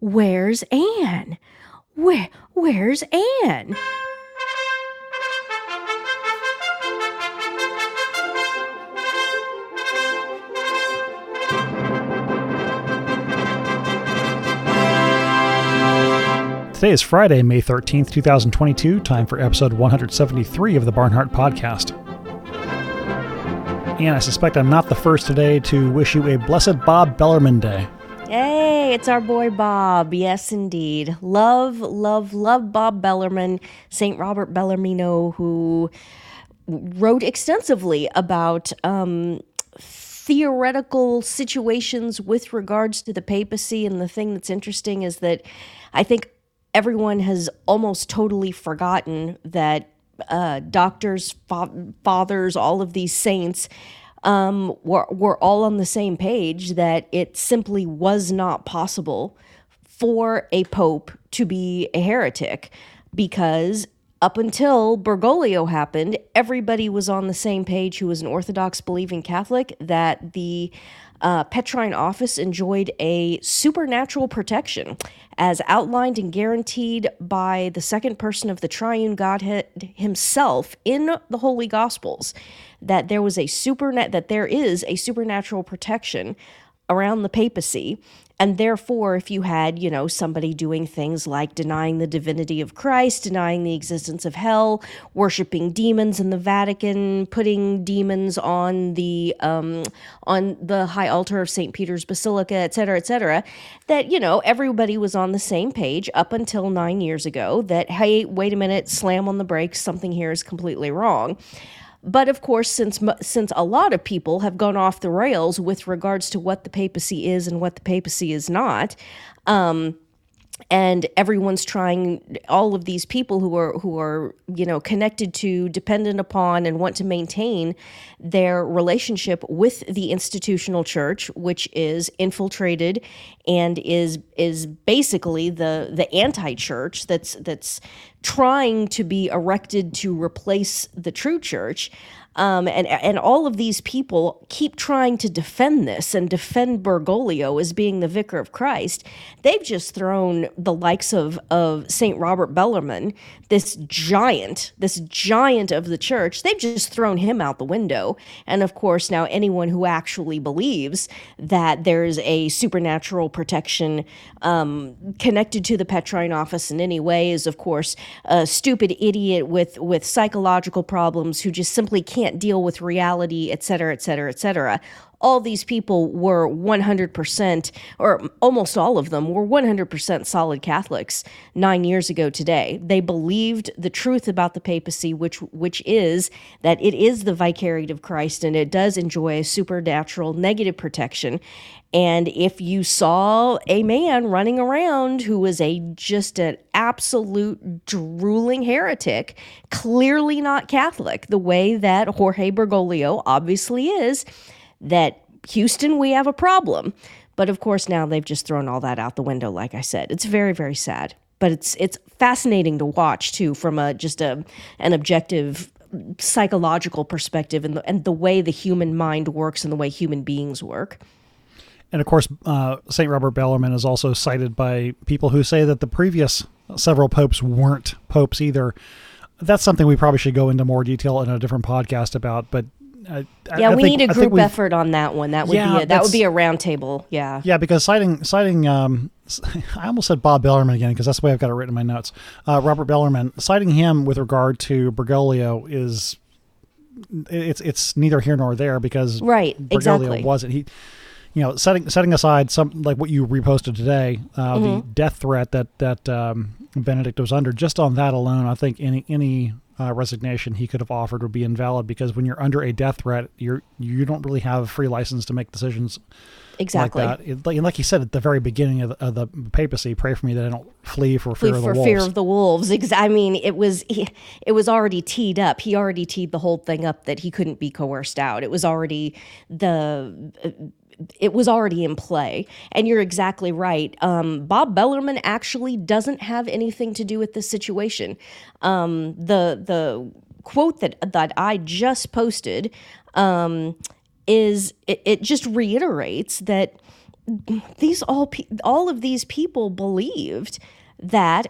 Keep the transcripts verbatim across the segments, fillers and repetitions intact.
Where's Anne? Where, where's Anne? Today is Friday, May thirteenth, twenty twenty-two, time for episode one seventy-three of the Barnhart Podcast. And I suspect I'm not the first today to wish you a blessed Bob Bellarmine Day. Hey, it's our boy Bob. Yes, indeed. Love, love, love Bob Bellarmine, Saint Robert Bellarmino, who wrote extensively about um, theoretical situations with regards to the papacy. And the thing that's interesting is that I think everyone has almost totally forgotten that uh, doctors, fa- fathers, all of these saints um, were, were all on the same page that it simply was not possible for a pope to be a heretic, because up until Bergoglio happened, everybody was on the same page who was an Orthodox believing Catholic that the Uh, Petrine office enjoyed a supernatural protection as outlined and guaranteed by the second person of the triune Godhead himself in the Holy Gospels, that there was a superna- that there is a supernatural protection around the papacy. And therefore, if you had, you know, somebody doing things like denying the divinity of Christ, denying the existence of hell, worshiping demons in the Vatican, putting demons on the um, on the high altar of Saint Peter's Basilica, et cetera, et cetera, that, you know, everybody was on the same page up until nine years ago that, hey, wait a minute, slam on the brakes, something here is completely wrong. But of course, since since a lot of people have gone off the rails with regards to what the papacy is and what the papacy is not, um, and everyone's trying, all of these people who are who are you know connected to, dependent upon, and want to maintain their relationship with the institutional church, which is infiltrated and is is basically the the anti-church that's that's. trying to be erected to replace the true church, um, and and all of these people keep trying to defend this and defend Bergoglio as being the vicar of Christ. They've just thrown the likes of of Saint Robert Bellarmine, this giant, this giant of the church. They've just thrown him out the window. And of course, now anyone who actually believes that there is a supernatural protection um, connected to the Petrine office in any way is, of course, a stupid idiot with with psychological problems who just simply can't deal with reality, et cetera, et cetera, et cetera. All these people were one hundred percent, or almost all of them were one hundred percent solid Catholics nine years ago today. They believed the truth about the papacy, which which is that it is the vicariate of Christ and it does enjoy a supernatural negative protection. And if you saw a man running around who was a just an absolute drooling heretic, clearly not Catholic, the way that Jorge Bergoglio obviously is, that, Houston, we have a problem. But of course, now they've just thrown all that out the window, like I said. It's very, very sad. But it's it's fascinating to watch, too, from a just a an objective psychological perspective and the, and the way the human mind works and the way human beings work. And of course, uh, Saint Robert Bellarmine is also cited by people who say that the previous several popes weren't popes either. That's something we probably should go into more detail in a different podcast about, but I, yeah, I, I we think, need a group effort on that one. That would yeah, be a, that would be a roundtable. Yeah, yeah, because citing citing um, I almost said Bob Bellarmine again because that's the way I've got it written in my notes. Uh, Robert Bellarmine, citing him with regard to Bergoglio is it's it's neither here nor there because right, Bergoglio exactly. wasn't he. You know, setting setting aside some like what you reposted today, uh, mm-hmm. the death threat that that um, Benedict was under. Just on that alone, I think any any. Uh, resignation he could have offered would be invalid, because when you're under a death threat, you're you don't really have free license to make decisions. Exactly. Like that. It, like, and like he said at the very beginning of the, of the papacy, pray for me that I don't flee for fear flee of the for wolves. For fear of the wolves. I mean, it was he, it was already teed up. He already teed the whole thing up that he couldn't be coerced out. It was already the. Uh, It was already in play. And you're exactly right. Um, Bob Bellarmine actually doesn't have anything to do with this situation. Um, the the quote that that I just posted um, is, it, it just reiterates that these all all of these people believed that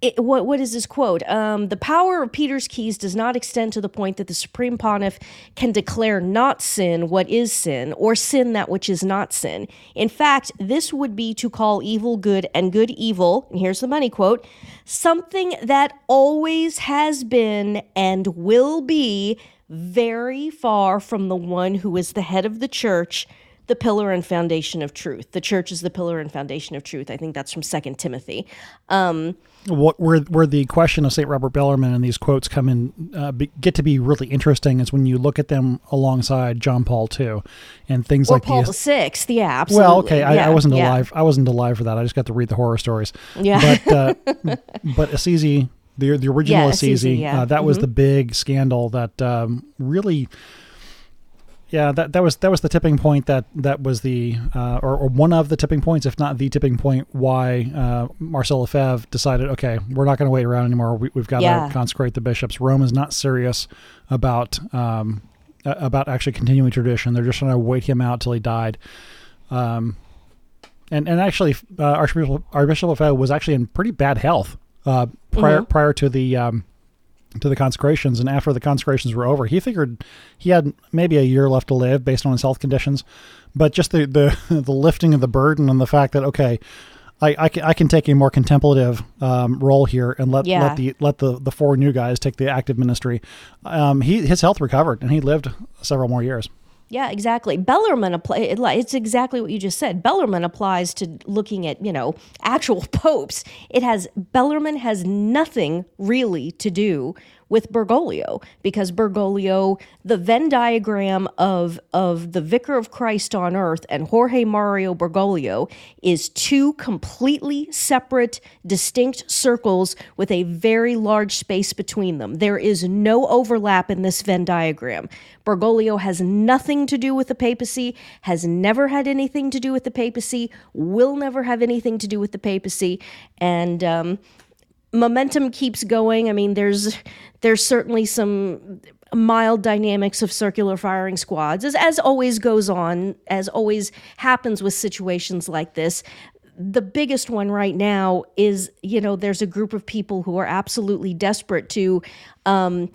it, what what is this quote? Um, the power of Peter's keys does not extend to the point that the Supreme Pontiff can declare not sin what is sin, or sin that which is not sin. In fact, this would be to call evil good and good evil, and here's the money quote, something that always has been and will be very far from the one who is the head of the church, the pillar and foundation of truth. The church is the pillar and foundation of truth. I think that's from Second Timothy. Um, what where where the question of Saint Robert Bellarmine and these quotes come in, uh, be, get to be really interesting is when you look at them alongside John Paul two, and things or like Paul the Sixth. Yeah, absolutely. Well, okay, I, yeah, I wasn't yeah. alive. I wasn't alive for that. I just got to read the horror stories. Yeah, but uh, but Assisi, the the original yeah, Assisi, Assisi yeah. uh, that mm-hmm. was the big scandal that um, really. Yeah, that, that was that was the tipping point that, that was the, uh, or, or one of the tipping points, if not the tipping point, why uh, Marcel Lefebvre decided, okay, we're not going to wait around anymore. We, we've got to yeah. consecrate the bishops. Rome is not serious about um, about actually continuing tradition. They're just trying to wait him out till he died. Um, and, and actually, uh, Archbishop, Archbishop Lefebvre was actually in pretty bad health uh, prior mm-hmm. prior to the... Um, to the consecrations, and after the consecrations were over, he figured he had maybe a year left to live based on his health conditions, but just the the, the lifting of the burden and the fact that, okay, I, I, can, I can take a more contemplative um, role here and let yeah. let the let the, the four new guys take the active ministry. Um, he his health recovered, and he lived several more years. Yeah, exactly. Bellarmine, apply, it's exactly what you just said. Bellarmine applies to looking at, you know, actual popes. It has, Bellarmine has nothing really to do with Bergoglio, because Bergoglio, the Venn diagram of, of the Vicar of Christ on Earth and Jorge Mario Bergoglio is two completely separate, distinct circles with a very large space between them. There is no overlap in this Venn diagram. Bergoglio has nothing to do with the papacy, has never had anything to do with the papacy, will never have anything to do with the papacy, and um, momentum keeps going. I mean, there's there's certainly some mild dynamics of circular firing squads, as, as always goes on, as always happens with situations like this. The biggest one right now is, you know, there's a group of people who are absolutely desperate to um,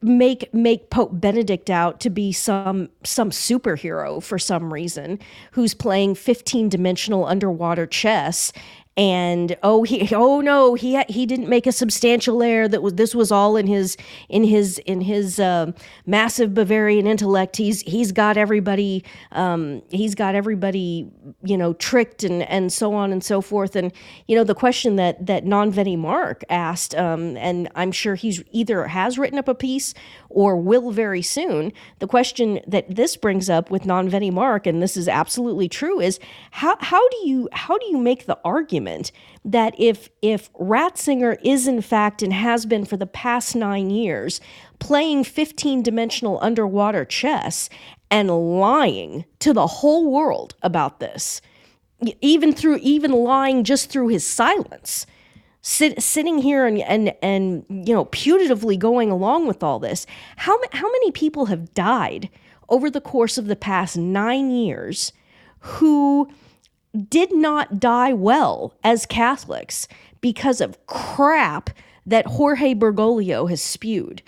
make make Pope Benedict out to be some some superhero for some reason, who's playing fifteen-dimensional underwater chess. And oh, he oh no, he ha- he didn't make a substantial error. That was this was all in his in his in his um, massive Bavarian intellect. He's he's got everybody um, he's got everybody you know tricked and, and so on and so forth. And you know the question that that Nonveni Mark asked, um, and I'm sure he's either has written up a piece or will very soon. The question that this brings up with Nonveni Mark, and this is absolutely true, is how how do you how do you make the argument that if if Ratzinger is in fact and has been for the past nine years playing fifteen-dimensional underwater chess and lying to the whole world about this, even through even lying just through his silence, sit, sitting here and and and you know putatively going along with all this, how how many people have died over the course of the past nine years who did not die well as Catholics because of crap that Jorge Bergoglio has spewed.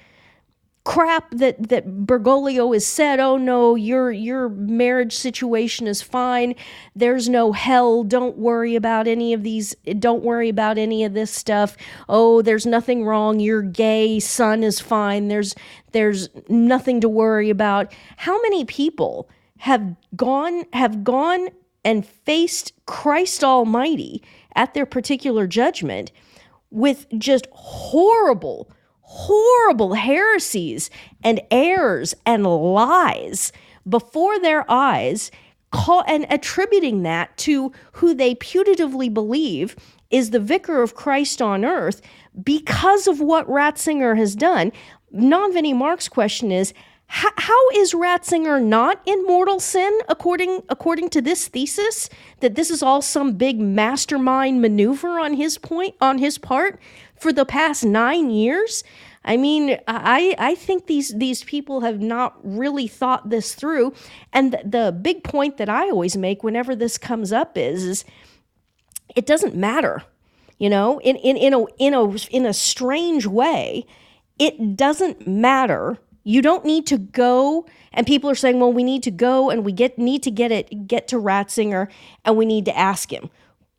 Crap that, that Bergoglio has said, oh no, your your marriage situation is fine. There's no hell. Don't worry about any of these. Don't worry about any of this stuff. Oh, there's nothing wrong. Your gay son is fine. There's there's nothing to worry about. How many people have gone have gone and faced Christ Almighty at their particular judgment with just horrible, horrible heresies and errors and lies before their eyes, call, and attributing that to who they putatively believe is the Vicar of Christ on Earth because of what Ratzinger has done. Nonveni Mark's question is, how is Ratzinger not in mortal sin, according according to this thesis, that this is all some big mastermind maneuver on his point on his part for the past nine years? I mean, I I think these these people have not really thought this through. And the, the big point that I always make whenever this comes up is, is it doesn't matter, you know, in in in a in a in a strange way, it doesn't matter. You don't need to go, and people are saying, well, we need to go and we get need to get it get to Ratzinger and we need to ask him.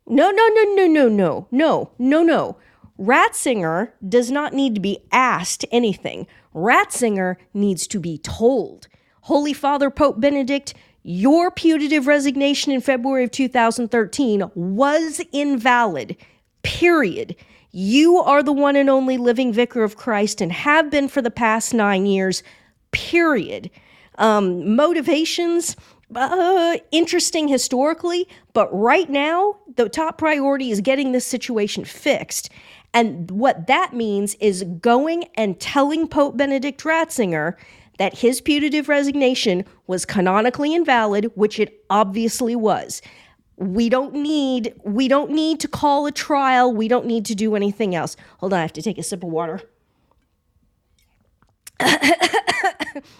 No, no, no, no, no, no, no, no, no. Ratzinger does not need to be asked anything. Ratzinger needs to be told. Holy Father Pope Benedict, your putative resignation in February of two thousand thirteen was invalid, period. You are the one and only living vicar of Christ and have been for the past nine years, period. Um, motivations, uh, interesting historically, but right now, the top priority is getting this situation fixed. And what that means is going and telling Pope Benedict Ratzinger that his putative resignation was canonically invalid, which it obviously was. We don't need we don't need to call a trial. We don't need to do anything else. Hold on, I have to take a sip of water.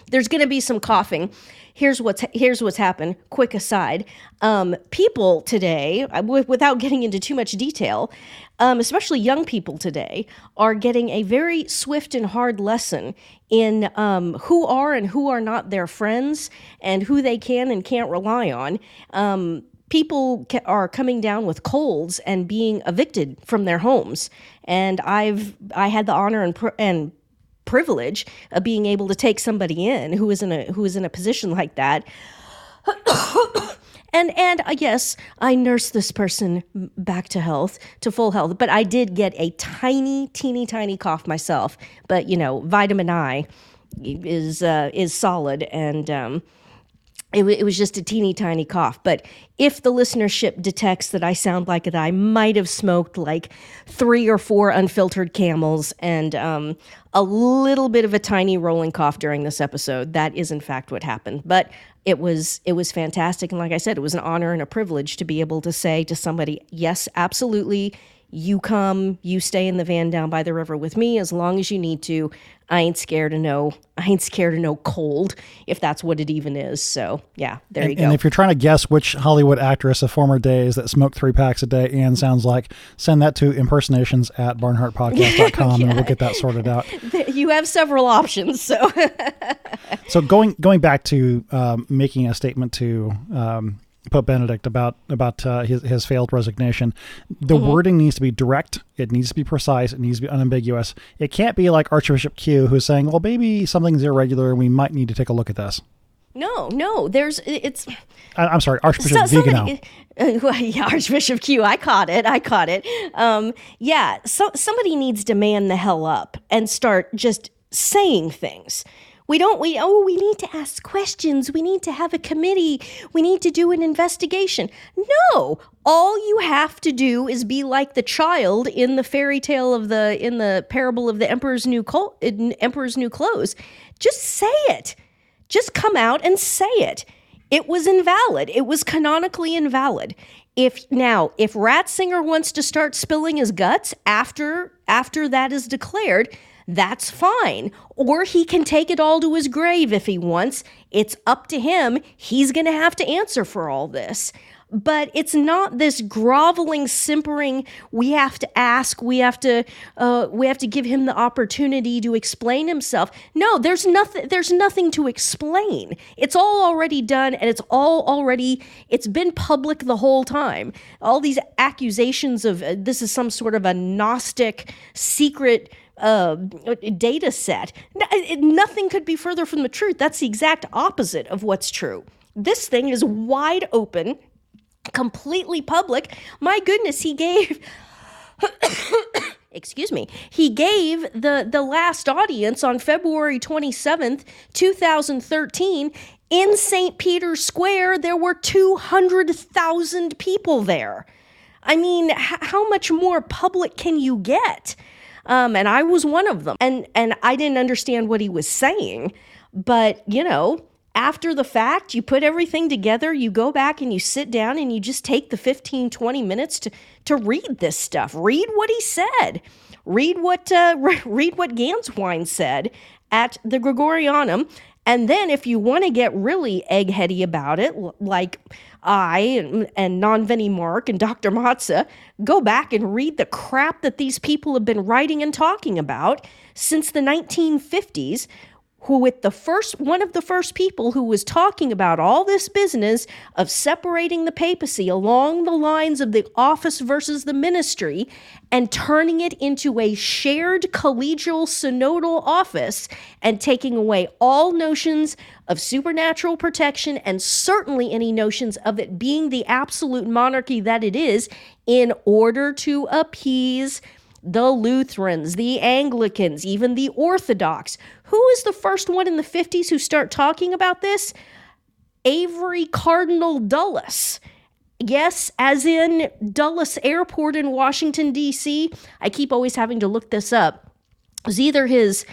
There's going to be some coughing. Here's what's here's what's happened. Quick aside, um, people today, w- without getting into too much detail, um, especially young people today, are getting a very swift and hard lesson in um, who are and who are not their friends and who they can and can't rely on. Um, People are coming down with colds and being evicted from their homes, and I've I had the honor and and privilege of being able to take somebody in who is in a who is in a position like that. And and uh, yes, I nursed this person back to health, to full health. But I did get a tiny, teeny, tiny cough myself. But you know, vitamin I is uh, is solid and. Um, It, it was just a teeny tiny cough. But if the listenership detects that I sound like that, I might have smoked like three or four unfiltered Camels and um, a little bit of a tiny rolling cough during this episode. That is in fact what happened. But it was it was fantastic. And like I said, it was an honor and a privilege to be able to say to somebody, yes, absolutely. You come, you stay in the van down by the river with me as long as you need to. I ain't scared of no, I ain't scared of no cold, if that's what it even is. So yeah, there and, you go. And if you're trying to guess which Hollywood actress of former days that smoked three packs a day and sounds like, send that to impersonations at barnhart podcast dot com yeah. and we'll get that sorted out. You have several options. So so going going back to um, making a statement to um, Pope Benedict about about uh, his his failed resignation. The mm-hmm. wording needs to be direct. It needs to be precise. It needs to be unambiguous. It can't be like Archbishop Q, who's saying, "Well, maybe something's irregular. We might need to take a look at this." No, no. There's it's. I, I'm sorry, Archbishop so, Vigano. Uh, well, yeah, Archbishop Q. I caught it. I caught it. Um, yeah. So somebody needs to man the hell up and start just saying things. We don't, we, oh, we need to ask questions. We need to have a committee. We need to do an investigation. No, all you have to do is be like the child in the fairy tale of the, in the parable of the Emperor's New, Col- Emperor's New Clothes. Just say it. Just come out and say it. It was invalid. It was canonically invalid. If now, if Ratzinger wants to start spilling his guts after, after that is declared, that's fine. Or he can take it all to his grave if he wants. It's up to him. He's going to have to answer for all this. But it's not this groveling, simpering, we have to ask, we have to uh, we have to give him the opportunity to explain himself. No, there's nothing there's nothing to explain. It's all already done, and it's all already, it's been public the whole time. All these accusations of uh, this is some sort of a Gnostic secret Uh, data set. Nothing could be further from the truth. That's the exact opposite of what's true. This thing is wide open, completely public. My goodness, he gave... Excuse me. He gave the, the last audience on February twenty-seventh, twenty thirteen in Saint Peter's Square. There were two hundred thousand people there. I mean, h- how much more public can you get? Um, and I was one of them. And and I didn't understand what he was saying. But, you know, after the fact, you put everything together, you go back and you sit down and you just take the fifteen, twenty minutes to, to read this stuff. Read what he said. Read what uh, re- read what Ganswein said at the Gregorianum. And then if you want to get really eggheady about it, like I and, and Nonveni Mark and Doctor Matzah, go back and read the crap that these people have been writing and talking about since the nineteen fifties, who with the first one of the first people who was talking about all this business of separating the papacy along the lines of the office versus the ministry and turning it into a shared collegial synodal office and taking away all notions of supernatural protection and certainly any notions of it being the absolute monarchy that it is in order to appease the Lutherans, the Anglicans, even the Orthodox. Who is the first one in the fifties who start talking about this? Avery Cardinal Dulles. Yes, as in Dulles Airport in Washington, D C I keep always having to look this up. It was either his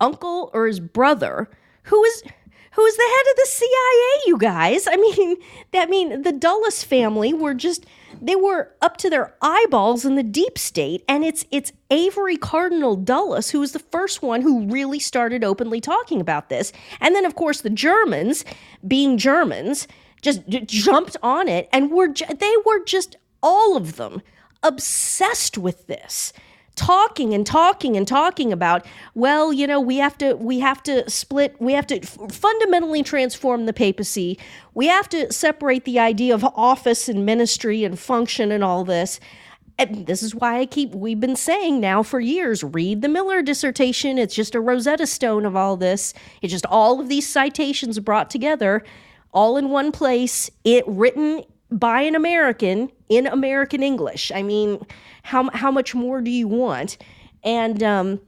uncle or his brother. Who is... Who is the head of the C I A, you guys? I mean, that mean the Dulles family were just, they were up to their eyeballs in the deep state. And it's it's Avery Cardinal Dulles who was the first one who really started openly talking about this. And then, of course, the Germans, being Germans, just j- jumped on it and were j- they were just, all of them, obsessed with this. Talking and talking and talking about, well, you know, we have to we have to split, we have to f- fundamentally transform the papacy. We have to separate the idea of office and ministry and function and all this. And this is why I keep, we've been saying now for years, read the Miller dissertation. It's just a Rosetta Stone of all this. It's just all of these citations brought together all in one place, it written by an American in American English. I mean, how how much more do you want? And um,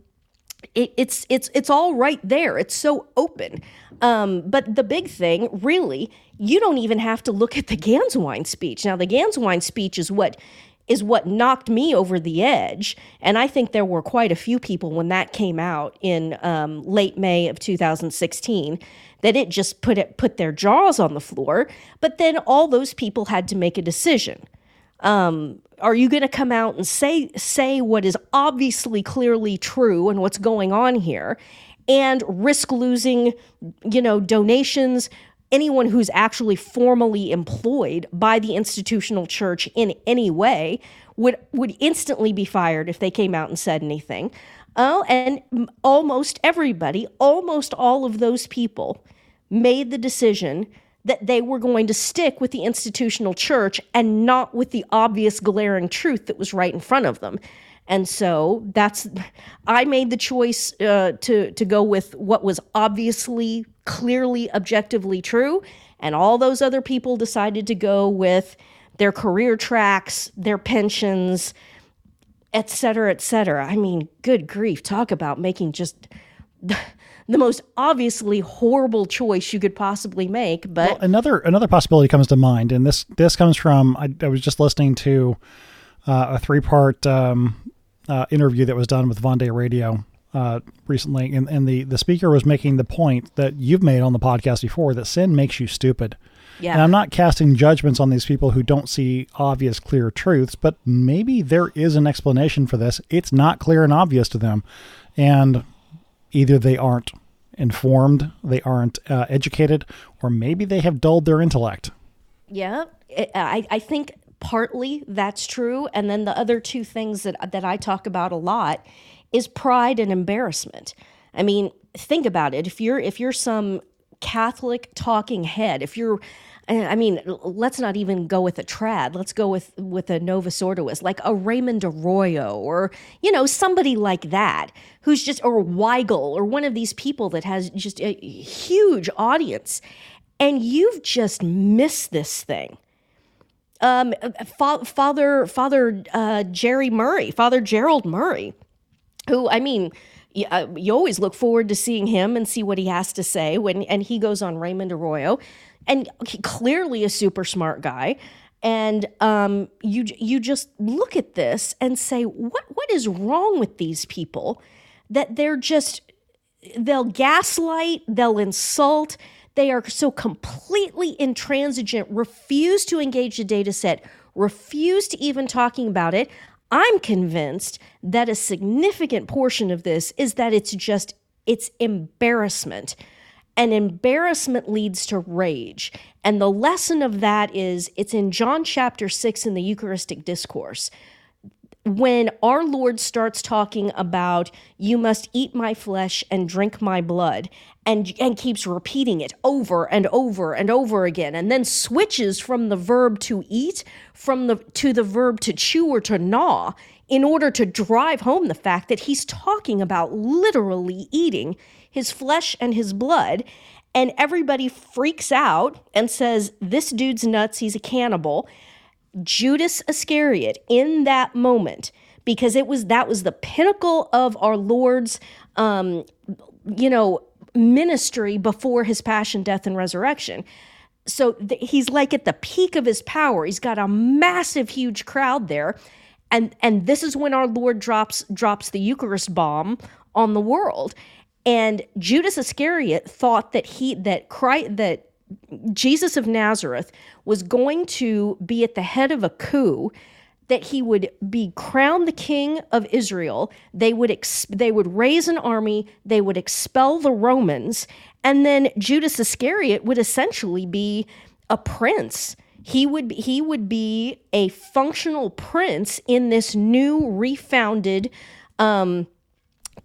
it, it's it's it's all right there. It's so open. Um, but the big thing, really, you don't even have to look at the Ganswein speech. Now, the Ganswein speech is what is what knocked me over the edge. And I think there were quite a few people when that came out in um, late May of two thousand sixteen that it just put it put their jaws on the floor. But then all those people had to make a decision. Um, are you going to come out and say say what is obviously clearly true and what's going on here and risk losing, you know, donations, anyone who's actually formally employed by the institutional church in any way would would instantly be fired if they came out and said anything. Oh, and almost everybody, almost all of those people made the decision that they were going to stick with the institutional church and not with the obvious glaring truth that was right in front of them. And so that's, I made the choice uh, to, to go with what was obviously, clearly, objectively true. And all those other people decided to go with their career tracks, their pensions, et cetera, et cetera. I mean, good grief, talk about making just... the most obviously horrible choice you could possibly make. But well, another another possibility comes to mind, and this this comes from, I, I was just listening to uh, a three-part um, uh, interview that was done with Von Day Radio uh, recently, and, and the, the speaker was making the point that you've made on the podcast before, that sin makes you stupid. Yeah. And I'm not casting judgments on these people who don't see obvious, clear truths, but maybe there is an explanation for this. It's not clear and obvious to them, and... either they aren't informed, they aren't uh, educated, or maybe they have dulled their intellect. Yeah, I, I think partly that's true. And then the other two things that, that I talk about a lot is pride and embarrassment. I mean, think about it. If you're if you're some Catholic talking head, if you're, I mean, let's not even go with a trad. Let's go with, with a Novus Ordoist, like a Raymond Arroyo or, you know, somebody like that who's just, or Weigel or one of these people that has just a huge audience. And you've just missed this thing. Um, fa- Father, Father uh, Jerry Murray, Father Gerald Murray, who, I mean... you always look forward to seeing him and see what he has to say when, and he goes on Raymond Arroyo, and he clearly a super smart guy. And um, you you just look at this and say, what what is wrong with these people that they're just, they'll gaslight, they'll insult, They are so completely intransigent, refuse to engage the data set, refuse to even talking about it. I'm convinced that a significant portion of this is that it's just, it's embarrassment. And embarrassment leads to rage. And the lesson of that is, it's in John chapter six in the Eucharistic discourse. When our Lord starts talking about, you must eat my flesh and drink my blood, and, and keeps repeating it over and over and over again, and then switches from the verb to eat from the to the verb to chew or to gnaw in order to drive home the fact that he's talking about literally eating his flesh and his blood. And everybody freaks out and says, this dude's nuts, he's a cannibal. Judas Iscariot, in that moment, because it was that was the pinnacle of our Lord's, um, you know, ministry before his passion, death, and resurrection. So th- he's like at the peak of his power. He's got a massive, huge crowd there, and and this is when our Lord drops drops the Eucharist bomb on the world. And Judas Iscariot thought that he that Christ that. Jesus of Nazareth was going to be at the head of a coup, that he would be crowned the king of Israel, they would ex- they would raise an army, they would expel the Romans, and then Judas Iscariot would essentially be a prince. He would he would be a functional prince in this new refounded um,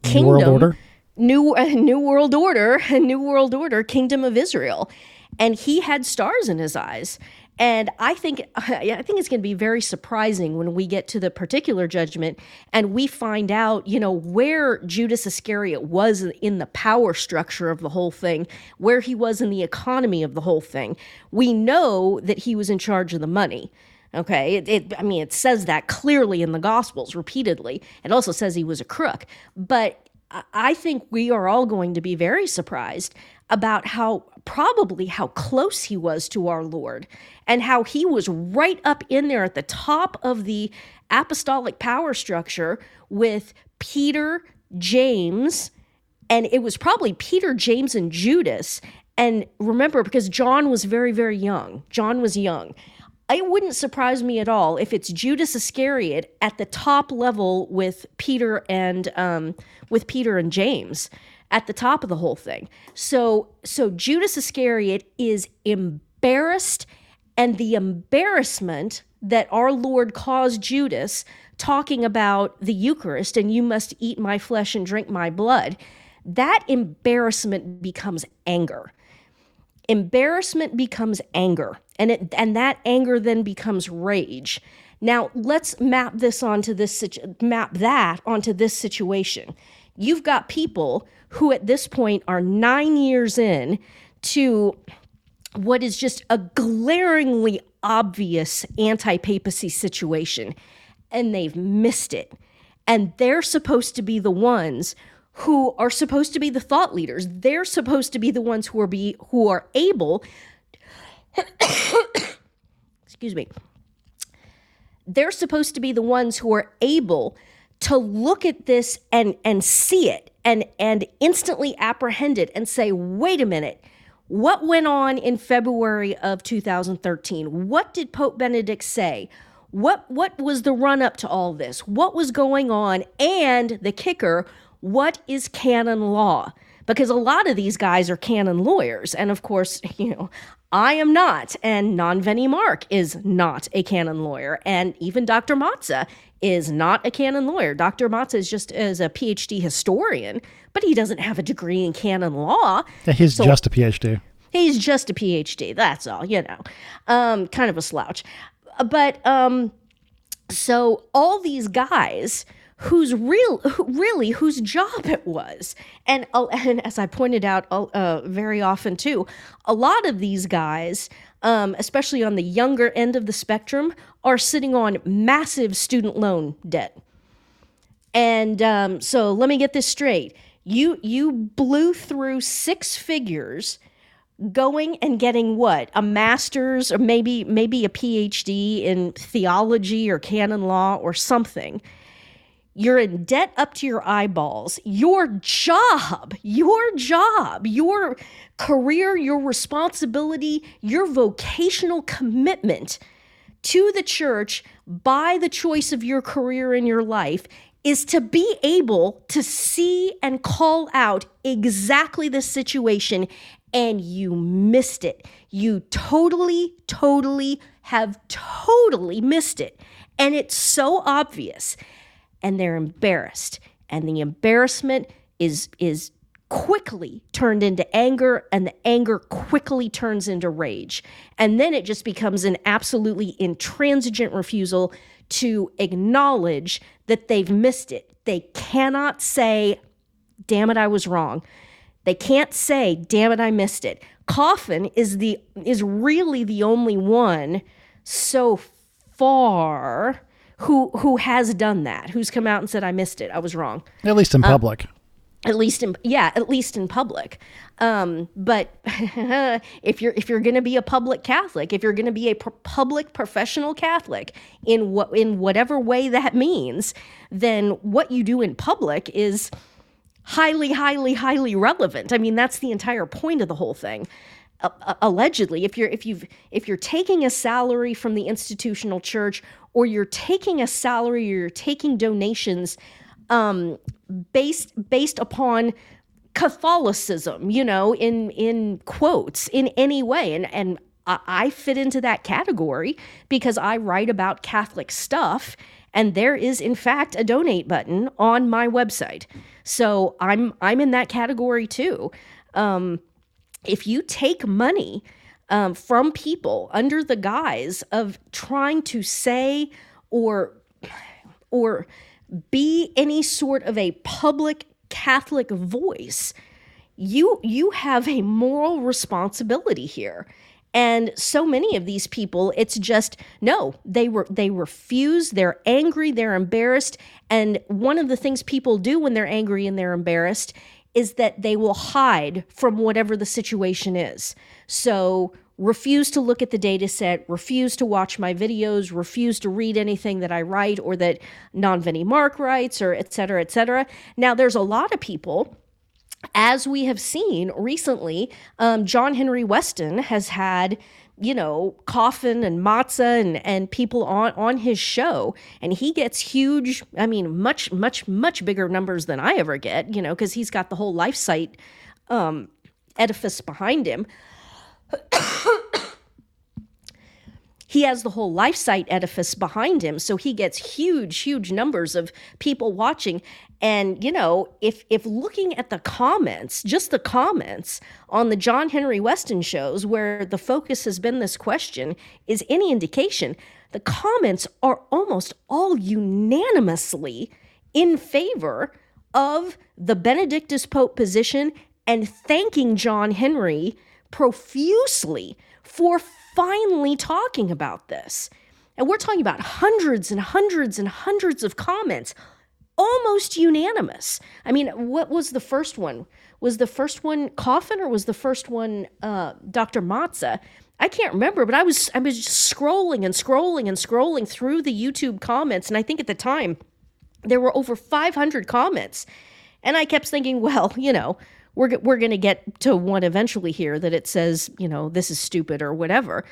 kingdom, world order. new uh, new world order, a new world order, kingdom of Israel. And he had stars in his eyes. And I think I think it's going to be very surprising when we get to the particular judgment and we find out, you know, where Judas Iscariot was in the power structure of the whole thing, where he was in the economy of the whole thing. We know that he was in charge of the money. Okay, it, it, I mean, it says that clearly in the Gospels repeatedly. It also says he was a crook. But I think we are all going to be very surprised about how probably how close he was to our Lord, and how he was right up in there at the top of the apostolic power structure with Peter, James, and it was probably Peter, James, and Judas. And remember, because John was very, very young. John was young. It wouldn't surprise me at all if it's Judas Iscariot at the top level with Peter and um, with Peter and James at the top of the whole thing. So, so Judas Iscariot is embarrassed, and the embarrassment that our Lord caused Judas talking about the Eucharist and you must eat my flesh and drink my blood, that embarrassment becomes anger. Embarrassment becomes anger, and it and that anger then becomes rage. Now let's map this onto this map that onto this situation. You've got people who at this point are nine years in to what is just a glaringly obvious anti-papacy situation, and they've missed it. And they're supposed to be the ones who are supposed to be the thought leaders. They're supposed to be the ones who are be who are able, excuse me, they're supposed to be the ones who are able to look at this and and see it and and instantly apprehend it and say, wait a minute, what went on in February of two thousand thirteen? What did Pope Benedict say? What what was the run-up to all this? What was going on? And the kicker, what is canon law? Because a lot of these guys are canon lawyers. And of course, you know, I am not, and Nanveni Mark is not a canon lawyer. And even Doctor Matzah is not a canon lawyer. Doctor Matzah is just is a PhD historian, but he doesn't have a degree in canon law. Yeah, he's so, just a PhD. He's just a PhD. That's all, you know, um, kind of a slouch. But um, so all these guys whose real, who, really, whose job it was. And, uh, and as I pointed out uh, very often too, a lot of these guys, um, especially on the younger end of the spectrum, are sitting on massive student loan debt. And um, so let me get this straight. You, you blew through six figures going and getting what? A master's, or maybe, maybe a PhD in theology or canon law or something. You're in debt up to your eyeballs. Your job, your job, your career, your responsibility, your vocational commitment to the church by the choice of your career in your life is to be able to see and call out exactly this situation, and you missed it. You totally, totally have totally missed it. And it's so obvious. And they're embarrassed, and the embarrassment is is quickly turned into anger, and the anger quickly turns into rage. And then it just becomes an absolutely intransigent refusal to acknowledge that they've missed it. They cannot say, damn it, I was wrong. They can't say, damn it, I missed it. Coffin is the is really the only one so far who who has done that, who's come out and said, I missed it, I was wrong. At least in public. Um, at least in, yeah, at least in public. Um, but if you're if you're going to be a public Catholic, if you're going to be a pro- public professional Catholic, in what in whatever way that means, then what you do in public is highly, highly, highly relevant. I mean, that's the entire point of the whole thing. Allegedly, if you're if you've if you're taking a salary from the institutional church, or you're taking a salary, or you're taking donations um, based based upon Catholicism, you know, in in quotes, in any way, and and I fit into that category because I write about Catholic stuff, and there is in fact a donate button on my website, so I'm I'm in that category too. Um, If you take money um, from people under the guise of trying to say or or be any sort of a public Catholic voice, you you have a moral responsibility here. And so many of these people, it's just, no, they were they refuse, they're angry, they're embarrassed. And one of the things people do when they're angry and they're embarrassed is that they will hide from whatever the situation is. So refuse to look at the data set, refuse to watch my videos, refuse to read anything that I write or that Nanveni Mark writes, or et cetera, et cetera. Now, there's a lot of people, as we have seen recently, um, John Henry Weston has had, you know, Coffin and Matzah and, and people on, on his show. And he gets huge, I mean, much, much, much bigger numbers than I ever get, you know, because he's got the whole life site um, edifice behind him. He has the whole life site edifice behind him. So he gets huge, huge numbers of people watching. And, you know, if if looking at the comments, just the comments on the John Henry Weston shows where the focus has been this question is any indication, the comments are almost all unanimously in favor of the Benedictus Pope position and thanking John Henry profusely for finally talking about this. And we're talking about hundreds and hundreds and hundreds of comments, almost unanimous. I mean, what was the first one? Was the first one Coffin, or was the first one uh, Doctor Matzah? I can't remember, but I was I was just scrolling and scrolling and scrolling through the YouTube comments, and I think at the time there were over five hundred comments. And I kept thinking, well, you know, We're we're going to get to one eventually here that it says, you know, this is stupid or whatever.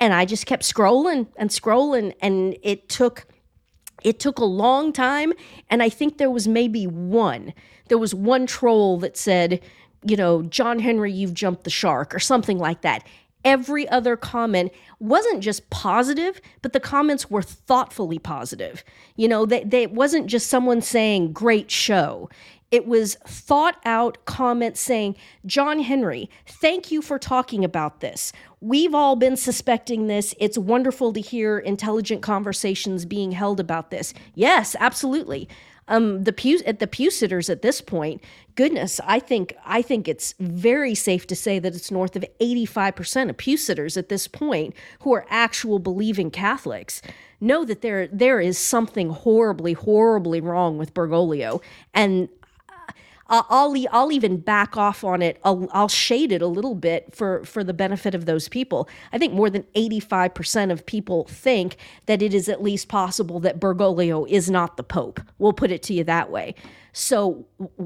And I just kept scrolling and scrolling, and it took it took a long time. And I think there was maybe one. There was one troll that said, you know, John Henry, you've jumped the shark, or something like that. Every other comment wasn't just positive, but the comments were thoughtfully positive. You know, they, they, it wasn't just someone saying, great show. It was thought out comments saying, John Henry, thank you for talking about this. We've all been suspecting this. It's wonderful to hear intelligent conversations being held about this. Yes, absolutely. Um, the pew at the pew sitters at this point, goodness, I think I think it's very safe to say that it's north of eighty-five percent of pew sitters at this point who are actual believing Catholics know that there there is something horribly, horribly wrong with Bergoglio. And uh, I'll I'll even back off on it. I'll, I'll shade it a little bit for for the benefit of those people. I think more than eighty-five percent of people think that it is at least possible that Bergoglio is not the Pope. We'll put it to you that way. So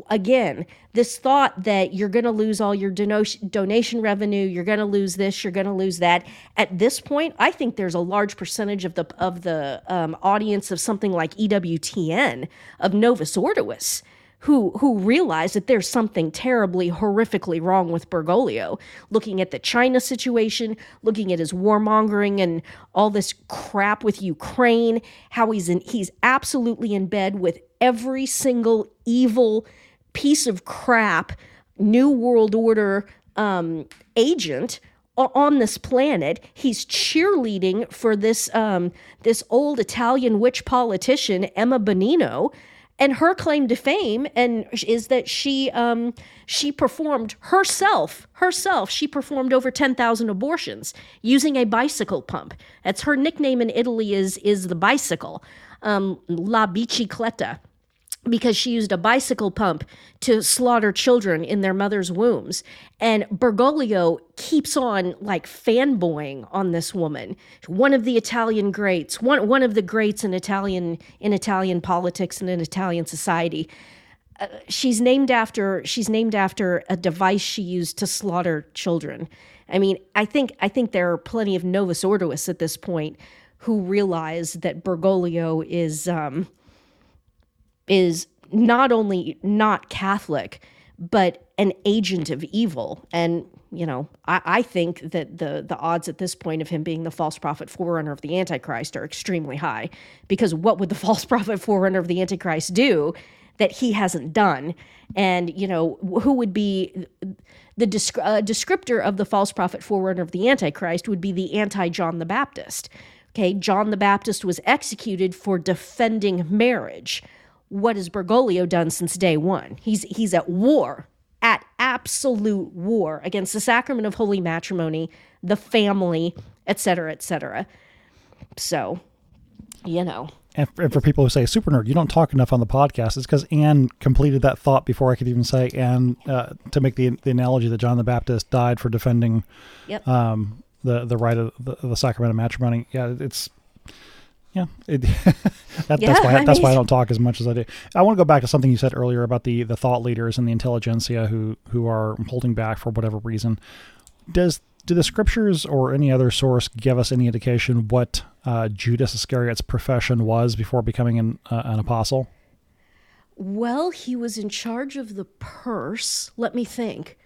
again, this thought that you're going to lose all your dono- donation revenue, you're going to lose this, you're going to lose that. At this point, I think there's a large percentage of the of the um, audience of something like E W T N, of Novus Ordois, who who realize that there's something terribly, horrifically wrong with Bergoglio, looking at the China situation, looking at his warmongering and all this crap with Ukraine, how he's in, he's absolutely in bed with every single evil piece of crap, New World Order um, agent on this planet. He's cheerleading for this um, this old Italian witch politician, Emma Bonino. And her claim to fame and is that she um, she performed herself, herself, she performed over ten thousand abortions using a bicycle pump. That's her nickname in Italy is, is the bicycle, um, La Bicicletta, because she used a bicycle pump to slaughter children in their mother's wombs. And Bergoglio keeps on like fanboying on this woman, one of the Italian greats, one one of the greats in Italian in Italian politics and in Italian society. Uh, she's named after she's named after a device she used to slaughter children. I mean, I think I think there are plenty of Novus Ordoists at this point who realize that Bergoglio is. Um, is not only not Catholic, but an agent of evil. And, you know, I, I think that the the odds at this point of him being the false prophet forerunner of the Antichrist are extremely high, because what would the false prophet forerunner of the Antichrist do that he hasn't done? And, you know, who would be the descri- uh, descriptor of the false prophet forerunner of the Antichrist would be the anti-John the Baptist. Okay, John the Baptist was executed for defending marriage. What has Bergoglio done since day one? He's he's at war, at absolute war against the sacrament of holy matrimony, the family, et cetera, et cetera. So, you know. And for, and for people who say, super nerd, you don't talk enough on the podcast, it's because Anne completed that thought before I could even say, and uh, to make the the analogy that John the Baptist died for defending yep. um, the, the right of the, the sacrament of matrimony. Yeah, it's... Yeah, it, that, yeah, that's why I, that's I mean, why I don't talk as much as I do. I want to go back to something you said earlier about the, the thought leaders and the intelligentsia who, who are holding back for whatever reason. Does do the scriptures or any other source give us any indication what uh, Judas Iscariot's profession was before becoming an uh, an apostle? Well, he was in charge of the purse. Let me think.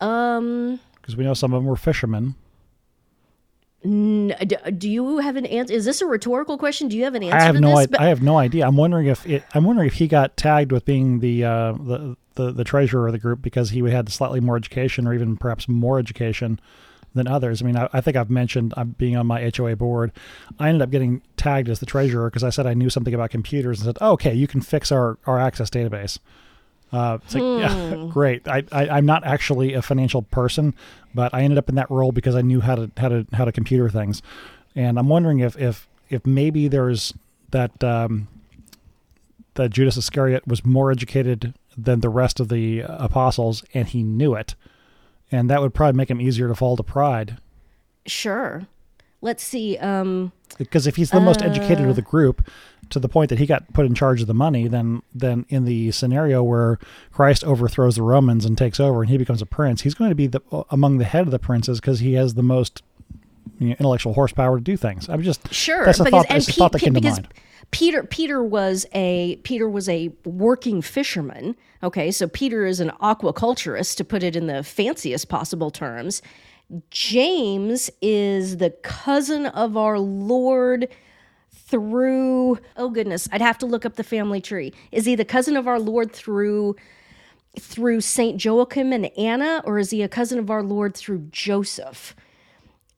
Um, because we know some of them were fishermen. Do you have an answer? Is this a rhetorical question? Do you have an answer? I have to no. This? I, but- I have no idea. I'm wondering if it, I'm wondering if he got tagged with being the, uh, the the the treasurer of the group because he had slightly more education, or even perhaps more education than others. I mean, I, I think I've mentioned I'm being on my H O A board. I ended up getting tagged as the treasurer because I said I knew something about computers and said, oh, "Okay, you can fix our our Access database." Uh, it's like, hmm. yeah, great. I, I, I'm not actually a financial person, but I ended up in that role because I knew how to, how to, how to computer things. And I'm wondering if, if, if maybe there's that, um, that Judas Iscariot was more educated than the rest of the apostles and he knew it. And that would probably make him easier to fall to pride. Sure. Let's see. Um, because if he's the uh, most educated of the group, to the point that he got put in charge of the money, then then in the scenario where Christ overthrows the Romans and takes over and he becomes a prince, he's going to be the, among the head of the princes because he has the most you know, intellectual horsepower to do things. I'm just sure that's a because, thought, that's P- a thought that P- came to mind. Peter Peter was a Peter was a working fisherman. Okay, so Peter is an aquaculturist, to put it in the fanciest possible terms. James is the cousin of our Lord. Through, oh goodness, I'd have to look up the family tree. Is he the cousin of our Lord through through Saint Joachim and Anna, or is he a cousin of our Lord through Joseph?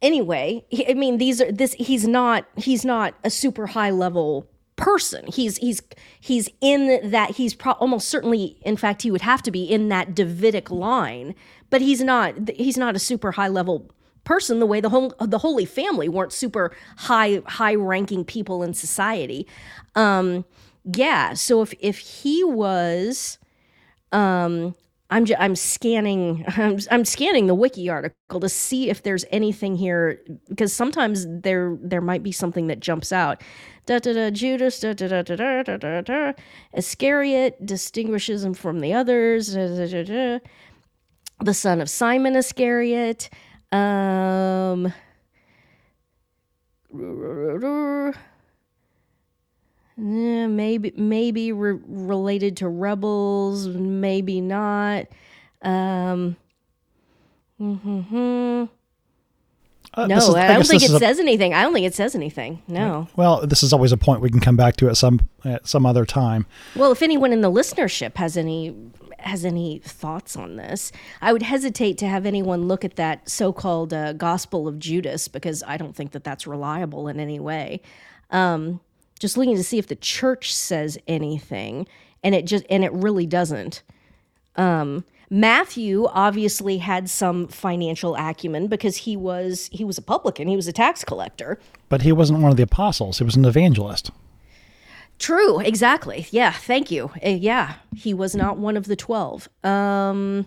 Anyway, he, I mean, these are this. He's not he's not a super high level person. He's he's he's in that he's pro- almost certainly, in fact, he would have to be in that Davidic line, but he's not he's not a super high level person the way the whole the Holy Family weren't super high high ranking people in society. Um, yeah, so if if he was Um, I'm j- I'm scanning I'm, I'm scanning the wiki article to see if there's anything here, because sometimes there there might be something that jumps out. Da da da Judas da da da da da da da Iscariot distinguishes him from the others. Da, da, da, da. The son of Simon Iscariot. Um, maybe maybe re- related to rebels, maybe not. Um, mm-hmm. uh, no, is, I, I don't think it a, says anything. I don't think it says anything. No. Right. Well, this is always a point we can come back to at some at some other time. Well, if anyone in the listenership has any. has any thoughts on this. I would hesitate to have anyone look at that so-called uh, Gospel of Judas, because I don't think that that's reliable in any way. Um, just looking to see if the church says anything, and it just and it really doesn't. Um, Matthew obviously had some financial acumen, because he was he was a publican, he was a tax collector. But he wasn't one of the apostles, he was an evangelist. True, exactly. Yeah, thank you. Uh, yeah, he was not one of the twelve. Um,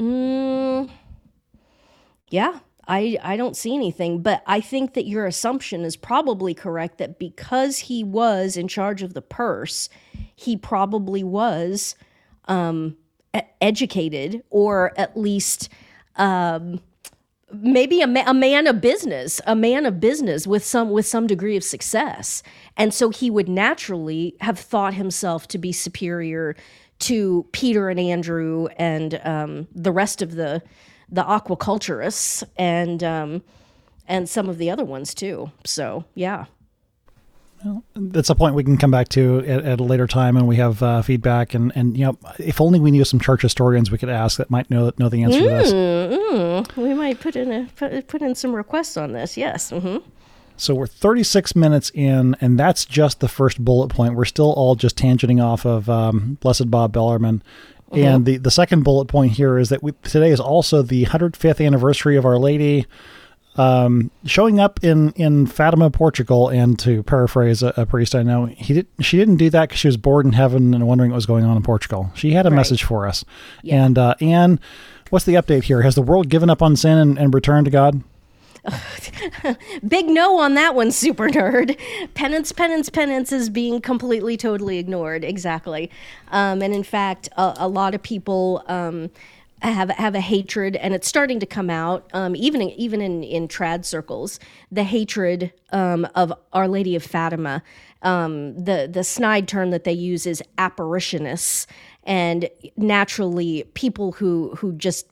mm, yeah, I I don't see anything, but I think that your assumption is probably correct, that because he was in charge of the purse, he probably was um, educated, or at least... Um, maybe a, ma- a man of business, a man of business with some with some degree of success. And so he would naturally have thought himself to be superior to Peter and Andrew and um, the rest of the the aquaculturists and um, and some of the other ones too. So, yeah. Well, that's a point we can come back to at, at a later time, and we have uh, feedback. And, and, you know, if only we knew some church historians we could ask that might know know the answer mm, to this. Mm, we might put in a, put, put in some requests on this, yes. Mm-hmm. So we're thirty-six minutes in, and that's just the first bullet point. We're still all just tangenting off of um, Blessed Bob Bellarmine. Mm-hmm. And the, the second bullet point here is that we, today is also the one hundred fifth anniversary of Our Lady Um, showing up in, in Fatima, Portugal, and to paraphrase a, a priest I know, he did, she didn't do that because she was bored in heaven and wondering what was going on in Portugal. She had a right. message for us. Yeah. And uh, Anne, what's the update here? Has the world given up on sin and, and returned to God? Big no on that one, super nerd. Penance, penance, penance is being completely, totally ignored. Exactly. Um, and in fact, a, a lot of people... Um, have have a hatred, and it's starting to come out, um, even in, even in, in trad circles, the hatred um, of Our Lady of Fatima. Um, the, the snide term that they use is apparitionists, and naturally people who who just...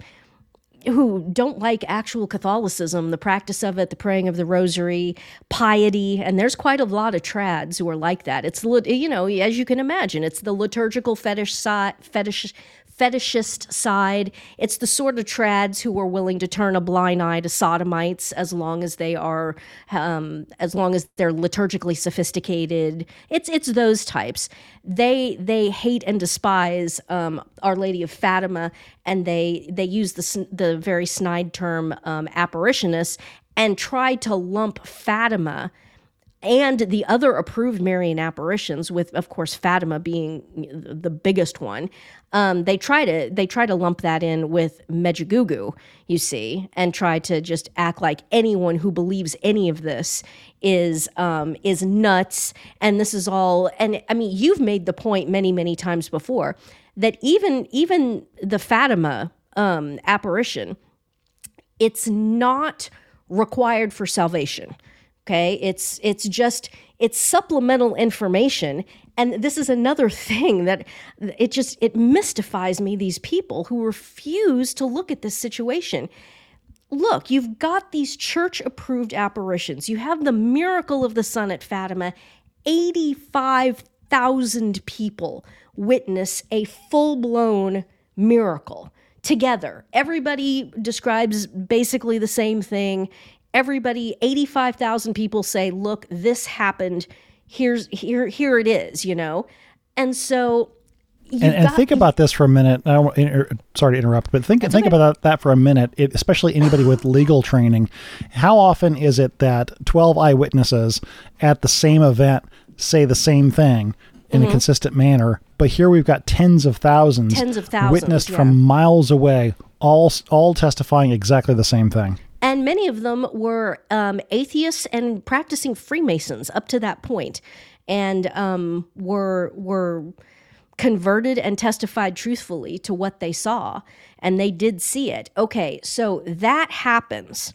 who don't like actual Catholicism, the practice of it, the praying of the rosary, piety, and there's quite a lot of trads who are like that. It's, you know, as you can imagine, it's the liturgical fetish side, fetish, fetishist side. It's the sort of trads who are willing to turn a blind eye to sodomites as long as they are, um, as long as they're liturgically sophisticated. It's it's those types. They they hate and despise um, Our Lady of Fatima, and they they use the the very snide term um, apparitionists, and tried to lump Fatima and the other approved Marian apparitions, with of course Fatima being the biggest one. Um, they try to they try to lump that in with Medjugorje, you see, and try to just act like anyone who believes any of this is um, is nuts. And this is all. And I mean, you've made the point many many times before that even even the Fatima Um, apparition, it's not required for salvation. Okay, it's it's just it's supplemental information, and this is another thing that it just it mystifies me. These people who refuse to look at this situation. Look, you've got these church-approved apparitions. You have the miracle of the sun at Fatima. eighty-five thousand people witness a full-blown miracle. Together, everybody describes basically the same thing. Everybody, eighty-five thousand people say, "Look, this happened. Here's here here it is." You know, and so. And, and got, think about this for a minute. I don't, inter, sorry to interrupt, but think think okay. about that, that for a minute. It, especially anybody with legal training, how often is it that twelve eyewitnesses at the same event say the same thing? in mm-hmm. a consistent manner. But here we've got tens of thousands, tens of thousands witnessed yeah. from miles away, all all testifying exactly the same thing. And many of them were um, atheists and practicing Freemasons up to that point, and um, were were converted and testified truthfully to what they saw, and they did see it. Okay, so that happens.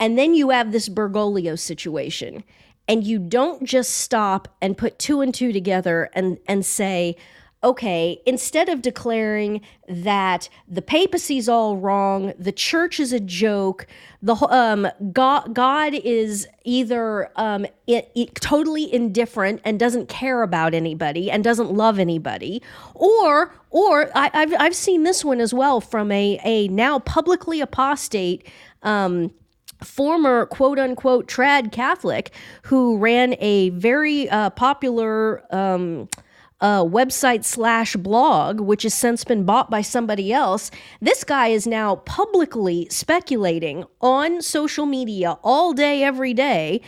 And then you have this Bergoglio situation, and you don't just stop and put two and two together and, and say, okay, instead of declaring that the papacy's all wrong, the church is a joke, the um, God, God is either um, it, it totally indifferent and doesn't care about anybody and doesn't love anybody, or or I, I've I've seen this one as well from a a now publicly apostate um, former quote-unquote trad Catholic who ran a very uh, popular Um, Uh, website slash blog, which has since been bought by somebody else. This guy is now publicly speculating on social media all day, every day,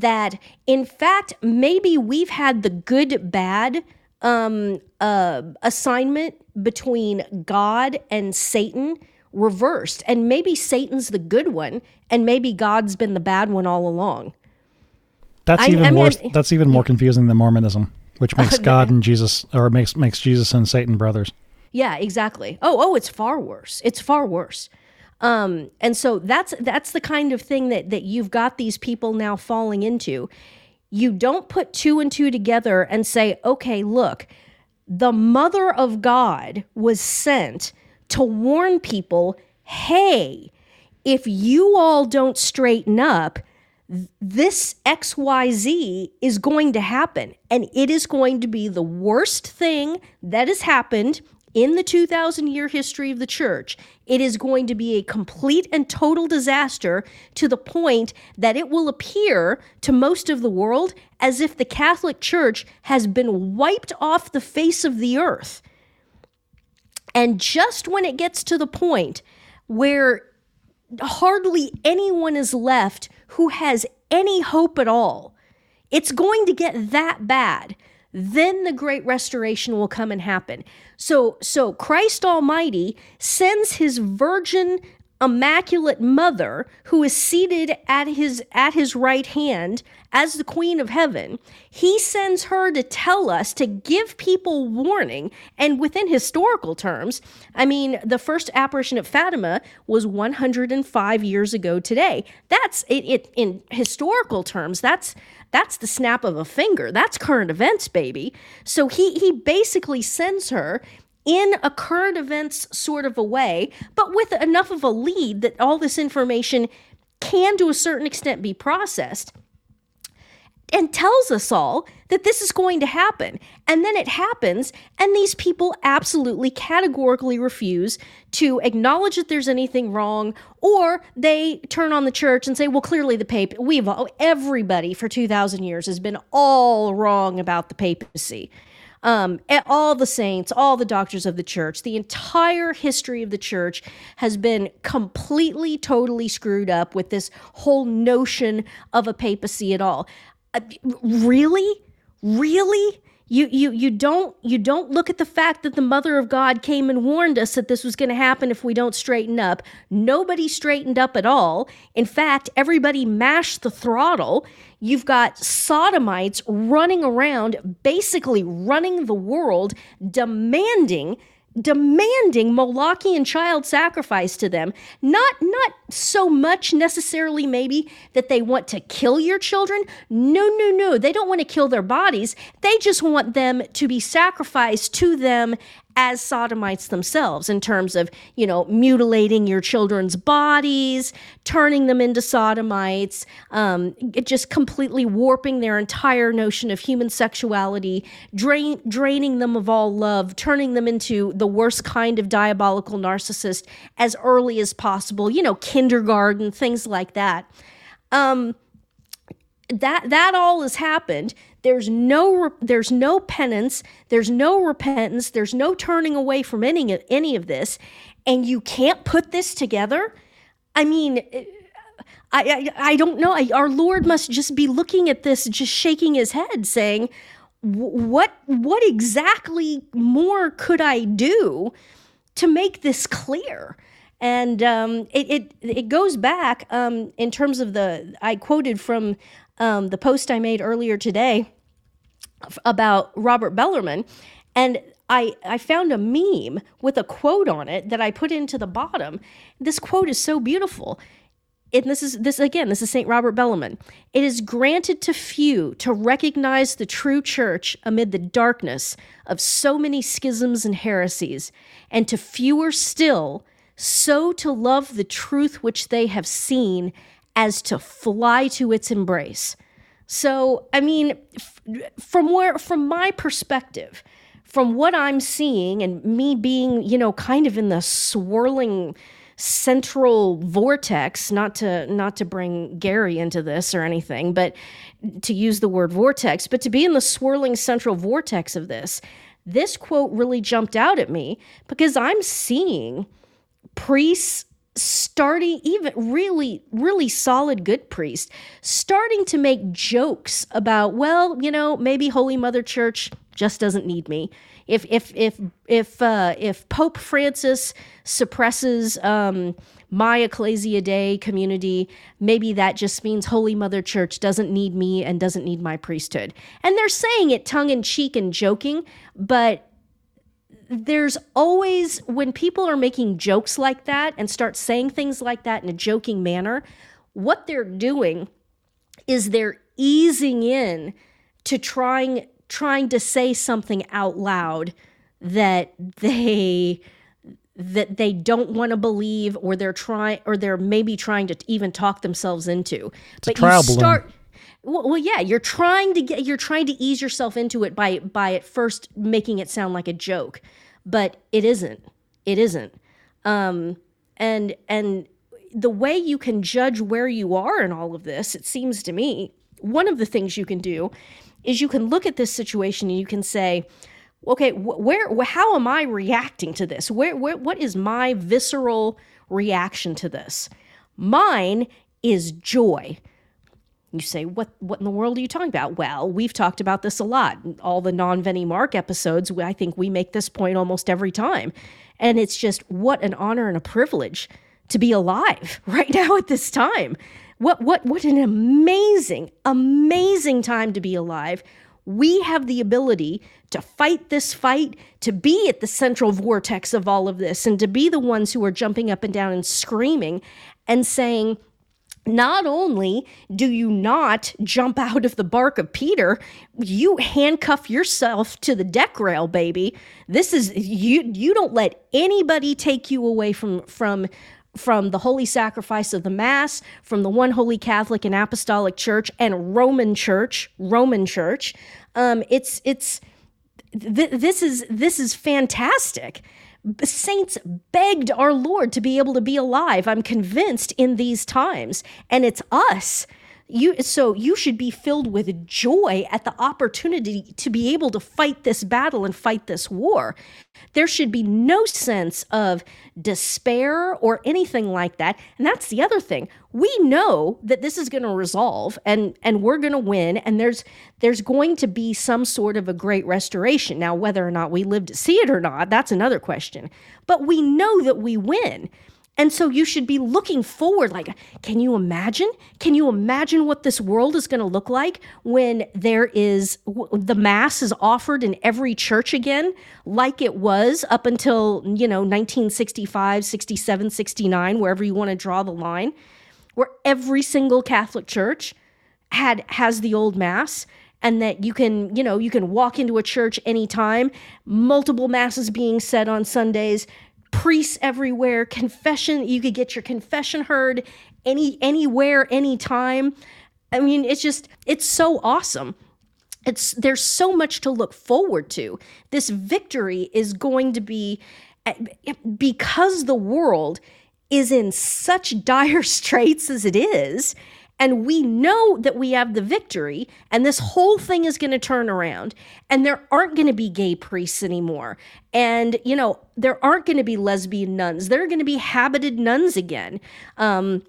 that in fact, maybe we've had the good, bad um, uh, assignment between God and Satan reversed. And maybe Satan's the good one, and maybe God's been the bad one all along. That's I, even I mean, worse. I mean, that's even more confusing than Mormonism, which makes God and Jesus, or makes makes Jesus and Satan brothers. Yeah, exactly. Oh, oh, it's far worse. It's far worse. Um, and so that's that's the kind of thing that that you've got these people now falling into. You don't put two and two together and say, okay, look, the mother of God was sent to warn people, hey, if you all don't straighten up, this X Y Z is going to happen, and it is going to be the worst thing that has happened in the two thousand year history of the church. It is going to be a complete and total disaster, to the point that it will appear to most of the world as if the Catholic Church has been wiped off the face of the earth. And just when it gets to the point where hardly anyone is left who has any hope at all, it's going to get that bad, then the Great Restoration will come and happen. So so Christ Almighty sends his virgin immaculate mother, who is seated at his at his right hand as the Queen of Heaven. He sends her to tell us, to give people warning. And within historical terms, I mean, the first apparition at Fatima was one hundred five years ago today. That's it, it in historical terms, that's that's the snap of a finger. That's current events, baby. So he he basically sends her in a current events sort of a way, but with enough of a lead that all this information can, to a certain extent, be processed, and tells us all that this is going to happen. And then it happens, and these people absolutely categorically refuse to acknowledge that there's anything wrong, or they turn on the church and say, well, clearly the papacy, we've all, everybody for two thousand years has been all wrong about the papacy. Um, all the saints, all the doctors of the church, the entire history of the church has been completely, totally screwed up with this whole notion of a papacy at all. Uh, really? Really? You you you don't you don't look at the fact that the Mother of God came and warned us that this was going to happen if we don't straighten up. Nobody straightened up at all. In fact, everybody mashed the throttle. You've got sodomites running around, basically running the world, demanding demanding Molochian child sacrifice to them. Not not so much necessarily maybe that they want to kill your children. No, no, no. They don't want to kill their bodies. They just want them to be sacrificed to them as sodomites themselves, in terms of, you know, mutilating your children's bodies, turning them into sodomites, um, just completely warping their entire notion of human sexuality, drain, draining them of all love, turning them into the worst kind of diabolical narcissist as early as possible, you know, kindergarten, things like that. Um, that, that all has happened. There's no there's no penance, there's no repentance, there's no turning away from any of, any of this, and you can't put this together? I mean, I, I, I don't know. I, our Lord must just be looking at this, just shaking his head, saying, what what exactly more could I do to make this clear? And um, it, it it goes back um, in terms of the, I quoted from um, the post I made earlier today about Robert Bellarmine, and I, I found a meme with a quote on it that I put into the bottom. This quote is so beautiful. And this is, this again, this is Saint Robert Bellarmine. It is granted to few to recognize the true church amid the darkness of so many schisms and heresies, and to fewer still so to love the truth which they have seen as to fly to its embrace. So, I mean, f- from where, from my perspective, from what I'm seeing and me being, you know, kind of in the swirling central vortex, not to not to bring Gary into this or anything, but to use the word vortex, but to be in the swirling central vortex of this, this quote really jumped out at me because I'm seeing priests starting, even really, really solid good priests, starting to make jokes about, well, you know, maybe Holy Mother Church just doesn't need me. If if if if uh, if Pope Francis suppresses um, my Ecclesia Dei community, maybe that just means Holy Mother Church doesn't need me and doesn't need my priesthood. And they're saying it tongue in cheek and joking, but there's always, when people are making jokes like that and start saying things like that in a joking manner, what they're doing is they're easing in to trying trying to say something out loud that they that they don't want to believe, or they're trying, or they're maybe trying to even talk themselves into. It's but you start well, well yeah, you're trying to get you're trying to ease yourself into it by by at first making it sound like a joke, but it isn't. It isn't. Um and and the way you can judge where you are in all of this, it seems to me, one of the things you can do is you can look at this situation and you can say, okay, wh- where, wh- how am I reacting to this? Where, where, what is my visceral reaction to this? Mine is joy. You say, what, what in the world are you talking about? Well, we've talked about this a lot. All the non-Venny Mark episodes, I think we make this point almost every time. And it's just, what an honor and a privilege to be alive right now at this time. What what what an amazing, amazing time to be alive. We have the ability to fight this fight, to be at the central vortex of all of this, and to be the ones who are jumping up and down and screaming and saying, not only do you not jump out of the bark of Peter, you handcuff yourself to the deck rail, baby. This is, you you don't let anybody take you away from from from the holy sacrifice of the Mass, from the one holy Catholic and Apostolic Church and Roman Church, Roman Church. Um, it's it's th- this is this is fantastic. Saints begged our Lord to be able to be alive, I'm convinced, in these times, and it's us. You so you should be filled with joy at the opportunity to be able to fight this battle and fight this war. There should be no sense of despair or anything like that. And that's the other thing. We know that this is going to resolve, and and we're going to win, and there's there's going to be some sort of a great restoration. Now, whether or not we live to see it or not, that's another question. But we know that we win. And so you should be looking forward, like, can you imagine? Can you imagine what this world is going to look like when there is, w- the Mass is offered in every church again, like it was up until, you know, nineteen sixty-five, sixty-seven, sixty-nine, wherever you want to draw the line, where every single Catholic church had has the old Mass, and that you can, you know, you can walk into a church anytime, multiple Masses being said on Sundays, priests everywhere, confession, you could get your confession heard any anywhere, anytime. I mean, it's just, it's so awesome. It's there's so much to look forward to. This victory is going to be, because the world is in such dire straits as it is, and we know that we have the victory, and this whole thing is going to turn around, and there aren't going to be gay priests anymore. And, you know, there aren't going to be lesbian nuns. There are going to be habited nuns again. Um,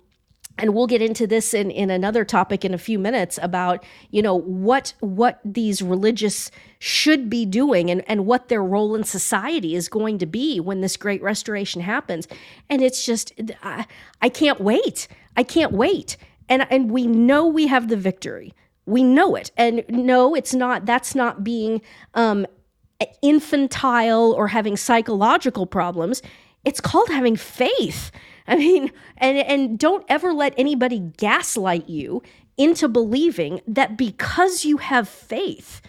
And we'll get into this in, in another topic in a few minutes about, you know, what what these religious should be doing and, and what their role in society is going to be when this great restoration happens. And it's just, I, I can't wait. I can't wait. And and we know we have the victory. We know it. And no, it's not, that's not being um, infantile or having psychological problems. It's called having faith. I mean, and and don't ever let anybody gaslight you into believing that because you have faith,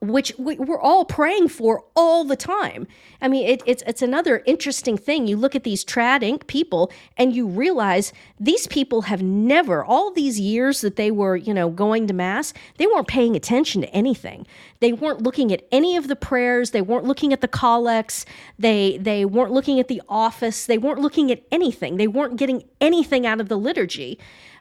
which we, we're all praying for all the time. I mean, it, it's it's another interesting thing. You look at these Trad Incorporated people and you realize these people have never, all these years that they were, you know, going to Mass, they weren't paying attention to anything. They weren't looking at any of the prayers. They weren't looking at the collects. They, they weren't looking at the office. They weren't looking at anything. They weren't getting anything out of the liturgy.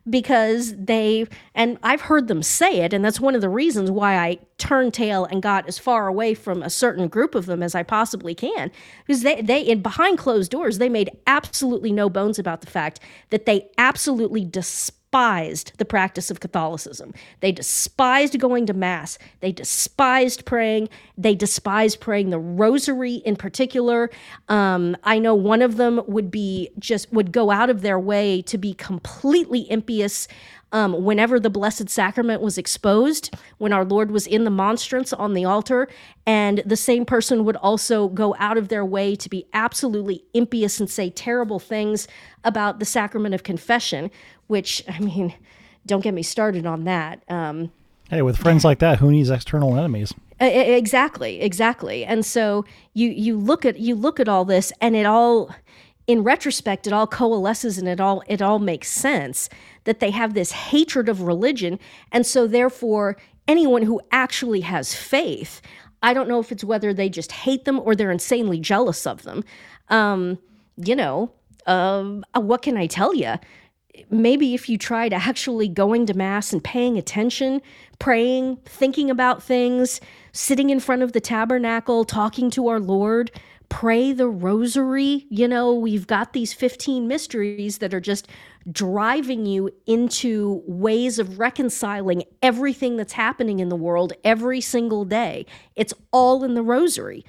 Because they, and I've heard them say it, and that's one of the reasons why I turned tail and got as far away from a certain group of them as I possibly can, because they, they in behind closed doors, they made absolutely no bones about the fact that they absolutely despised the practice of Catholicism. They despised going to Mass. They despised praying. They despised praying the Rosary in particular. Um, I know one of them would be just, would go out of their way to be completely impious um, whenever the Blessed Sacrament was exposed, when our Lord was in the monstrance on the altar. And the same person would also go out of their way to be absolutely impious and say terrible things about the Sacrament of Confession, which, I mean, don't get me started on that. Um, hey, with friends like that, who needs external enemies? Exactly, exactly. And so you you look at you look at all this, and it all, in retrospect, it all coalesces, and it all it all makes sense that they have this hatred of religion, and so therefore anyone who actually has faith, I don't know if it's whether they just hate them or they're insanely jealous of them. Um, you know, um, what can I tell you? Maybe if you tried actually going to Mass and paying attention, praying, thinking about things, sitting in front of the tabernacle, talking to our Lord, pray the Rosary. You know, we've got these fifteen mysteries that are just driving you into ways of reconciling everything that's happening in the world every single day. It's all in the Rosary.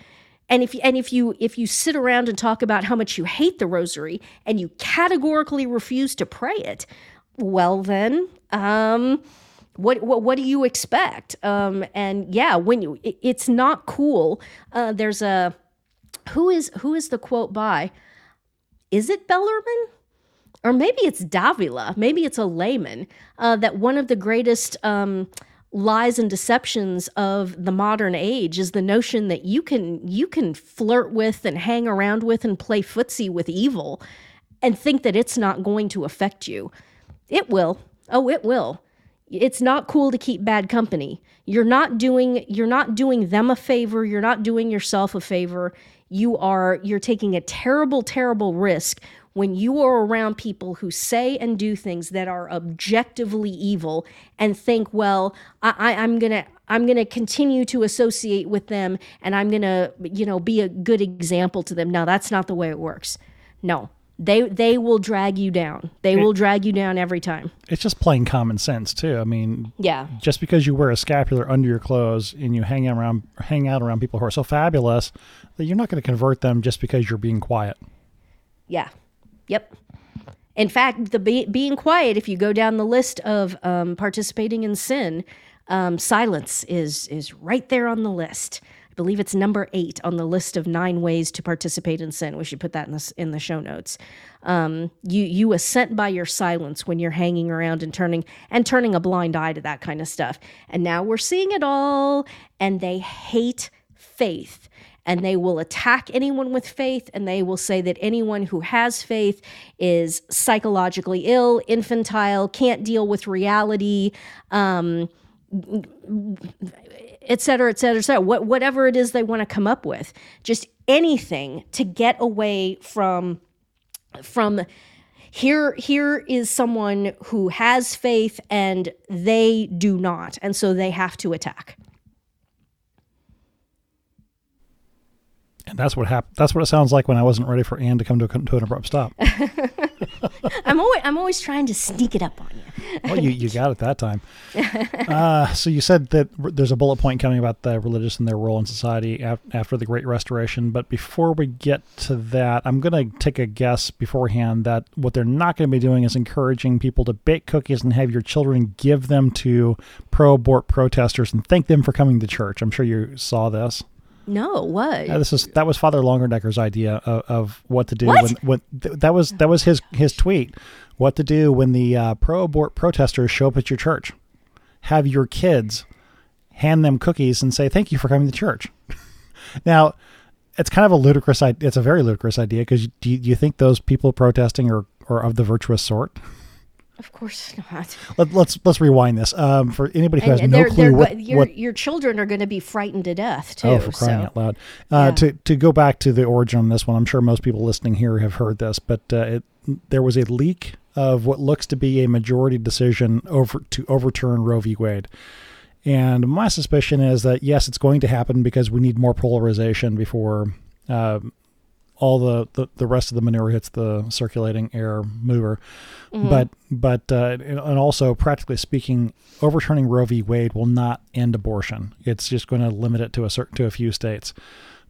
And if you, and if you if you sit around and talk about how much you hate the Rosary and you categorically refuse to pray it, well then, um, what what what do you expect? Um, and yeah, when you it, it's not cool. Uh, there's a who is who is the quote by? Is it Bellarmine? Or maybe it's Davila. Maybe it's a layman. Uh, that one of the greatest. Um, lies and deceptions of the modern age is the notion that you can you can flirt with and hang around with and play footsie with evil and think that it's not going to affect you. It will. Oh, it will. It's not cool to keep bad company. You're not doing you're not doing them a favor. You're not doing yourself a favor. You are you're taking a terrible, terrible risk when you are around people who say and do things that are objectively evil and think, well, I, I, I'm gonna I'm gonna continue to associate with them and I'm gonna, you know, be a good example to them. No, that's not the way it works. No. They they will drag you down. They it, will drag you down every time. It's just plain common sense too. I mean, yeah. Just because you wear a scapular under your clothes and you hang around hang out around people who are so fabulous that you're not going to convert them just because you're being quiet. Yeah. Yep. In fact, the be, being quiet, if you go down the list of um, participating in sin, um, silence is is right there on the list. I believe it's number eight on the list of nine ways to participate in sin. We should put that in the, in the show notes. Um, you you assent by your silence when you're hanging around and turning and turning a blind eye to that kind of stuff. And now we're seeing it all, and they hate faith. And they will attack anyone with faith, and they will say that anyone who has faith is psychologically ill, infantile, can't deal with reality, um, et cetera, et cetera, et cetera. What, whatever it is they want to come up with, just anything to get away from from here. Here is someone who has faith, and they do not, and so they have to attack. And that's what happened. That's what it sounds like when I wasn't ready for Anne to come to, a, to an abrupt stop. I'm always I'm always trying to sneak it up on you. Well, you, you got it that time. Uh, so you said that there's a bullet point coming about the religious and their role in society af- after the Great Restoration. But before we get to that, I'm going to take a guess beforehand that what they're not going to be doing is encouraging people to bake cookies and have your children give them to pro-abort protesters and thank them for coming to church. I'm sure you saw this. No, what? Uh, this is that was Father Longerdecker's idea of, of what to do. What? When, when th- that was that was his his tweet. What to do when the uh, pro-abort protesters show up at your church? Have your kids hand them cookies and say thank you for coming to church. Now, it's kind of a ludicrous idea. It's a very ludicrous idea because do you, do you think those people protesting are, are of the virtuous sort? Of course not. Let, let's let's rewind this. Um, for anybody who has and no they're, clue, they're, what, your what, your children are going to be frightened to death too. Oh, for crying so. out loud! Uh, yeah. To to go back to the origin on this one, I'm sure most people listening here have heard this, but uh, it, there was a leak of what looks to be a majority decision over to overturn Roe v. Wade, and my suspicion is that yes, it's going to happen because we need more polarization before uh, all the, the, the rest of the manure hits the circulating air mover. Mm-hmm. But, but, uh, and also practically speaking, overturning Roe v. Wade will not end abortion. It's just going to limit it to a certain, to a few states,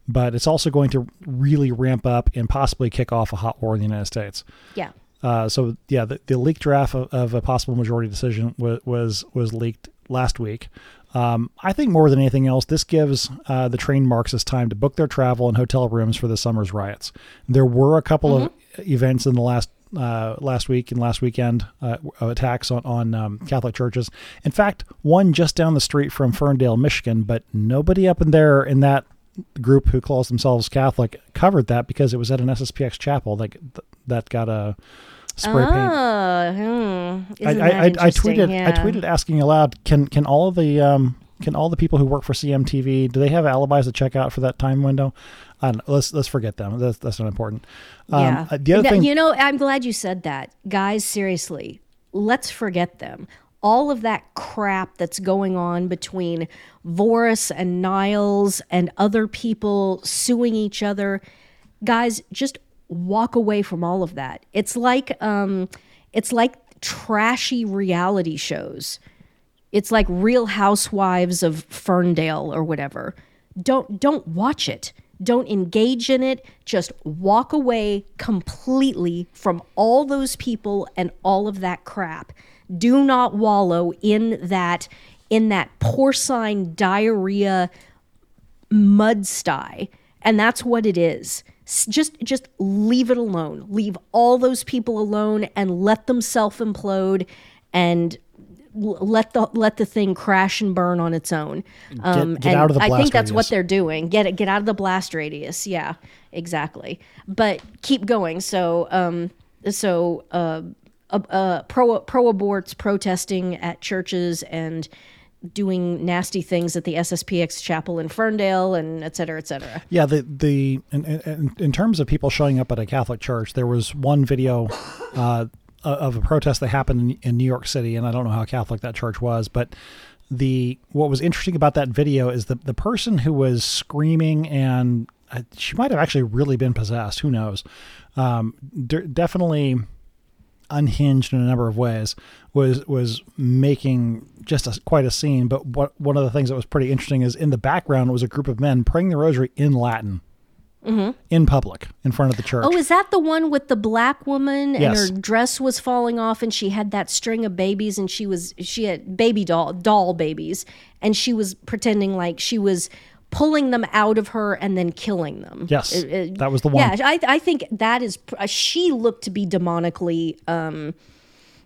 but it's also going to really ramp up and possibly kick off a hot war in the United States. Yeah. Uh, so yeah, the, the leaked draft of, of a possible majority decision was, was, was leaked last week. Um, I think more than anything else, this gives uh, the trained Marxists time to book their travel and hotel rooms for the summer's riots. There were a couple mm-hmm. of events in the last uh, last week and last weekend uh, attacks on, on um, Catholic churches. In fact, one just down the street from Ferndale, Michigan, but nobody up in there in that group who calls themselves Catholic covered that because it was at an S S P X chapel that, that got a... spray paint. Oh, hmm. Isn't I, that I, interesting? I tweeted. Yeah. I tweeted asking aloud. Can can all of the um can all the people who work for C M T V do they have alibis to check out for that time window? I don't know. Let's let's forget them. That's that's not important. Um, yeah. The other that, thing, you know, I'm glad you said that, guys. Seriously, let's forget them. All of that crap that's going on between Voris and Niles and other people suing each other, guys. Just walk away from all of that. It's like um, it's like trashy reality shows. It's like Real Housewives of Ferndale or whatever. Don't don't watch it. Don't engage in it. Just walk away completely from all those people and all of that crap. Do not wallow in that in that porcine diarrhea mudslide. And that's what it is. Just just leave it alone. Leave all those people alone and let them self-implode and l- let the let the thing crash and burn on its own. Um, get get and out of the blast I think that's radius. What they're doing. Get it, get out of the blast radius. Yeah, exactly. But keep going. So um, so uh, uh, uh, pro pro-aborts protesting at churches and doing nasty things at the S S P X chapel in Ferndale and et cetera, et cetera. Yeah. The, the, in, in, in terms of people showing up at a Catholic church, there was one video, uh, of a protest that happened in, in New York City. And I don't know how Catholic that church was, but the, what was interesting about that video is that the person who was screaming and uh, she might've actually really been possessed. Who knows? Um, de- definitely, unhinged in a number of ways, was was making just a, quite a scene. But what, one of the things that was pretty interesting is in the background was a group of men praying the rosary in Latin, mm-hmm. in public, in front of the church. Oh, is that the one with the black woman and yes. her dress was falling off and she had that string of babies and she was she had baby doll doll babies and she was pretending like she was pulling them out of her and then killing them. Yes, it, it, that was the one. Yeah, I, I think that is, she looked to be demonically um,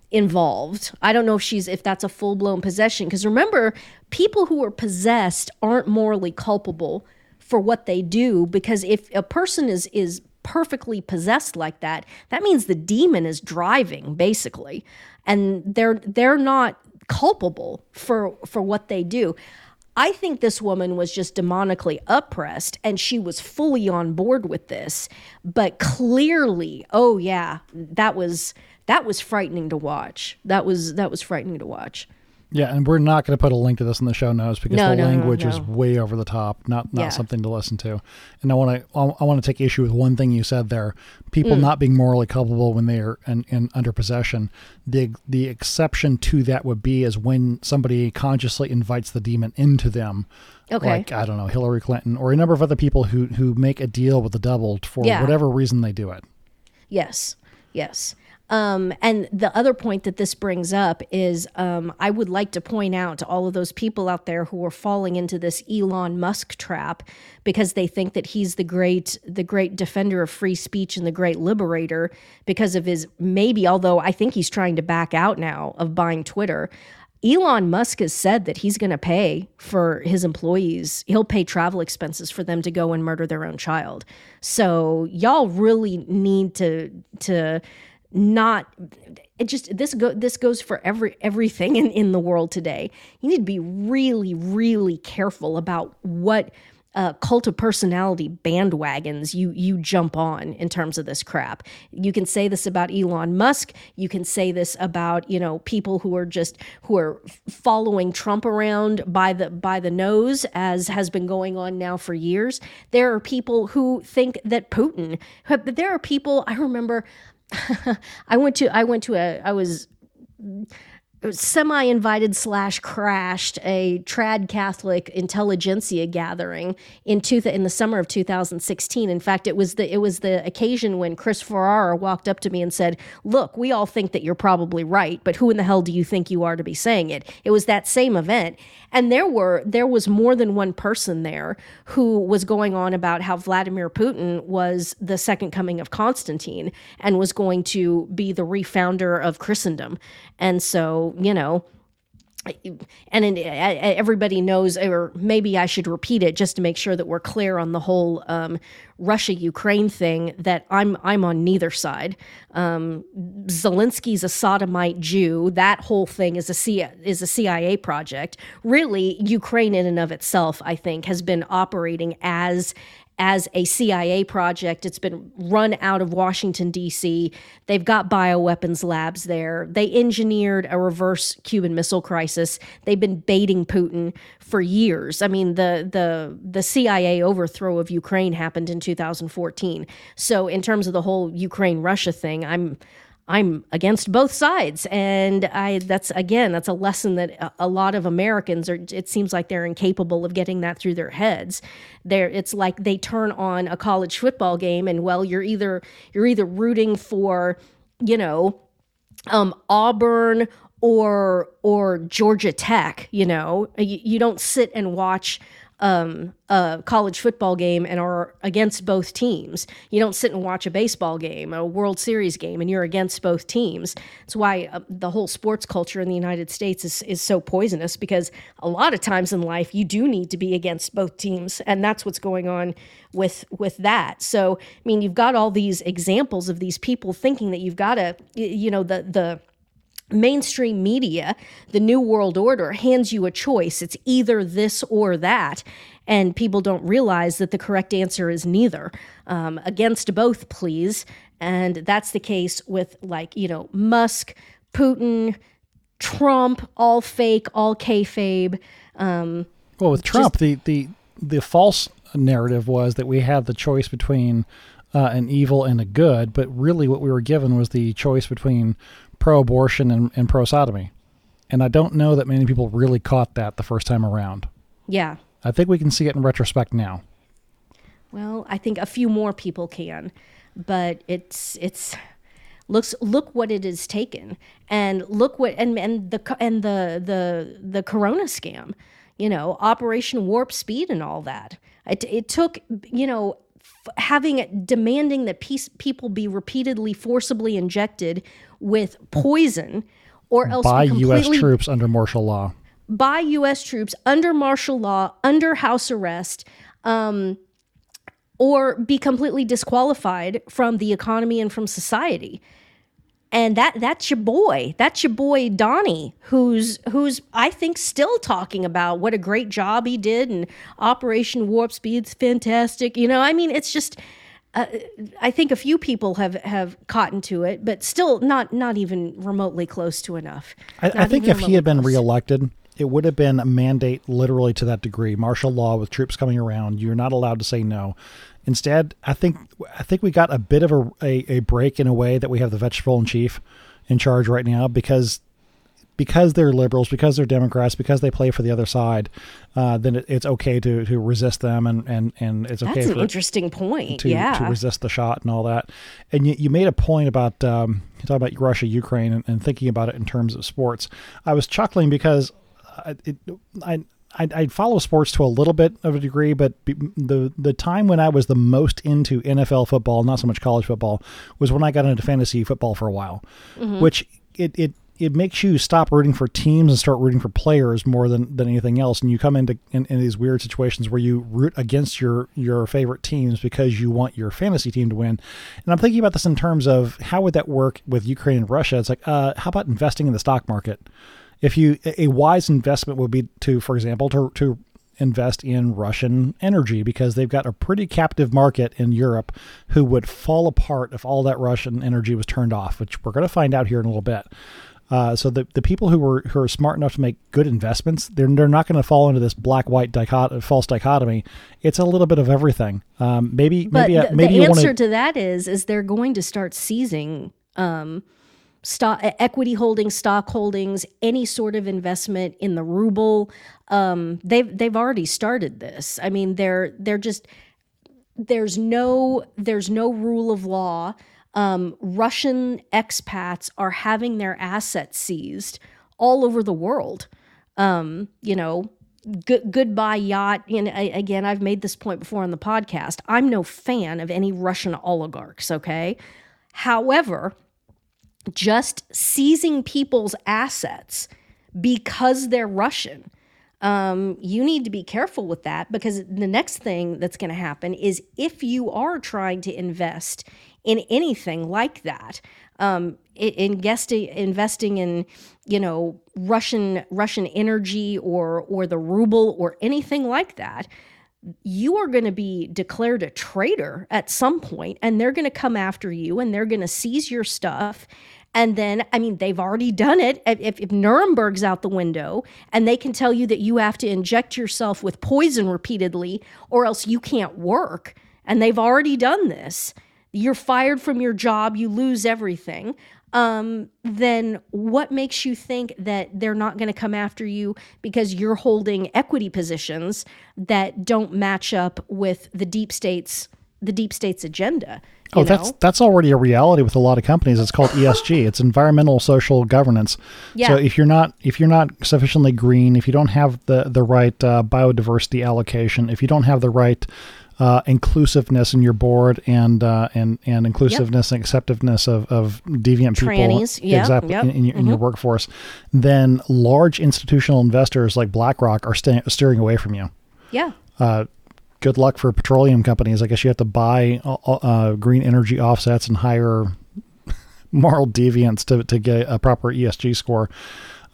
involved. I don't know if she's, if that's a full-blown possession. Because remember, people who are possessed aren't morally culpable for what they do. Because if a person is is perfectly possessed like that, that means the demon is driving, basically. And they're they're not culpable for for what they do. I think this woman was just demonically oppressed and she was fully on board with this, but clearly, oh yeah, that was, that was frightening to watch. That was, that was frightening to watch. Yeah, and we're not going to put a link to this in the show notes because no, the no, language no, no. is way over the top, not not yeah. something to listen to. And I want to I want to take issue with one thing you said there. People mm. not being morally culpable when they are in, in under possession. The the exception to that would be is when somebody consciously invites the demon into them. Okay. Like, I don't know, Hillary Clinton or a number of other people who, who make a deal with the devil for yeah. whatever reason they do it. Yes, yes. Um, and the other point that this brings up is um, I would like to point out to all of those people out there who are falling into this Elon Musk trap because they think that he's the great the great defender of free speech and the great liberator because of his maybe, although I think he's trying to back out now of buying Twitter. Elon Musk has said that he's going to pay for his employees. He'll pay travel expenses for them to go and murder their own child. So y'all really need to to... Not it just this go this goes for every everything in, in the world today. You need to be really, really careful about what uh, cult of personality bandwagons you you jump on in terms of this crap. You can say this about Elon Musk. You can say this about you know people who are just who are following Trump around by the by the nose, as has been going on now for years. There are people who think that Putin. There are people I remember. I went to I went to a I was semi invited slash crashed a trad Catholic intelligentsia gathering in two, in the summer of two thousand sixteen. In fact, it was the it was the occasion when Chris Ferrara walked up to me and said, "Look, we all think that you're probably right, but who in the hell do you think you are to be saying it?" It was that same event, and there were there was more than one person there who was going on about how Vladimir Putin was the second coming of Constantine and was going to be the refounder of Christendom, and so. You know, and in, everybody knows, or maybe I should repeat it just to make sure that we're clear on the whole um, Russia-Ukraine thing, that I'm I'm on neither side. Um, Zelensky's a sodomite Jew. That whole thing is a C I A, is a C I A project. Really, Ukraine in and of itself, I think, has been operating as As a C I A project. It's been run out of Washington, D C. They've got bioweapons labs there. They engineered a reverse Cuban Missile Crisis. They've been baiting Putin for years. I mean, the the the C I A overthrow of Ukraine happened in two thousand fourteen. So in terms of the whole Ukraine-Russia thing, I'm I'm against both sides. And I that's, again, that's a lesson that a, a lot of Americans are, it seems like they're incapable of getting that through their heads. They're, it's like they turn on a college football game and, well, you're either you're either rooting for, you know, um, Auburn or or Georgia Tech, you know. You, you don't sit and watch Um, a college football game and are against both teams. You don't sit and watch a baseball game, a World Series game, and you're against both teams. That's why uh, the whole sports culture in the United States is, is so poisonous, because a lot of times in life you do need to be against both teams, and that's what's going on with with that. So, I mean, you've got all these examples of these people thinking that you've got to, you know, the the mainstream media, the New World Order, hands you a choice. It's either this or that. And people don't realize that the correct answer is neither. Um, against both, please. And that's the case with, like, you know, Musk, Putin, Trump, all fake, all kayfabe. Um, well, with Trump, just, the, the, the false narrative was that we had the choice between uh, an evil and a good, but really what we were given was the choice between pro-abortion and, and pro-sodomy. And I don't know that many people really caught that the first time around. Yeah. I think we can see it in retrospect now. Well, I think a few more people can, but it's, it's, looks, look what it has taken, and look what, and, and the, and the, the, the Corona scam, you know, Operation Warp Speed and all that. It, it took, you know, having demanding that peace, people be repeatedly forcibly injected with poison, or else by U S troops under martial law, by U S troops under martial law, under house arrest, um, or be completely disqualified from the economy and from society. And that that's your boy. That's your boy Donnie, who's who's I think still talking about what a great job he did, and Operation Warp Speed's fantastic. You know, I mean, it's just Uh, I think a few people have, have cottoned to it, but still not not even remotely close to enough. I, I think if he had been reelected, it would have been a mandate literally to that degree. Martial law with troops coming around. You're not allowed to say no. Instead, I think I think we got a bit of a, a, a break in a way that we have the vegetable in chief in charge right now because because they're liberals, because they're Democrats, because they play for the other side, uh, then it, it's okay to, to resist them. And, and, and it's okay. That's an for, interesting point. To, yeah. to resist the shot and all that. And you, you made a point about, um, you talk about Russia, Ukraine, and, and thinking about it in terms of sports. I was chuckling because I, it, I, I, I follow sports to a little bit of a degree, but the, the time when I was the most into N F L football, not so much college football, was when I got into fantasy football for a while, mm-hmm. which it, it, it makes you stop rooting for teams and start rooting for players more than, than anything else. And you come into in, in these weird situations where you root against your, your favorite teams because you want your fantasy team to win. And I'm thinking about this in terms of how would that work with Ukraine and Russia? It's like, uh, how about investing in the stock market? If you, a wise investment would be to, for example, to, to, invest in Russian energy because they've got a pretty captive market in Europe who would fall apart if all that Russian energy was turned off, which we're going to find out here in a little bit. Uh, so the, the people who were who are smart enough to make good investments, they're they're not going to fall into this black white dichot- false dichotomy. It's a little bit of everything. Um, maybe but maybe the, maybe the answer wanna... to that is is they're going to start seizing um, stock equity holdings, stock holdings, any sort of investment in the ruble. Um, they've they've already started this. I mean, they're they're just there's no there's no rule of law. Um, Russian expats are having their assets seized all over the world. Um, you know, g- goodbye yacht. And I, again, I've made this point before on the podcast. I'm no fan of any Russian oligarchs. Okay. However, just seizing people's assets because they're Russian, um, you need to be careful with that because the next thing that's going to happen is if you are trying to invest in anything like that, um, in guesti- investing in, you know, Russian Russian energy or or the ruble or anything like that, you are going to be declared a traitor at some point, and they're going to come after you, and they're going to seize your stuff. And then, I mean, they've already done it. If, if Nuremberg's out the window and they can tell you that you have to inject yourself with poison repeatedly or else you can't work, and they've already done this, you're fired from your job, you lose everything, um, then what makes you think that they're not going to come after you because you're holding equity positions that don't match up with the deep state's the deep state's agenda? Oh, know? that's that's already a reality with a lot of companies. It's called E S G. It's environmental, social governance. Yeah. So if you're not if you're not sufficiently green, if you don't have the the right uh, biodiversity allocation, if you don't have the right Uh, inclusiveness in your board and uh, and and inclusiveness yep. and acceptiveness of, of deviant Trannies, people yep, exactly yep, in, in, your, mm-hmm. in your workforce, then large institutional investors like BlackRock are st- steering away from you. Yeah. Uh, good luck for petroleum companies. I guess you have to buy uh, green energy offsets and hire moral deviants to to get a proper E S G score.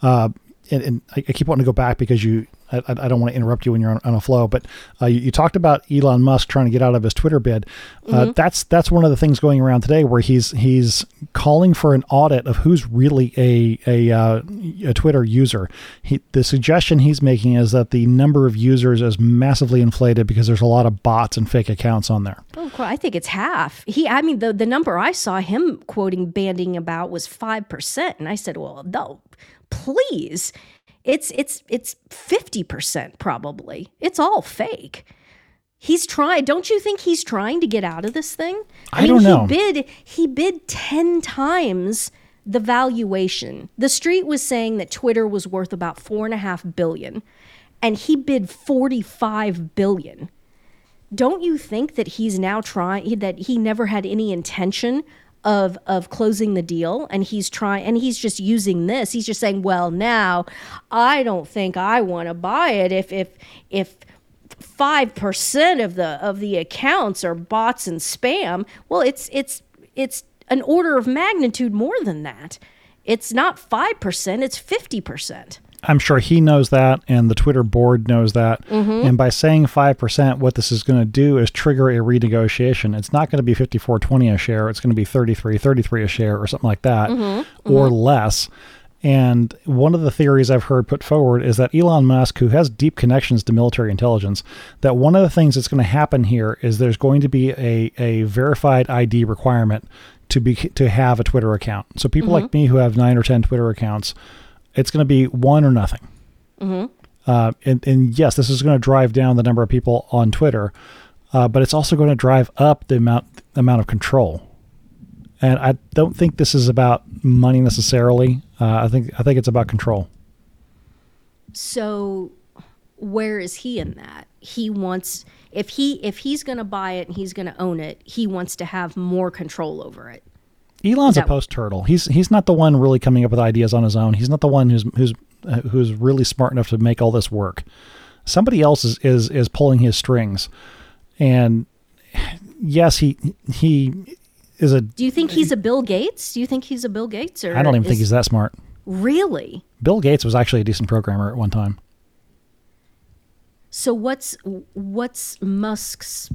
Uh, and, and I keep wanting to go back because you. I, I don't want to interrupt you when you're on, on a flow, but uh, you, you talked about Elon Musk trying to get out of his Twitter bid. Uh, mm-hmm. That's that's one of the things going around today, where he's he's calling for an audit of who's really a a, uh, a Twitter user. He, the suggestion he's making is that the number of users is massively inflated because there's a lot of bots and fake accounts on there. Oh, cool. I think it's half. He, I mean, the the number I saw him quoting banding about was five percent, and I said, well, no, please. It's it's it's fifty percent probably. It's all fake. He's trying. Don't you think he's trying to get out of this thing? I, I mean, don't know. He bid he bid ten times the valuation. The Street was saying that Twitter was worth about four and a half billion, and he bid forty-five billion. Don't you think that he's now trying that he never had any intention of of closing the deal, and he's trying and he's just using this. He's just saying, well, now I don't think I want to buy it if if if five percent of the of the accounts are bots and spam. Well, it's it's it's an order of magnitude more than that. It's not five percent, it's fifty percent. I'm sure he knows that, and the Twitter board knows that. Mm-hmm. And by saying five percent, what this is going to do is trigger a renegotiation. It's not going to be fifty-four twenty a share. It's going to be thirty-three thirty-three a share or something like that, mm-hmm. or mm-hmm. less. And one of the theories I've heard put forward is that Elon Musk, who has deep connections to military intelligence, that one of the things that's going to happen here is there's going to be a, a verified I D requirement to be to have a Twitter account. So people mm-hmm. like me who have nine or ten Twitter accounts, it's going to be one or nothing. Mm-hmm. Uh, and, and yes, this is going to drive down the number of people on Twitter, uh, but it's also going to drive up the amount amount of control. And I don't think this is about money necessarily. Uh, I think I think it's about control. So where is he in that? He wants if he if he's going to buy it and he's going to own it, he wants to have more control over it. Elon's a post turtle. He's he's not the one really coming up with ideas on his own. He's not the one who's who's uh, who's really smart enough to make all this work. Somebody else is is, is pulling his strings. And yes, he he is a Do you think he's a Bill Gates? Do you think he's a Bill Gates or I don't even is, think he's that smart. Really? Bill Gates was actually a decent programmer at one time. So what's what's Musk's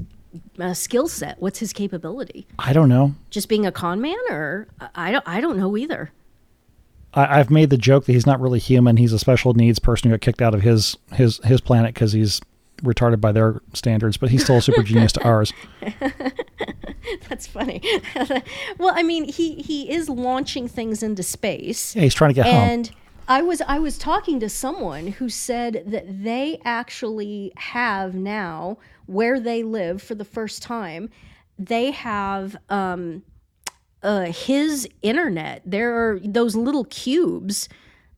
Uh, skill set? What's his capability? I don't know. Just being a con man, or I don't. I don't know either. I, I've made the joke that he's not really human. He's a special needs person who got kicked out of his his his planet because he's retarded by their standards, but he's still a super genius to ours. That's funny. Well, I mean, he he is launching things into space. Yeah, he's trying to get and home. I was I was talking to someone who said that they actually have now, where they live for the first time, they have um, uh, his internet. There are those little cubes,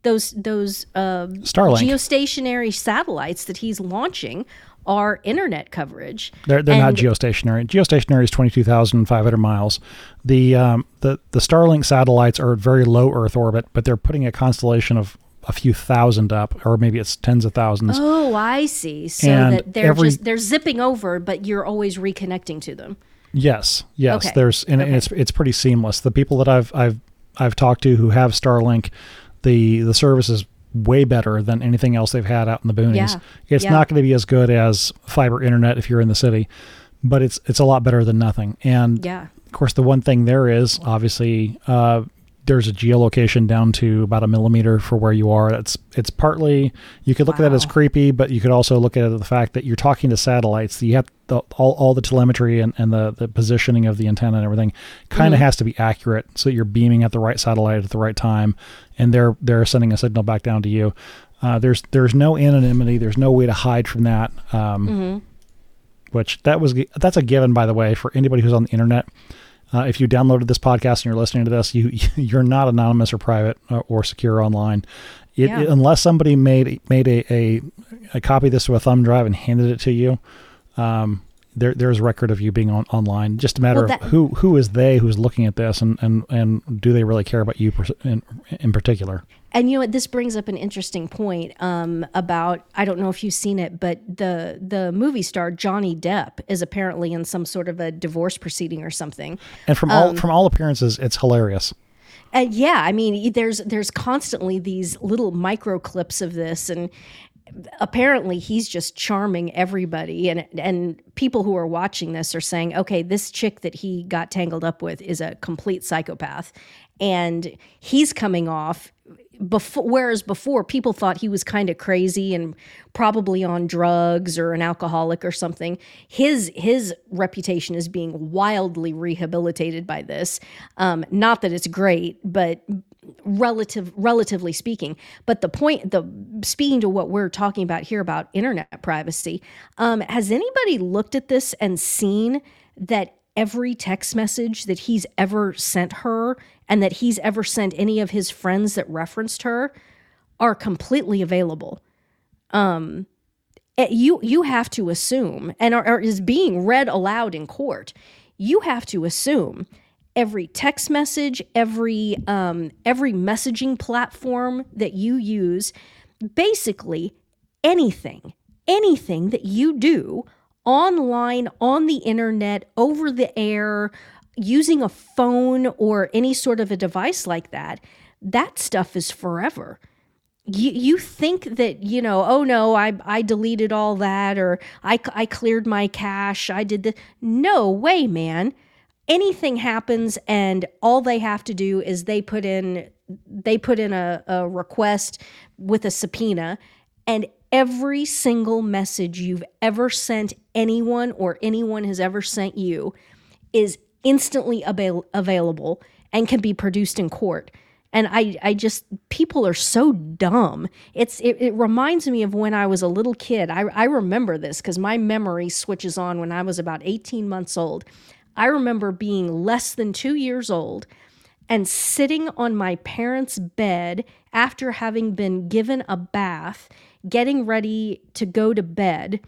those those uh, geostationary satellites that he's launching are internet coverage. They're they're and not geostationary. Geostationary is twenty-two thousand five hundred miles. The um, the the Starlink satellites are at very low Earth orbit, but they're putting a constellation of a few thousand up, or maybe it's tens of thousands. Oh, I see. So and that they're every, just they're zipping over, but you're always reconnecting to them. Yes, yes. Okay. There's and okay. it's it's pretty seamless. The people that I've I've I've talked to who have Starlink, the the service is way better than anything else they've had out in the boonies. Yeah. It's yeah. not going to be as good as fiber internet if you're in the city, but it's it's a lot better than nothing. And yeah. of course, the one thing there is obviously. Uh, There's a geolocation down to about a millimeter for where you are. It's it's partly, you could look wow. at that as creepy, but you could also look at it as the fact that you're talking to satellites. You have the, all, all the telemetry and, and the, the positioning of the antenna and everything kind of mm-hmm. has to be accurate so that you're beaming at the right satellite at the right time, and they're they're sending a signal back down to you. Uh, there's there's no anonymity. There's no way to hide from that, um, mm-hmm. which that was that's a given, by the way, for anybody who's on the internet. Uh, if you downloaded this podcast and you're listening to this, you you're not anonymous or private or, or secure online, it, yeah. it, unless somebody made made a, a a copy of this to a thumb drive and handed it to you. Um, there there's record of you being on online. Just a matter well, that, of who who is they who's looking at this, and and, and do they really care about you per, in in particular? And you know what, this brings up an interesting point um, about, I don't know if you've seen it, but the the movie star Johnny Depp is apparently in some sort of a divorce proceeding or something. And from all um, from all appearances, it's hilarious. And yeah, I mean, there's there's constantly these little micro clips of this, and apparently he's just charming everybody, and and people who are watching this are saying, okay, this chick that he got tangled up with is a complete psychopath, and he's coming off. Before, whereas before people thought he was kind of crazy and probably on drugs or an alcoholic or something, his his reputation is being wildly rehabilitated by this. Um, not that it's great, but relative relatively speaking. But the point, the speaking to what we're talking about here about internet privacy, um, has anybody looked at this and seen that every text message that he's ever sent her, and that he's ever sent any of his friends that referenced her, are completely available? Um, you you have to assume, and are, are, is being read aloud in court. You have to assume every text message, every um, every messaging platform that you use, basically anything, anything that you do online, on the internet, over the air, using a phone or any sort of a device like that, that stuff is forever. you you think that, you know, oh no, I I deleted all that, or I, I cleared my cache, I did this. No way, man. Anything happens, and all they have to do is they put in they put in a, a request with a subpoena, and every single message you've ever sent anyone or anyone has ever sent you is instantly avail- available and can be produced in court. And I, I just, people are so dumb. It's, it, it reminds me of when I was a little kid. I, I remember this because my memory switches on when I was about eighteen months old. I remember being less than two years old and sitting on my parents' bed after having been given a bath, getting ready to go to bed.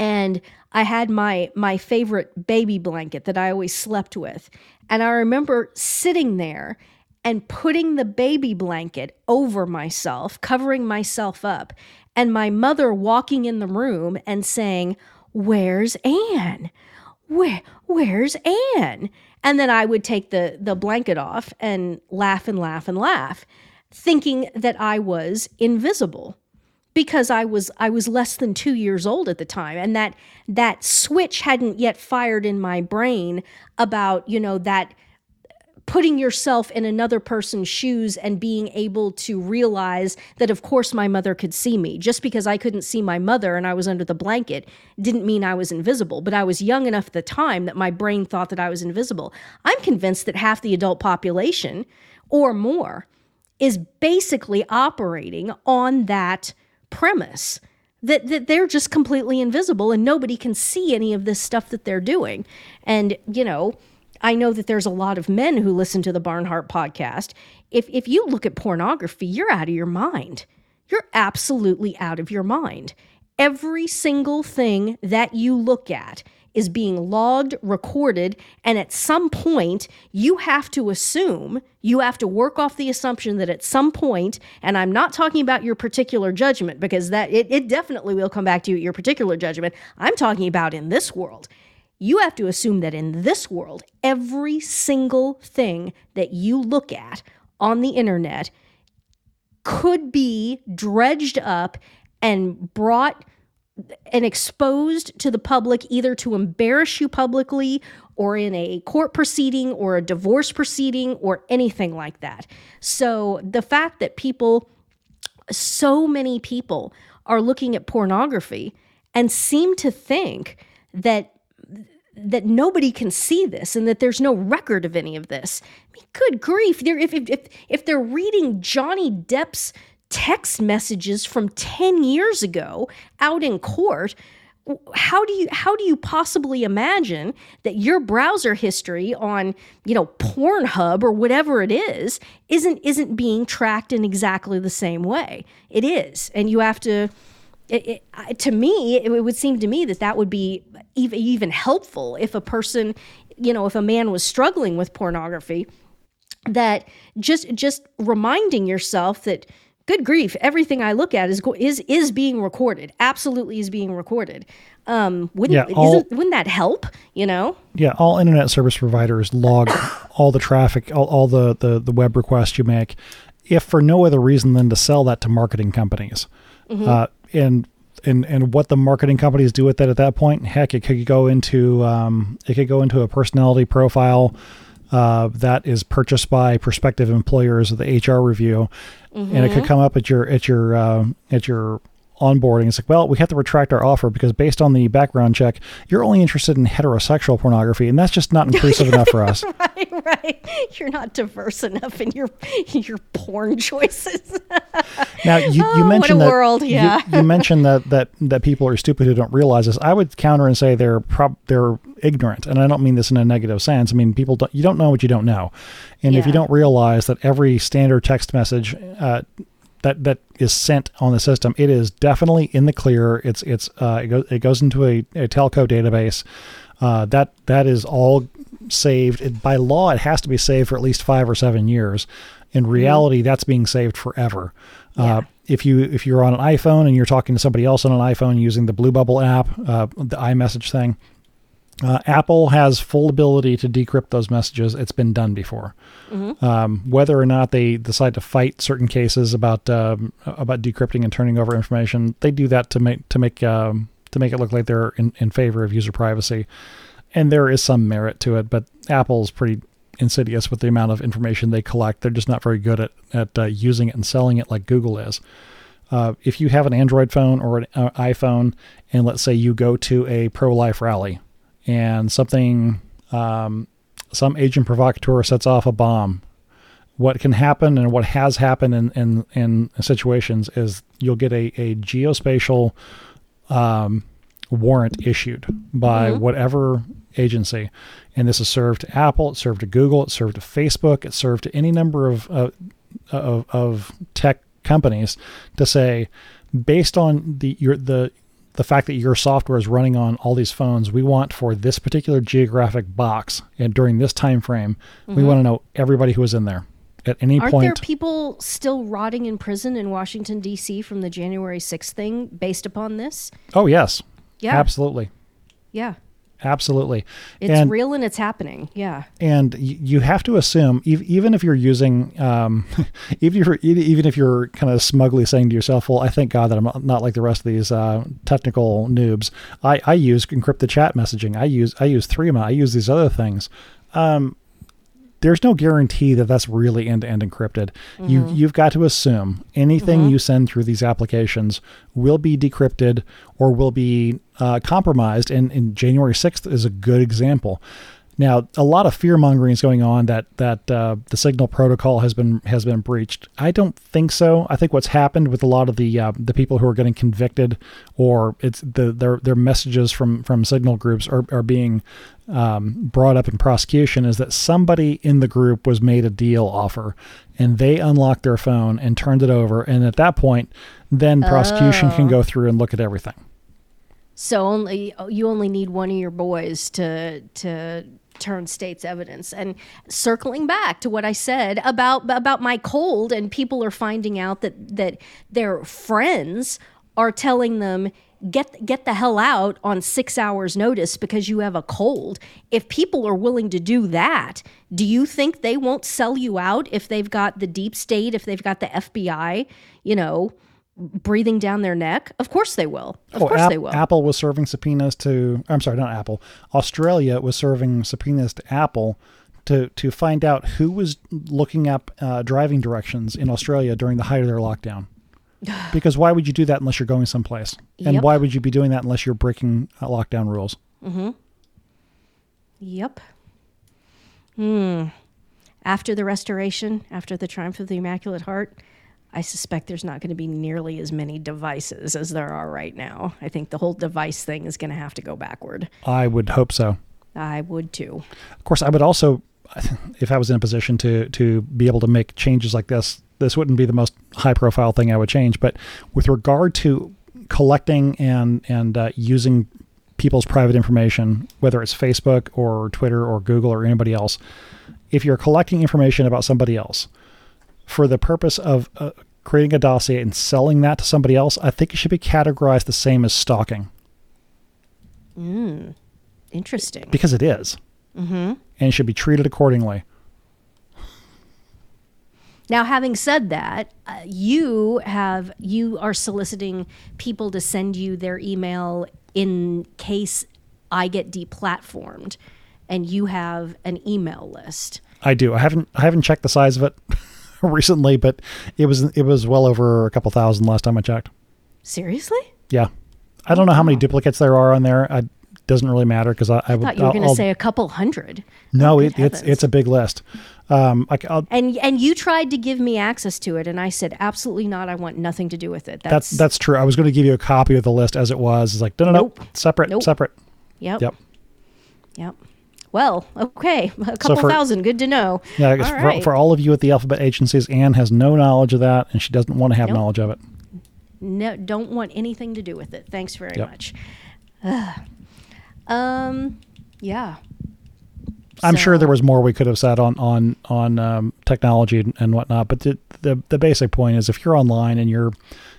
And I had my, my favorite baby blanket that I always slept with. And I remember sitting there and putting the baby blanket over myself, covering myself up, and my mother walking in the room and saying, "Where's Anne? Where, where's Anne?" And then I would take the, the blanket off and laugh and laugh and laugh, thinking that I was invisible because I was I was less than two years old at the time, and that that switch hadn't yet fired in my brain about, you know, that putting yourself in another person's shoes and being able to realize that, of course, my mother could see me. Just because I couldn't see my mother and I was under the blanket didn't mean I was invisible, but I was young enough at the time that my brain thought that I was invisible. I'm convinced that half the adult population or more is basically operating on that premise, that that they're just completely invisible and nobody can see any of this stuff that they're doing. And, you know, I know that there's a lot of men who listen to the Barnhart podcast. If if you look at pornography, you're out of your mind. You're absolutely out of your mind. Every single thing that you look at is being logged, recorded, and at some point, you have to assume, you have to work off the assumption that at some point, and I'm not talking about your particular judgment, because that it, it definitely will come back to you at your particular judgment. I'm talking about in this world. You have to assume that in this world, every single thing that you look at on the internet could be dredged up and brought and exposed to the public, either to embarrass you publicly or in a court proceeding or a divorce proceeding or anything like that. So the fact that people, so many people are looking at pornography and seem to think that that nobody can see this and that there's no record of any of this. I mean, good grief. They're, if, if, if, if they're reading Johnny Depp's text messages from ten years ago out in court, how do you how do you possibly imagine that your browser history on, you know, Pornhub or whatever it is isn't isn't being tracked in exactly the same way? It is. And you have to... It, it, to me, it would seem to me that that would be even, even helpful if a person, you know, if a man was struggling with pornography, that just just reminding yourself that, good grief, everything I look at is is is being recorded, absolutely is being recorded. Um, wouldn't yeah, all, isn't, wouldn't that help? You know? Yeah, all internet service providers log all the traffic, all, all the, the the web requests you make, if for no other reason than to sell that to marketing companies. Mm-hmm. Uh, And and and what the marketing companies do with that at that point, heck, it could go into um, it could go into a personality profile uh, that is purchased by prospective employers of the H R review, mm-hmm. and it could come up at your at your uh, at your onboarding. It's like, well, we have to retract our offer because based on the background check, you're only interested in heterosexual pornography, and that's just not inclusive enough for us. Right, right. You're not diverse enough in your your porn choices. Now, you, oh, you mentioned what a that world, yeah. you, you mentioned that, that that people are stupid who don't realize this. I would counter and say they're prob- they're ignorant, and I don't mean this in a negative sense. I mean people don't, you don't know what you don't know, and yeah. if you don't realize that every standard text message. Uh, that that is sent on the system, it is definitely in the clear. It's it's uh, it goes it goes into a, a telco database. Uh, that that is all saved. It, by law, it has to be saved for at least five or seven years. In reality, mm-hmm. that's being saved forever. Yeah. Uh, if you if you're on an iPhone and you're talking to somebody else on an iPhone using the Bluebubble app, uh, the iMessage thing, Uh, Apple has full ability to decrypt those messages. It's been done before. Mm-hmm. Um, whether or not they decide to fight certain cases about um, about decrypting and turning over information, they do that to make to make um, to make it look like they're in, in favor of user privacy. And there is some merit to it, but Apple's pretty insidious with the amount of information they collect. They're just not very good at at uh, using it and selling it like Google is. Uh, if you have an Android phone or an uh, iPhone, and let's say you go to a pro-life rally, and something, um, some agent provocateur sets off a bomb, what can happen and what has happened in in, in situations is you'll get a, a geospatial um, warrant issued by mm-hmm. whatever agency. And this is served to Apple, it's served to Google, it's served to Facebook, it's served to any number of uh, of, of tech companies to say, based on the your the the fact that your software is running on all these phones, we want for this particular geographic box and during this time frame, mm-hmm. we want to know everybody who was in there at any Aren't point. Aren't there people still rotting in prison in Washington, D C from the January sixth thing based upon this? Oh, yes. Yeah. Absolutely. Yeah. Absolutely. It's and, real and it's happening. Yeah. And you have to assume, even if you're using, um, even, if you're, even if you're kind of smugly saying to yourself, well, I thank God that I'm not like the rest of these uh, technical noobs. I, I use encrypted chat messaging. I use I use Threema. I use these other things. Um, there's no guarantee that that's really end-to-end encrypted. Mm-hmm. You, you've got to assume anything mm-hmm. you send through these applications will be decrypted or will be uh, compromised. And, and January sixth is a good example. Now, a lot of fear-mongering is going on that that uh, the Signal protocol has been has been breached. I don't think so. I think what's happened with a lot of the uh, the people who are getting convicted, or it's the their their messages from, from Signal groups are are being um, brought up in prosecution, is that somebody in the group was made a deal offer, and they unlocked their phone and turned it over, and at that point, then prosecution oh. can go through and look at everything. So only you only need one of your boys to to. turn state's evidence. And circling back to what I said about about my cold, and people are finding out that that their friends are telling them, get get the hell out on six hours notice because you have a cold. If people are willing to do that, do you think they won't sell you out if they've got the deep state, if they've got the F B I, you know, breathing down their neck? Of course they will. Of oh, course App- they will. Apple was serving subpoenas to, I'm sorry, not Apple. Australia was serving subpoenas to Apple to, to find out who was looking up uh, driving directions in Australia during the height of their lockdown. Because why would you do that unless you're going someplace? And yep. why would you be doing that unless you're breaking uh, lockdown rules? Mm-hmm. Yep. Hmm. After the restoration, after the triumph of the Immaculate Heart, I suspect there's not going to be nearly as many devices as there are right now. I think the whole device thing is going to have to go backward. I would hope so. I would too. Of course, I would also, if I was in a position to to be able to make changes like this, this wouldn't be the most high-profile thing I would change. But with regard to collecting and, and uh, using people's private information, whether it's Facebook or Twitter or Google or anybody else, if you're collecting information about somebody else, for the purpose of uh, creating a dossier and selling that to somebody else, I think it should be categorized the same as stalking. Mm, interesting. Because it is. Mm-hmm. And it should be treated accordingly. Now, having said that, uh, you have you are soliciting people to send you their email in case I get deplatformed, and you have an email list. I do. I haven't I haven't checked the size of it recently, but it was it was well over a couple thousand last time I checked. Seriously? Yeah. I don't know how many duplicates there are on there. It doesn't really matter because I, I, I would, thought you were going to say a couple hundred. No, it, it's it's a big list. Um, I, and and you tried to give me access to it, and I said absolutely not. I want nothing to do with it. That's that's, that's true. I was going to give you a copy of the list as it was. It's like no, no, no, nope. separate, nope. separate. Yep. Yep. Yep. Well, okay, a couple so for, thousand, good to know. Yeah, all for, right. for all of you at the alphabet agencies, Anne has no knowledge of that, and she doesn't want to have nope. knowledge of it. No, don't want anything to do with it. Thanks very yep. much. Uh, um, yeah. I'm so. sure there was more we could have said on on on um, technology and, and whatnot, but the, the the basic point is, if you're online and you're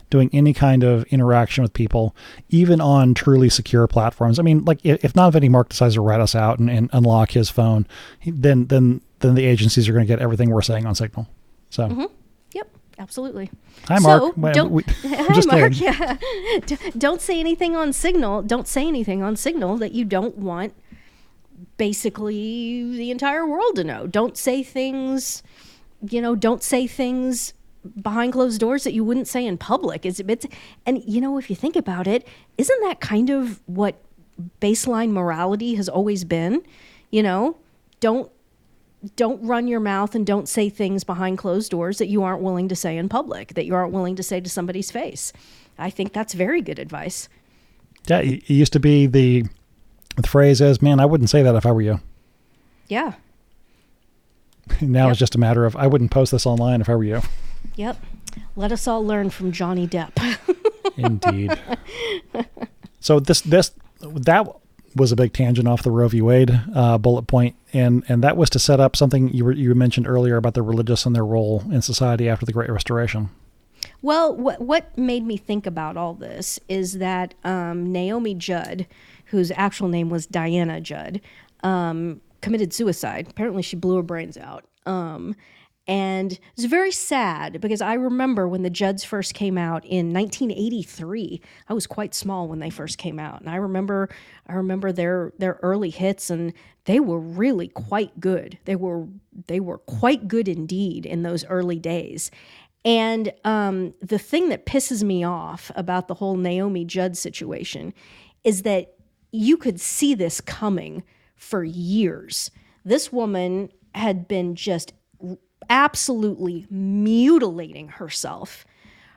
doing any kind of interaction with people, even on truly secure platforms, I mean, like, if Nonventing Mark decides to rat us out and, and unlock his phone, then then then the agencies are going to get everything we're saying on Signal. So. Mm-hmm. Yep. Absolutely. Hi, Mark. So don't, we, hi, just Mark. Yeah. Don't say anything on Signal. Don't say anything on Signal that you don't want basically the entire world to know. Don't say things, you know, don't say things behind closed doors that you wouldn't say in public. It's, it's, and, you know, if you think about it, isn't that kind of what baseline morality has always been? You know, don't don't run your mouth and don't say things behind closed doors that you aren't willing to say in public, that you aren't willing to say to somebody's face. I think that's very good advice. Yeah, it used to be the, the phrase is, man, I wouldn't say that if I were you. Yeah. Now yep. It's just a matter of, I wouldn't post this online if I were you. Yep. Let us all learn from Johnny Depp. Indeed. So this, this, that was a big tangent off the Roe v. Wade uh, bullet point, and and that was to set up something you were, you mentioned earlier about the religious and their role in society after the Great Restoration. Well, what what made me think about all this is that um, Naomi Judd, whose actual name was Diana Judd, um, committed suicide. Apparently, she blew her brains out, um, and it's very sad because I remember when the Judds first came out in nineteen eighty-three. I was quite small when they first came out, and I remember I remember their their early hits, and they were really quite good. They were they were quite good indeed in those early days. And um, the thing that pisses me off about the whole Naomi Judd situation is that you could see this coming for years. This woman had been just absolutely mutilating herself.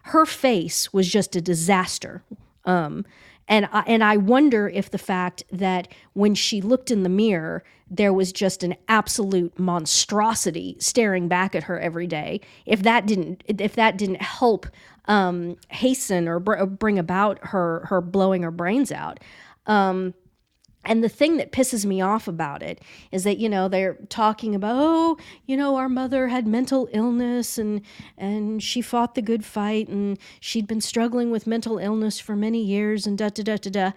Her face was just a disaster. Um, and I, and I wonder if the fact that when she looked in the mirror, there was just an absolute monstrosity staring back at her every day, if that didn't if that didn't help um, hasten or br- bring about her her blowing her brains out. Um, And the thing that pisses me off about it is that, you know, they're talking about, oh, you know, our mother had mental illness and and she fought the good fight and she'd been struggling with mental illness for many years and da da da da da.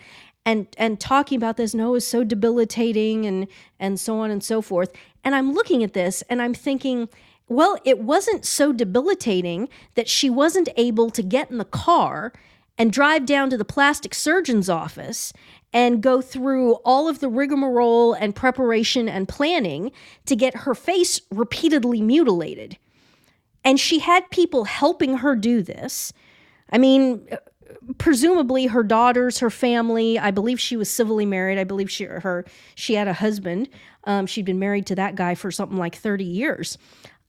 And and talking about this, no, is so debilitating and and so on and so forth. And I'm looking at this and I'm thinking, well, it wasn't so debilitating that she wasn't able to get in the car and drive down to the plastic surgeon's office and go through all of the rigmarole and preparation and planning to get her face repeatedly mutilated. And she had people helping her do this. I mean, presumably her daughters, her family. I believe she was civilly married. I believe she her she had a husband. Um, she'd been married to that guy for something like thirty years.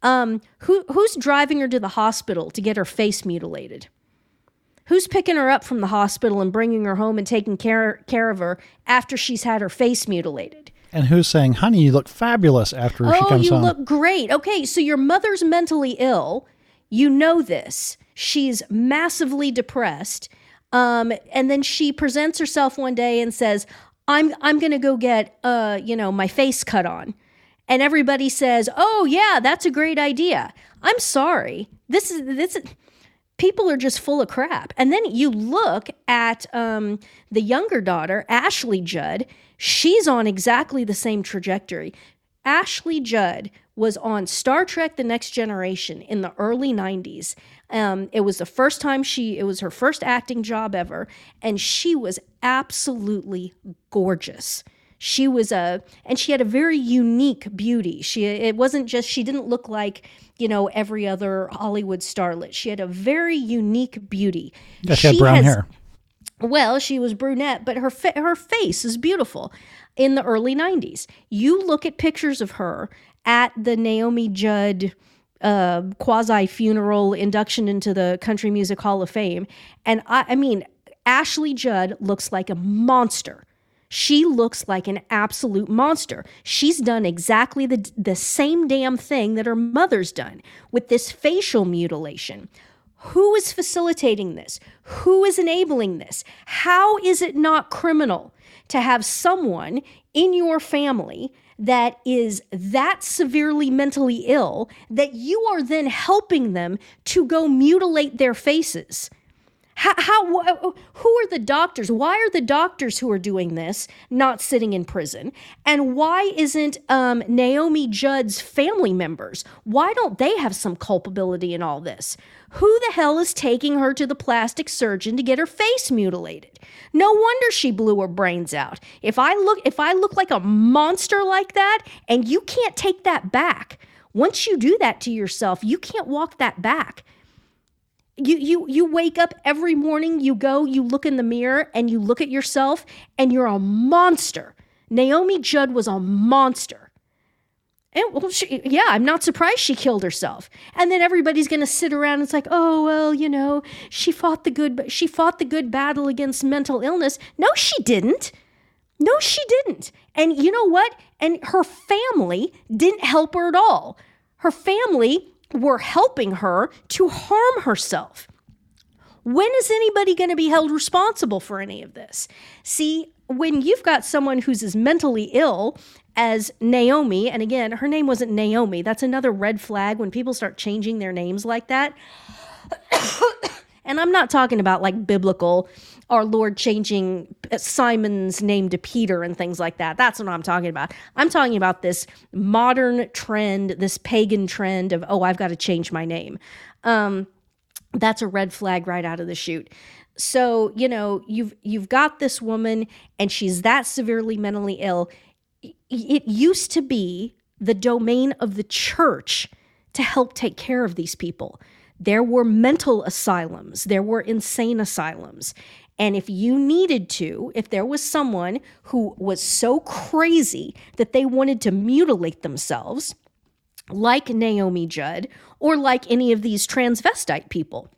Um, who who's driving her to the hospital to get her face mutilated? Who's picking her up from the hospital and bringing her home and taking care, care of her after she's had her face mutilated? And who's saying, honey, you look fabulous after oh, she comes home? Oh, you look great. Okay, so your mother's mentally ill. You know this. She's massively depressed. Um, and then she presents herself one day and says, I'm I'm going to go get, uh, you know, my face cut on. And everybody says, oh, yeah, that's a great idea. I'm sorry. This is... this is People are just full of crap. And then you look at um, the younger daughter, Ashley Judd. She's on exactly the same trajectory. Ashley Judd was on Star Trek: The Next Generation in the early nineties. Um, it was the first time she, it was her first acting job ever. And she was absolutely gorgeous. She was a, and she had a very unique beauty. She, it wasn't just, she didn't look like, you know, every other Hollywood starlet. She had a very unique beauty. Yeah, she, she had brown has, hair. Well, she was brunette, but her fa- her face is beautiful in the early nineties. You look at pictures of her at the Naomi Judd uh, quasi-funeral induction into the Country Music Hall of Fame. And I, I mean, Ashley Judd looks like a monster. She looks like an absolute monster. She's done exactly the the same damn thing that her mother's done with this facial mutilation. Who is facilitating this? Who is enabling this? How is it not criminal to have someone in your family that is that severely mentally ill that you are then helping them to go mutilate their faces? How, how, who are the doctors? Why are the doctors who are doing this not sitting in prison? And why isn't um, Naomi Judd's family members? Why don't they have some culpability in all this? Who the hell is taking her to the plastic surgeon to get her face mutilated? No wonder she blew her brains out. If I look, if I look like a monster like that, and you can't take that back. Once you do that to yourself, you can't walk that back. You you you wake up every morning, you go, you look in the mirror, and you look at yourself, and you're a monster. Naomi Judd was a monster. And well, she, yeah, I'm not surprised she killed herself. And then everybody's going to sit around and it's like, oh, well, you know, she fought the good, she fought the good battle against mental illness. No, she didn't. No, she didn't. And you know what? And her family didn't help her at all. Her family were helping her to harm herself. When is anybody going to be held responsible for any of this? See, when you've got someone who's as mentally ill as Naomi, and again, her name wasn't Naomi. That's another red flag when people start changing their names like that. And I'm not talking about like biblical, our Lord changing Simon's name to Peter and things like that. That's what I'm talking about. I'm talking about this modern trend, this pagan trend of, oh, I've got to change my name. Um, that's a red flag right out of the chute. So, you know, you've you've got this woman and she's that severely mentally ill. It used to be the domain of the church to help take care of these people. There were mental asylums. There were insane asylums. And if you needed to, if there was someone who was so crazy that they wanted to mutilate themselves, like Naomi Judd or like any of these transvestite people,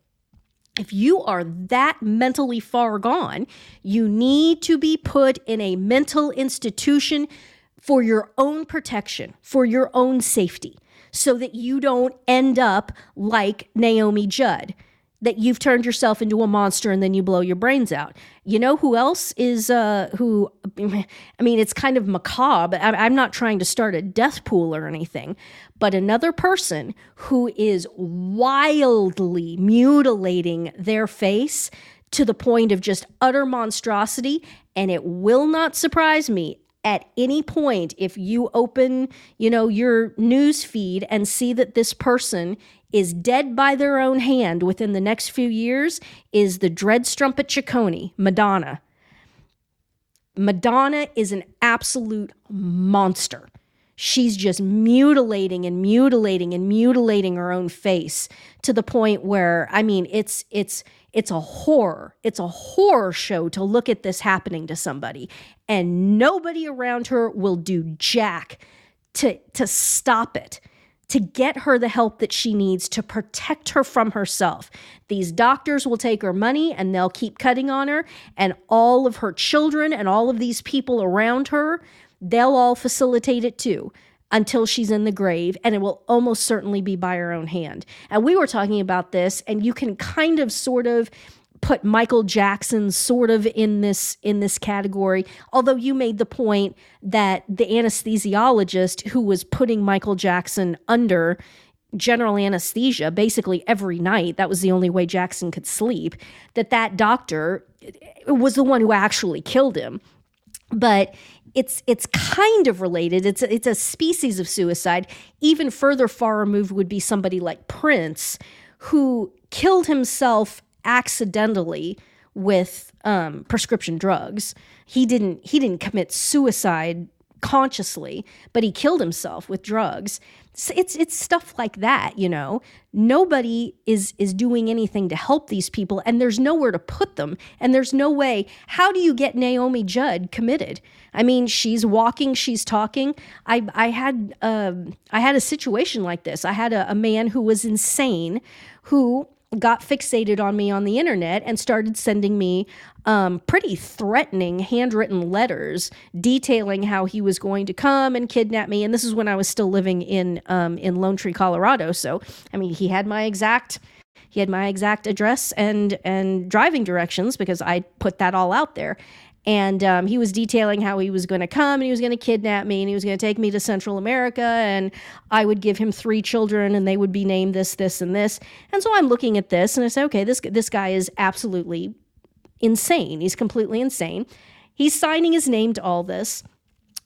if you are that mentally far gone, you need to be put in a mental institution for your own protection, for your own safety, so that you don't end up like Naomi Judd, that you've turned yourself into a monster and then you blow your brains out. You know who else is, uh, who, I mean, it's kind of macabre. I'm not trying to start a death pool or anything, but another person who is wildly mutilating their face to the point of just utter monstrosity, and it will not surprise me at any point, if you open, you know, your news feed and see that this person is dead by their own hand within the next few years, is the dread strumpet Ciccone, Madonna. Madonna is an absolute monster. She's just mutilating and mutilating and mutilating her own face to the point where, I mean, it's it's it's a horror. It's a horror show to look at this happening to somebody. And nobody around her will do jack to, to stop it, to get her the help that she needs to protect her from herself. These doctors will take her money and they'll keep cutting on her, and all of her children and all of these people around her, they'll all facilitate it too until she's in the grave, and it will almost certainly be by her own hand. And we were talking about this, and you can kind of sort of put Michael Jackson sort of in this in this category, although you made the point that the anesthesiologist who was putting Michael Jackson under general anesthesia basically every night, that was the only way Jackson could sleep, that that doctor was the one who actually killed him. But it's it's kind of related. It's it's a species of suicide. Even further far removed would be somebody like Prince, who killed himself accidentally with um, prescription drugs. He didn't he didn't commit suicide consciously, but he killed himself with drugs. So it's it's stuff like that, you know. Nobody is is doing anything to help these people, and there's nowhere to put them, and there's no way. How do you get Naomi Judd committed? I mean, she's walking, she's talking. I I had um I had a situation like this. I had a, a man who was insane, who got fixated on me on the internet and started sending me um, pretty threatening handwritten letters detailing how he was going to come and kidnap me. And this is when I was still living in um, in Lone Tree, Colorado. So, I mean, he had my exact he had my exact address and and driving directions, because I put that all out there. And um, he was detailing how he was going to come and he was going to kidnap me and he was going to take me to Central America and I would give him three children and they would be named this, this, and this. And so I'm looking at this and I say, okay, this, this guy is absolutely insane. He's completely insane. He's signing his name to all this.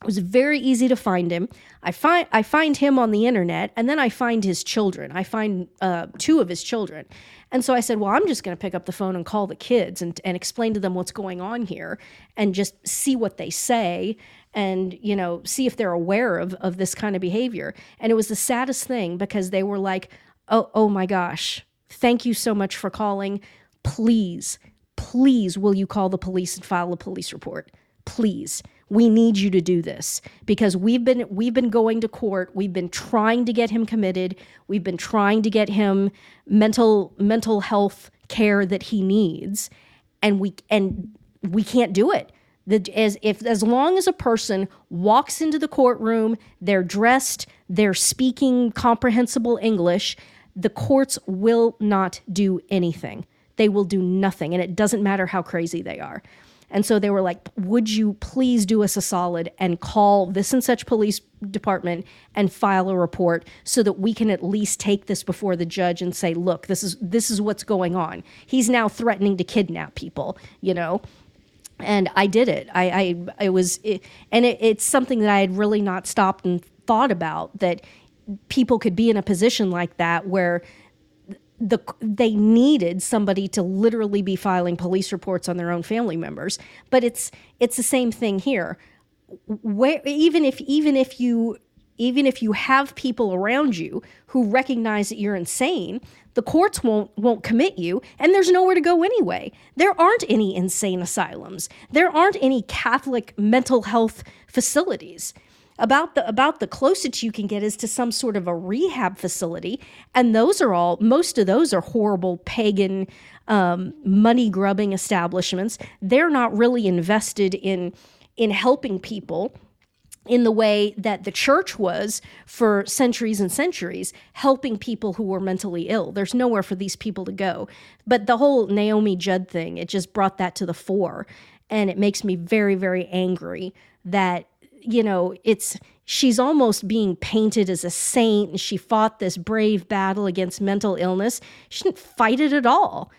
It was very easy to find him. I find I find him on the internet, and then I find his children. I find uh, two of his children. And so I said, well, I'm just going to pick up the phone and call the kids and, and explain to them what's going on here and just see what they say and, you know, see if they're aware of, of this kind of behavior. And it was the saddest thing because they were like, oh, oh my gosh, thank you so much for calling. Please, please, will you call the police and file a police report? Please. We need you to do this because we've been we've been going to court. We've been trying to get him committed. We've been trying to get him mental mental health care that he needs, and we and we can't do it. The, as if as long as a person walks into the courtroom, they're dressed, they're speaking comprehensible English, the courts will not do anything. They will do nothing, and it doesn't matter how crazy they are. And so they were like, would you please do us a solid and call this and such police department and file a report so that we can at least take this before the judge and say, look, this is this is what's going on. He's now threatening to kidnap people, you know. And I did it. I, I it was it, and it, it's something that I had really not stopped and thought about, that people could be in a position like that where The, they needed somebody to literally be filing police reports on their own family members. But it's it's the same thing here. Where even if even if you even if you have people around you who recognize that you're insane, the courts won't won't commit you, and there's nowhere to go anyway. There aren't any insane asylums. There aren't any Catholic mental health facilities. About the about the closest you can get is to some sort of a rehab facility, and those are all, most of those are horrible pagan um, money-grubbing establishments. They're not really invested in in helping people in the way that the church was for centuries and centuries, helping people who were mentally ill. There's nowhere for these people to go. But the whole Naomi Judd thing, it just brought that to the fore, and it makes me very, very angry that, you know, it's, she's almost being painted as a saint and she fought this brave battle against mental illness. She didn't fight it at all.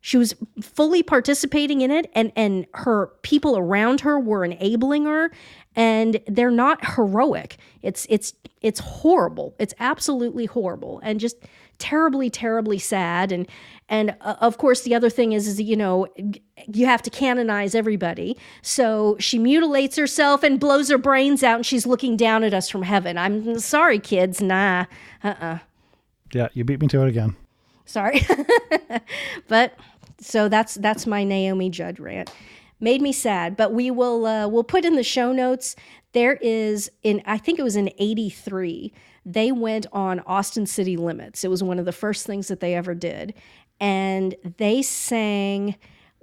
She was fully participating in it, and, and her people around her were enabling her, and they're not heroic. It's, it's, it's horrible. It's absolutely horrible and just terribly, terribly sad. And, and uh, of course, the other thing is, is, you know, you have to canonize everybody. So she mutilates herself and blows her brains out, and she's looking down at us from heaven. I'm sorry, kids. Nah. Uh-uh. Yeah, you beat me to it again. Sorry. But so that's that's my Naomi Judd rant. Made me sad, but we will uh, we'll put in the show notes. There is, in I think it was in eighty-three, they went on Austin City Limits. It was one of the first things that they ever did. And they sang,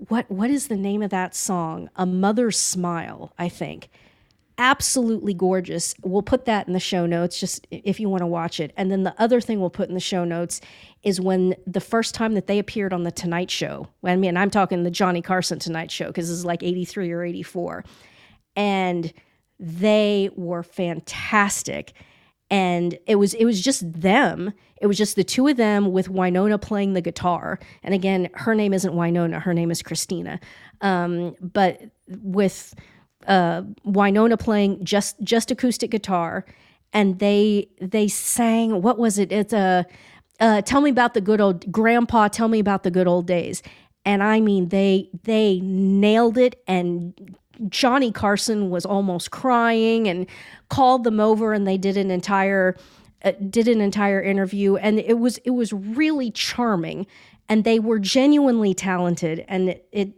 what what is the name of that song? A Mother's Smile, I think. Absolutely gorgeous. We'll put that in the show notes just if you want to watch it. And then the other thing we'll put in the show notes is when the first time that they appeared on the Tonight Show. I mean, I'm talking the Johnny Carson Tonight Show, because this is like eighty-three or eighty-four. And they were fantastic. And it was it was just them. It was just the two of them with Winona playing the guitar. And again, her name isn't Winona. Her name is Christina. Um, but with... Uh, Winona playing just just acoustic guitar, and they they sang, what was it? It's a uh, uh, tell me about the good old grandpa. Tell me about the good old days. And I mean, they they nailed it. And Johnny Carson was almost crying and called them over, and they did an entire uh, did an entire interview, and it was it was really charming, and they were genuinely talented, and it. it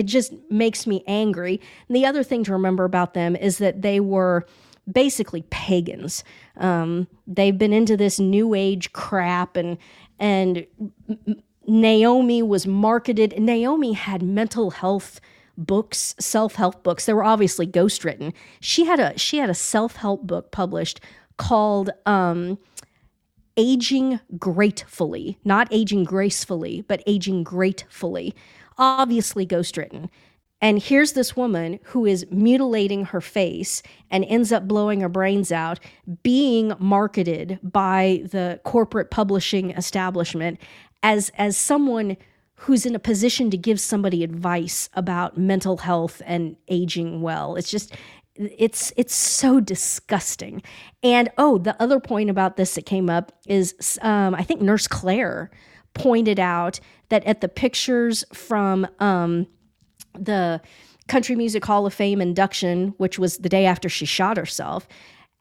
It just makes me angry. And the other thing to remember about them is that they were basically pagans. Um, they've been into this new age crap, and and Naomi was marketed. Naomi had mental health books, self-help books. They were obviously ghostwritten. She had a she had a self-help book published called um, Aging Gratefully, not Aging Gracefully, but Aging Gratefully. Obviously ghostwritten. And here's this woman who is mutilating her face and ends up blowing her brains out, being marketed by the corporate publishing establishment as, as someone who's in a position to give somebody advice about mental health and aging well. It's just, it's it's so disgusting. And, oh, the other point about this that came up is um, I think Nurse Claire pointed out that at the pictures from um, the Country Music Hall of Fame induction, which was the day after she shot herself,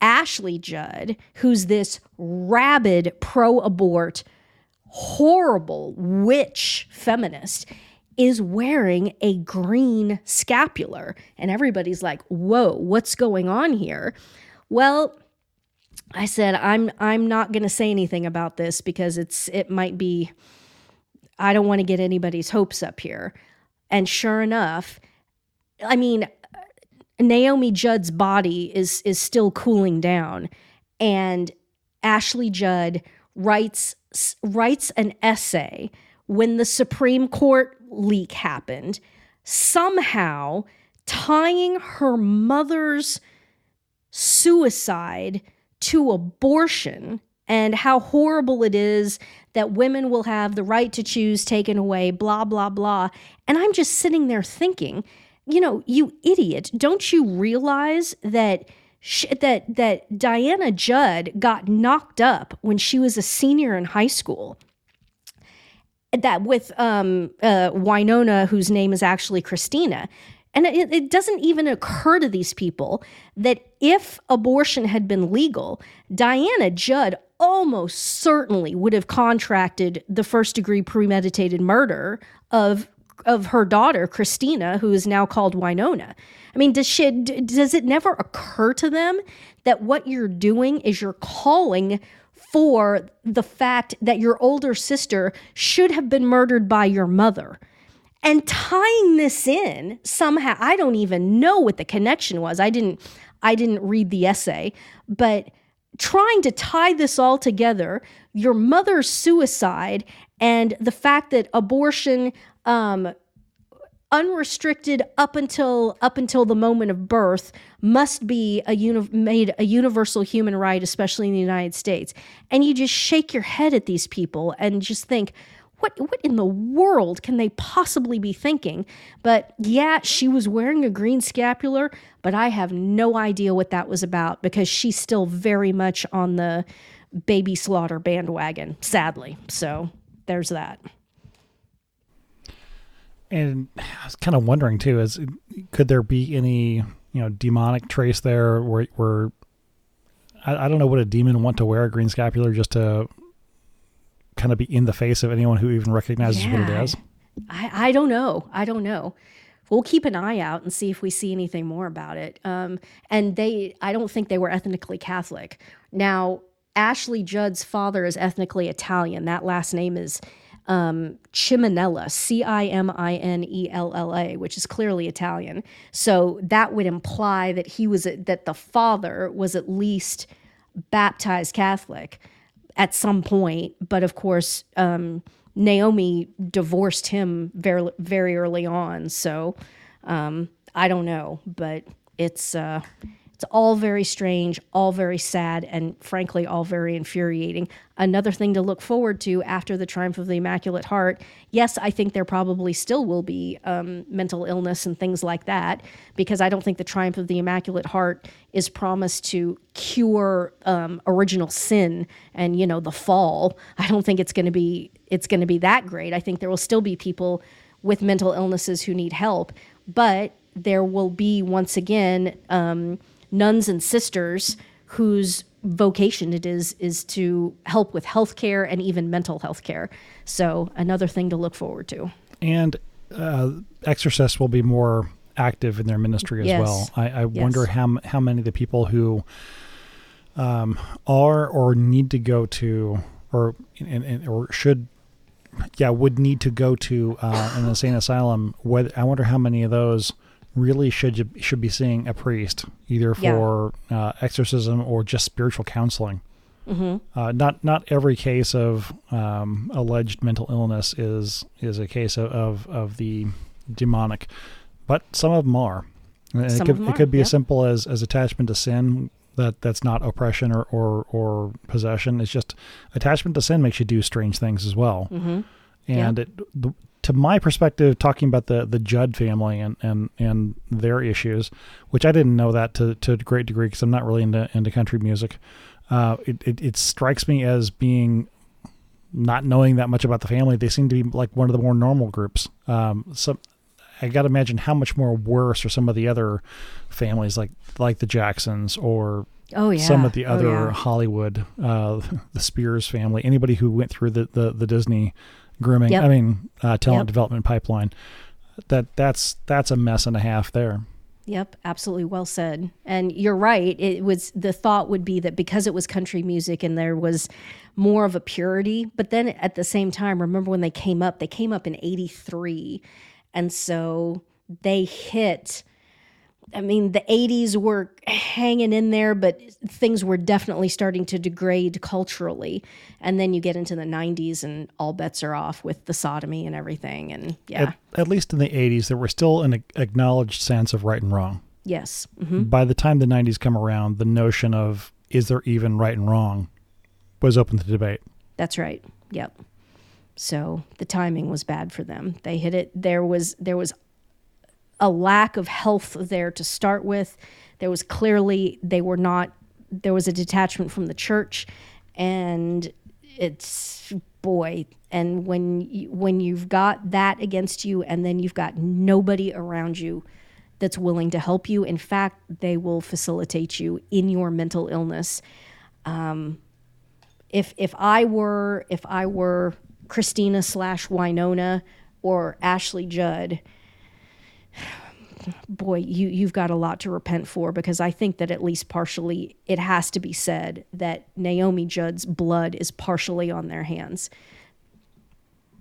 Ashley Judd, who's this rabid pro-abort, horrible witch feminist, is wearing a green scapular. And everybody's like, whoa, what's going on here? Well, I said, I'm I'm not going to say anything about this because it's it might be, I don't want to get anybody's hopes up here. And sure enough, I mean, Naomi Judd's body is is still cooling down, and Ashley Judd writes writes an essay when the Supreme Court leak happened, somehow tying her mother's suicide to abortion and how horrible it is that women will have the right to choose taken away, blah, blah, blah. And I'm just sitting there thinking, you know, you idiot, don't you realize that sh- that that Diana Judd got knocked up when she was a senior in high school? That with um, uh, Winona, whose name is actually Christina. And it, it doesn't even occur to these people that if abortion had been legal, Diana Judd almost certainly would have contracted the first degree premeditated murder of of her daughter, Christina, who is now called Winona. I mean, does she, does it never occur to them that what you're doing is you're calling for the fact that your older sister should have been murdered by your mother? And tying this in somehow, I don't even know what the connection was. I didn't I didn't read the essay, but trying to tie this all together, your mother's suicide and the fact that abortion, um, unrestricted up until up until the moment of birth, must be a uni- made a universal human right, especially in the United States. And you just shake your head at these people and just think, What what in the world can they possibly be thinking? But yeah, she was wearing a green scapular, but I have no idea what that was about because she's still very much on the baby slaughter bandwagon, sadly. So there's that. And I was kind of wondering too, is could there be any, you know, demonic trace there where, where I, I don't know, would a demon want to wear a green scapular just to kind of be in the face of anyone who even recognizes yeah. what it is? I, I don't know. I don't know. We'll keep an eye out and see if we see anything more about it. Um, and they, I don't think they were ethnically Catholic. Now, Ashley Judd's father is ethnically Italian. That last name is um, Ciminella, C I M I N E L L A, which is clearly Italian. So that would imply that he was, that the father was at least baptized Catholic at some point, but of course, um, Naomi divorced him very, very early on. So um, I don't know, but it's uh, it's all very strange, all very sad, and frankly, all very infuriating. Another thing to look forward to after the Triumph of the Immaculate Heart. Yes, I think there probably still will be um, mental illness and things like that, because I don't think the Triumph of the Immaculate Heart is promised to cure um, original sin and, you know, the fall. I don't think it's going to be it's going to be that great. I think there will still be people with mental illnesses who need help, but there will be once again um, nuns and sisters whose vocation it is is to help with healthcare and even mental health care. So another thing to look forward to. And uh, exorcists will be more active in their ministry as yes. well. I, I yes. wonder how how many of the people who um, are or need to go to or and, and, or should, yeah, would need to go to uh, an insane asylum. Whether, I wonder how many of those really should you, should be seeing a priest, either for yeah. uh, exorcism or just spiritual counseling. Mm-hmm. Uh, not not every case of um, alleged mental illness is is a case of, of, of the demonic. But some of them are. Some it could, of them are, it could be yeah. as simple as, as attachment to sin. That that's not oppression or, or, or possession. It's just attachment to sin makes you do strange things as well. Mm-hmm. And yeah. it, the, to my perspective, talking about the, the Judd family and, and, and their issues, which I didn't know that to, to a great degree because I'm not really into, into country music. Uh, it, it, it strikes me as being not knowing that much about the family. They seem to be like one of the more normal groups. Um, so I got to imagine how much more worse are some of the other families like, like the Jacksons or oh, yeah. some of the other oh, yeah. Hollywood, uh, the Spears family, anybody who went through the, the, the Disney grooming, yep. I mean, uh, talent yep. development pipeline, that that's, that's a mess and a half there. Yep, absolutely well said. And you're right. It was, the thought would be that because it was country music and there was more of a purity, but then at the same time, remember when they came up, they came up in eighty-three. And so they hit, I mean, the eighties were hanging in there, but things were definitely starting to degrade culturally. And then you get into the nineties and all bets are off with the sodomy and everything. And yeah. At, at least in the eighties, there was still an acknowledged sense of right and wrong. Yes. Mm-hmm. By the time the nineties come around, the notion of is there even right and wrong was open to debate. That's right. Yep. So the timing was bad for them. They hit it. There was there was a lack of health there to start with. There was clearly they were not. There was a detachment from the church, and it's boy. And when you, when you've got that against you, and then you've got nobody around you that's willing to help you. In fact, they will facilitate you in your mental illness. Um, if if I were if I were Christina slash Winona or Ashley Judd, boy, you, you've got a lot to repent for, because I think that at least partially it has to be said that Naomi Judd's blood is partially on their hands.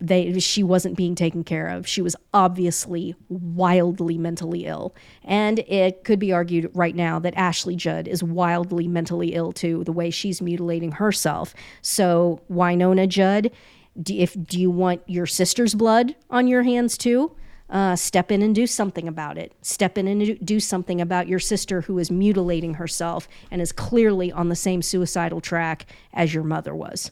They, she wasn't being taken care of. She was obviously wildly mentally ill. And it could be argued right now that Ashley Judd is wildly mentally ill too, the way she's mutilating herself. So Winona Judd, Do, if do you want your sister's blood on your hands too? Uh, step in and do something about it. Step in and do something about your sister who is mutilating herself and is clearly on the same suicidal track as your mother was.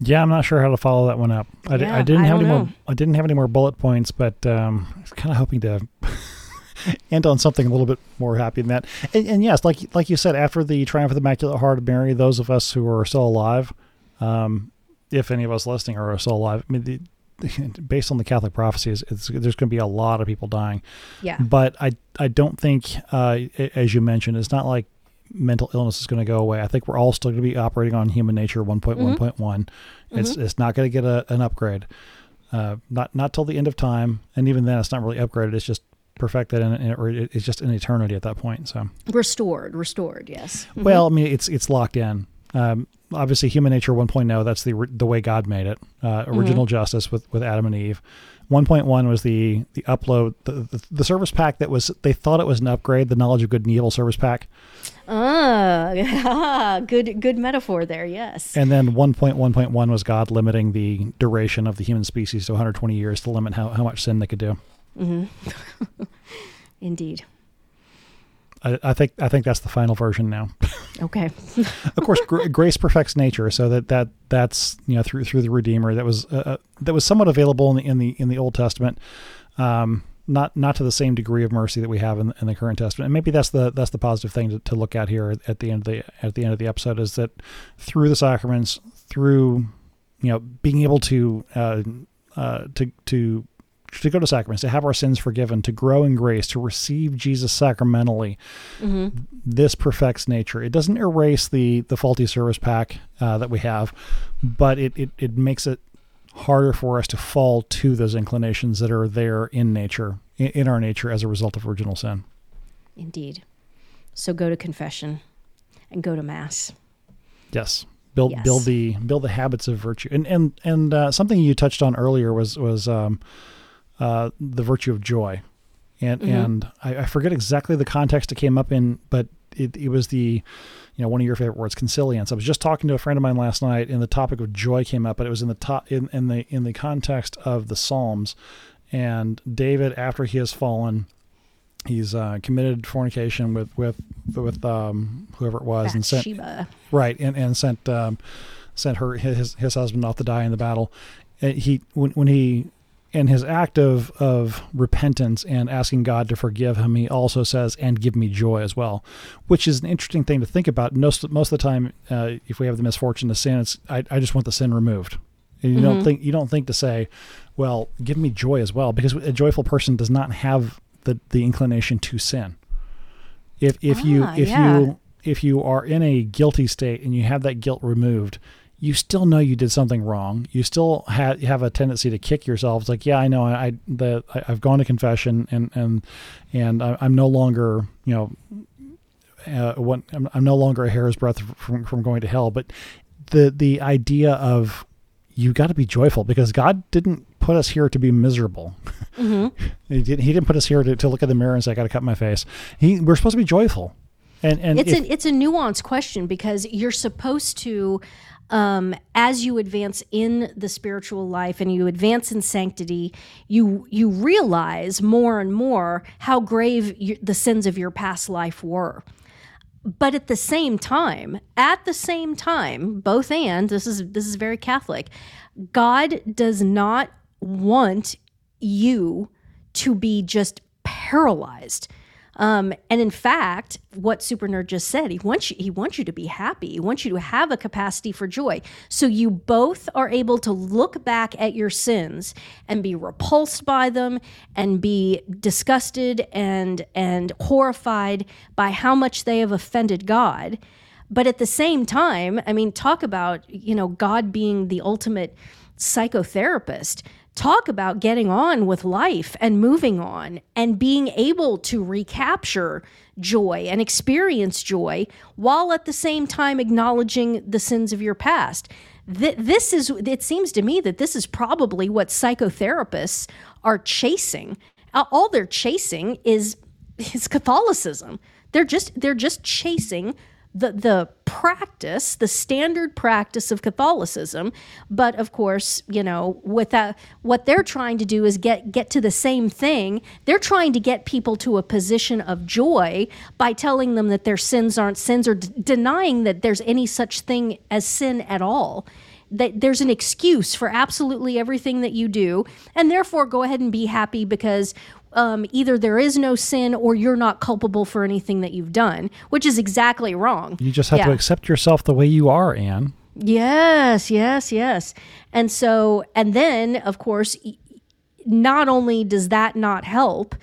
Yeah, I'm not sure how to follow that one up. I, yeah, I didn't I have any know. more. I didn't have any more bullet points, but um, I was kind of hoping to end on something a little bit more happy than that. And, and yes, like like you said, after the triumph of the Immaculate Heart of Mary, those of us who are still alive, um, if any of us listening are still alive, I mean, the, the, based on the Catholic prophecies, it's, there's going to be a lot of people dying. Yeah. But I I don't think, uh, as you mentioned, it's not like mental illness is going to go away. I think we're all still going to be operating on human nature one point one point one. Mm-hmm. It's mm-hmm. it's not going to get a, an upgrade. Uh, not not till the end of time, and even then, it's not really upgraded. It's just perfected, and or it's just an eternity at that point. So restored, restored, yes. Mm-hmm. Well, I mean, it's it's locked in. Um, obviously, human nature one point oh. That's the the way God made it. Uh, original mm-hmm. justice with, with Adam and Eve. one point one was the the upload the, the the service pack that was they thought it was an upgrade. The knowledge of good and evil service pack. Ah, good good metaphor there. Yes. And then one point one point one was God limiting the duration of the human species to one hundred twenty years to limit how, how much sin they could do. Mm-hmm. Indeed. I, I think I think that's the final version now. Okay. Of course, gr- grace perfects nature, so that, that that's you know through through the Redeemer that was uh, that was somewhat available in the in the, in the Old Testament, um, not not to the same degree of mercy that we have in, in the current Testament. And maybe that's the that's the positive thing to, to look at here at the end of the at the end of the episode is that through the sacraments, through you know being able to uh, uh, to to to go to sacraments, to have our sins forgiven, to grow in grace, to receive Jesus sacramentally. Mm-hmm. This perfects nature. It doesn't erase the, the faulty service pack uh, that we have, but it, it, it makes it harder for us to fall to those inclinations that are there in nature, in, in our nature as a result of original sin. Indeed. So go to confession and go to mass. Yes. Build, yes. build the, build the habits of virtue. And, and, and uh, something you touched on earlier was, was, um, Uh, the virtue of joy. And mm-hmm. and I, I forget exactly the context it came up in, but it, it was the, you know, one of your favorite words, consilience. I was just talking to a friend of mine last night, and the topic of joy came up, but it was in the top, in, in the in the context of the Psalms. And David, after he has fallen, he's uh, committed fornication with with with um, whoever it was, Bathsheba. and sent right and and sent um, sent her his his husband off to die in the battle. And he when when he. In his act of, of repentance and asking God to forgive him, he also says, and give me joy as well, which is an interesting thing to think about. Most, most of the time, uh, if we have the misfortune to sin, it's, I, I just want the sin removed. And you mm-hmm. don't think, you don't think to say, well, give me joy as well, because a joyful person does not have the, the inclination to sin. If, if ah, you, if yeah. you, if you are in a guilty state and you have that guilt removed, you still know you did something wrong. You still ha- have a tendency to kick yourself. It's like, yeah, I know. I, I the I, I've gone to confession, and and and I, I'm no longer, you know, uh, what I'm, I'm no longer a hair's breadth from from going to hell. But the the idea of you got to be joyful, because God didn't put us here to be miserable. Mm-hmm. he didn't. He didn't put us here to, to look at the mirror and say, "I got to cut my face." He, we're supposed to be joyful. And and it's if, a it's a nuanced question, because you're supposed to. Um, as you advance in the spiritual life and you advance in sanctity, you you realize more and more how grave you, the sins of your past life were. But at the same time, at the same time, both and, this is this is very Catholic, God does not want you to be just paralyzed. Um, and in fact, what Super Nerd just said, he wants you, he wants you to be happy. He wants you to have a capacity for joy. So you both are able to look back at your sins and be repulsed by them and be disgusted and, and horrified by how much they have offended God. But at the same time, I mean, talk about, you know, God being the ultimate psychotherapist. Talk about getting on with life and moving on and being able to recapture joy and experience joy while at the same time acknowledging the sins of your past. Th- this is, it seems to me that this is probably what psychotherapists are chasing. All they're chasing is, is Catholicism. They're just, they're just chasing the the practice, the standard practice of Catholicism. But of course, you know, with that, what they're trying to do is get, get to the same thing. They're trying to get people to a position of joy by telling them that their sins aren't sins, or d- denying that there's any such thing as sin at all. That there's an excuse for absolutely everything that you do, and therefore go ahead and be happy, because Um, either there is no sin or you're not culpable for anything that you've done, which is exactly wrong. You just have yeah. to accept yourself the way you are, Anne. Yes, yes, yes. And so, and then, of course, not only does that not help,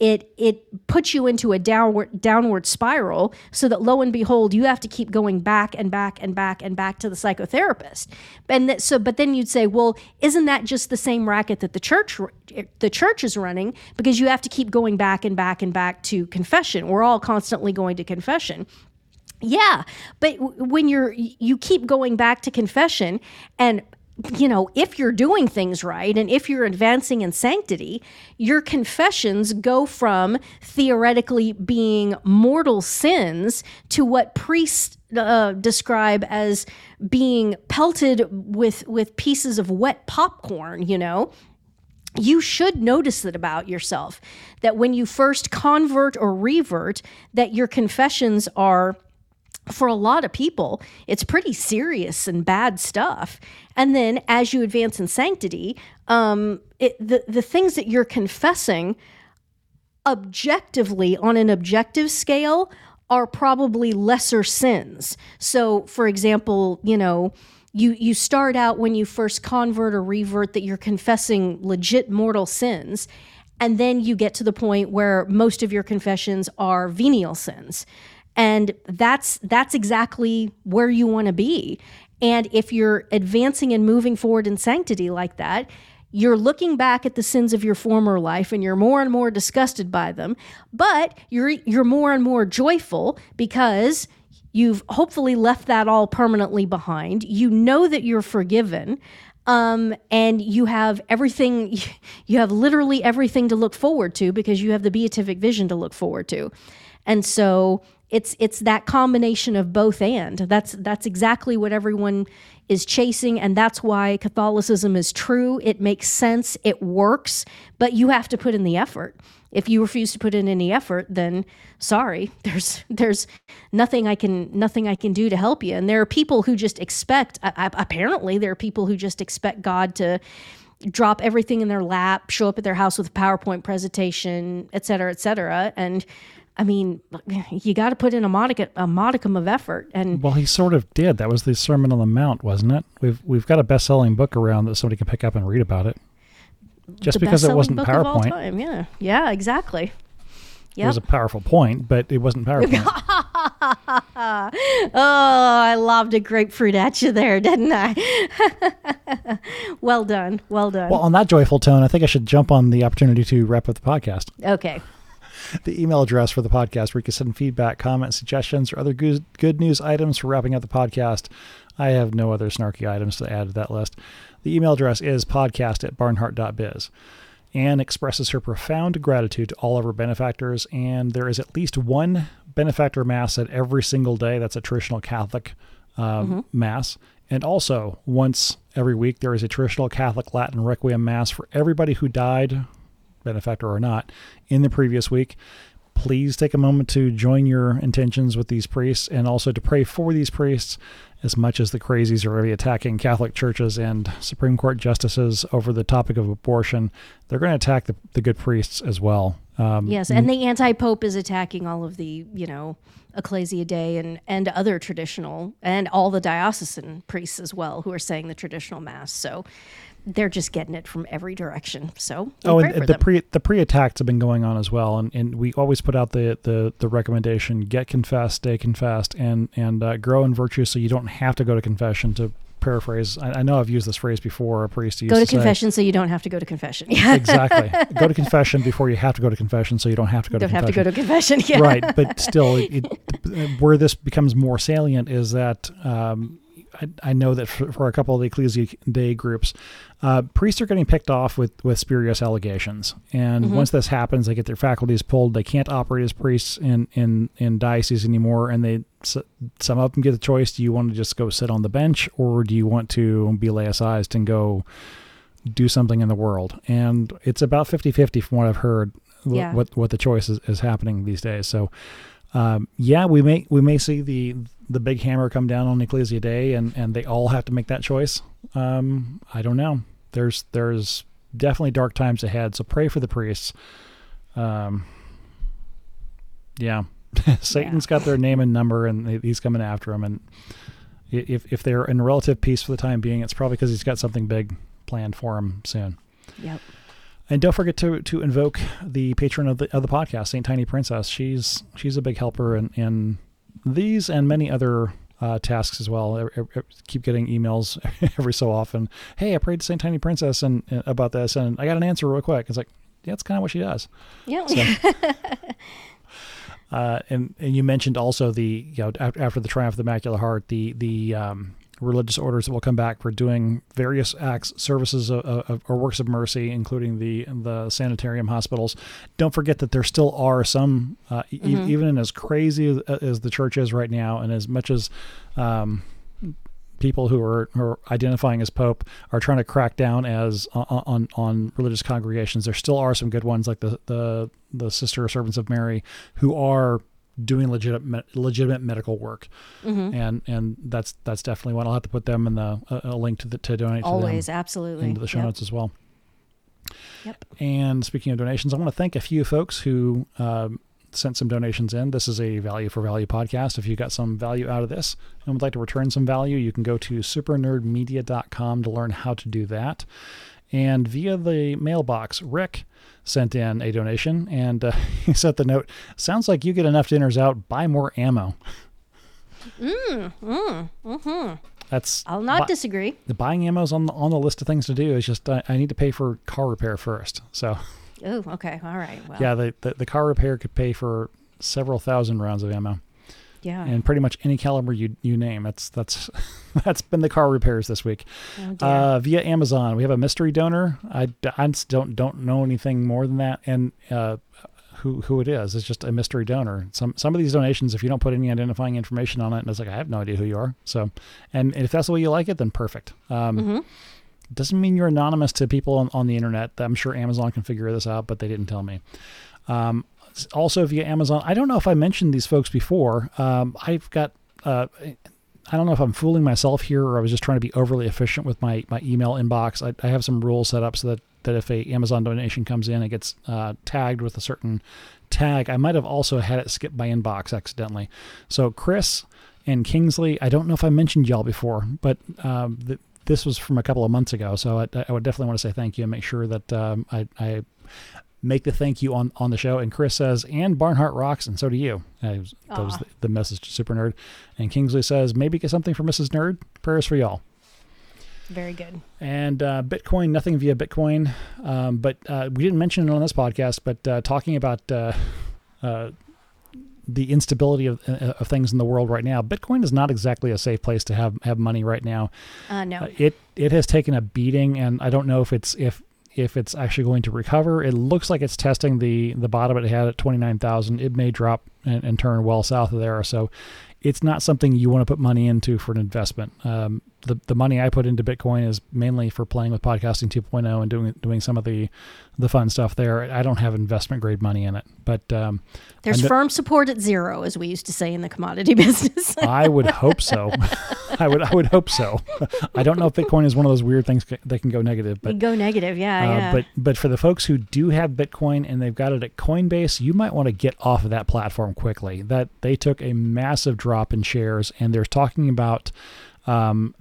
it it puts you into a downward downward spiral, so that lo and behold, you have to keep going back and back and back and back to the psychotherapist. And that, so, but then you'd say, well, isn't that just the same racket that the church the church is running? Because you have to keep going back and back and back to confession. We're all constantly going to confession. Yeah, but when you're you keep going back to confession, and you know, if you're doing things right and if you're advancing in sanctity, your confessions go from theoretically being mortal sins to what priests uh, describe as being pelted with, with pieces of wet popcorn, you know. You should notice that about yourself, that when you first convert or revert, that your confessions are, for a lot of people, it's pretty serious and bad stuff. And then as you advance in sanctity, um, it, the, the things that you're confessing objectively on an objective scale are probably lesser sins. So, for example, you know, you, you start out when you first convert or revert that you're confessing legit mortal sins. And then you get to the point where most of your confessions are venial sins. And that's that's exactly where you want to be. And if you're advancing and moving forward in sanctity like that, you're looking back at the sins of your former life and you're more and more disgusted by them, but you're you're more and more joyful because you've hopefully left that all permanently behind. You know that you're forgiven. Um, and you have everything, you have literally everything to look forward to, because you have the beatific vision to look forward to. And so It's it's that combination of both, and that's that's exactly what everyone is chasing, and that's why Catholicism is true. It makes sense, it works, but you have to put in the effort. If you refuse to put in any effort, then sorry, there's there's nothing I can nothing I can do to help you. And there are people who just expect. Apparently, there are people who just expect God to drop everything in their lap, show up at their house with a PowerPoint presentation, et cetera, et cetera, and. I mean, you got to put in a modicum, a modicum of effort. And well, he sort of did. That was the Sermon on the Mount, wasn't it? We've we've got a best-selling book around that somebody can pick up and read about it. Just because it wasn't PowerPoint. The best-selling book of all time, yeah. Yeah, exactly. Yep. It was a powerful point, but it wasn't PowerPoint. Oh, I lobbed a grapefruit at you there, didn't I? Well done, well done. Well, on that joyful tone, I think I should jump on the opportunity to wrap up the podcast. Okay. The email address for the podcast where you can send feedback, comments, suggestions, or other good, good news items for wrapping up the podcast. I have no other snarky items to add to that list. The email address is podcast at barnhart.biz. Anne expresses her profound gratitude to all of her benefactors, and there is at least one benefactor mass at every single day. That's a traditional Catholic um, mm-hmm. mass. And also, once every week, there is a traditional Catholic Latin Requiem mass for everybody who died, benefactor or not, in the previous week. Please take a moment to join your intentions with these priests and also to pray for these priests. As much as the crazies are already attacking Catholic churches and Supreme Court justices over the topic of abortion, they're going to attack the, the good priests as well. Um, yes, and the anti-pope is attacking all of the, you know, Ecclesia Dei and, and other traditional, and all the diocesan priests as well who are saying the traditional mass. So they're just getting it from every direction. So oh, and the pre the pre attacks have been going on as well, and, and we always put out the, the the recommendation: get confessed, stay confessed, and and uh, grow in virtue, so you don't have to go to confession. To paraphrase, I, I know I've used this phrase before. A priest used go to, to confession, say, so you don't have to go to confession. Yeah. Exactly. Go to confession before you have to go to confession, so you don't have to go don't to confession. Don't have to go to confession. Yeah. Right, but still, it, it, where this becomes more salient is that. Um, I, I know that for, for a couple of the Ecclesia Dei groups, uh, priests are getting picked off with, with spurious allegations. And mm-hmm. once this happens, they get their faculties pulled. They can't operate as priests in, in, in dioceses anymore. And they so, some of them get the choice. Do you want to just go sit on the bench, or do you want to be laicized and go do something in the world? And it's about fifty-fifty from what I've heard, yeah. what, what the choice is, is happening these days. So, um, yeah, we may, we may see the, the big hammer come down on Ecclesia Dei, and, and they all have to make that choice. Um, I don't know. There's there's definitely dark times ahead, so pray for the priests. Um, yeah. Satan's yeah. got their name and number, and he's coming after them. And if if they're in relative peace for the time being, it's probably because he's got something big planned for them soon. Yep. And don't forget to, to invoke the patron of the of the podcast, Saint Tiny Princess. She's she's a big helper in... in these and many other uh, tasks as well. I, I, I keep getting emails every so often. Hey, I prayed to Saint Tiny Princess and, and about this, and I got an answer real quick. It's like, yeah, that's kind of what she does. Yeah. So, uh, and and you mentioned also the you know after, after the Triumph of the Immaculate Heart, the the um, religious orders that will come back for doing various acts, services of, of, or works of mercy, including the the sanitarium hospitals. Don't forget that there still are some, uh, mm-hmm. e- even as crazy as the church is right now, and as much as um, people who are, who are identifying as Pope are trying to crack down as on on, on religious congregations, there still are some good ones like the the, the Sister Servants of Mary who are doing legitimate legitimate medical work, mm-hmm. and and that's that's definitely one. I'll have to put them in the uh, a link to the to donate always, to always absolutely into the show yep. notes as well. Yep. And speaking of donations, I want to thank a few folks who um, sent some donations in. This is a value for value podcast. If you got some value out of this and would like to return some value, you can go to super nerd media dot com to learn how to do that. And via the mailbox, Rick sent in a donation, and uh, he sent the note, sounds like you get enough dinners out, buy more ammo. Mm, mm, mm-hmm. That's I'll not bu- disagree. The buying ammo's on the, on the list of things to do. It's just I, I need to pay for car repair first. So. Oh, okay. All right. Well. Yeah, the, the, the car repair could pay for several thousand rounds of ammo. Yeah. And pretty much any caliber you you name. That's that's that's been the car repairs this week. Oh, uh, via Amazon, we have a mystery donor. I, I don't don't know anything more than that. And uh, who who it is. It's just a mystery donor. Some some of these donations, if you don't put any identifying information on it, and it's like, I have no idea who you are. So, and if that's the way you like it, then perfect. Um, mm-hmm. Doesn't mean you're anonymous to people on, on the internet. I'm sure Amazon can figure this out, but they didn't tell me. Um, also via Amazon, I don't know if I mentioned these folks before. Um, I've got, uh, I don't know if I'm fooling myself here or I was just trying to be overly efficient with my, my email inbox. I, I have some rules set up so that, that if a Amazon donation comes in, it gets uh, tagged with a certain tag. I might have also had it skip my inbox accidentally. So Chris and Kingsley, I don't know if I mentioned y'all before, but um, the, this was from a couple of months ago. So I, I would definitely want to say thank you and make sure that um, I, I make the thank you on, on the show. And Chris says, and Barnhart rocks, and so do you. I, that was the, the message to Super Nerd. And Kingsley says, maybe get something for Missus Nerd. Prayers for y'all. Very good. And uh, Bitcoin, nothing via Bitcoin. Um, but uh, we didn't mention it on this podcast, but uh, talking about uh, uh, the instability of, uh, of things in the world right now, Bitcoin is not exactly a safe place to have, have money right now. Uh, no. Uh, it it has taken a beating, and I don't know if it's if if it's actually going to recover. It looks like it's testing the the bottom it had at twenty-nine thousand. It may drop and, and turn well south of there. So it's not something you want to put money into for an investment. Um, the the money I put into Bitcoin is mainly for playing with Podcasting two point oh and doing doing some of the the fun stuff there. I don't have investment grade money in it, but um, there's th- firm support at zero, as we used to say in the commodity business. I would hope so. I would I would hope so. I don't know if Bitcoin is one of those weird things c- that can go negative. But go negative, yeah, uh, yeah. But but for the folks who do have Bitcoin and they've got it at Coinbase, you might want to get off of that platform quickly. That they took a massive drop in shares, and they're talking about. Um,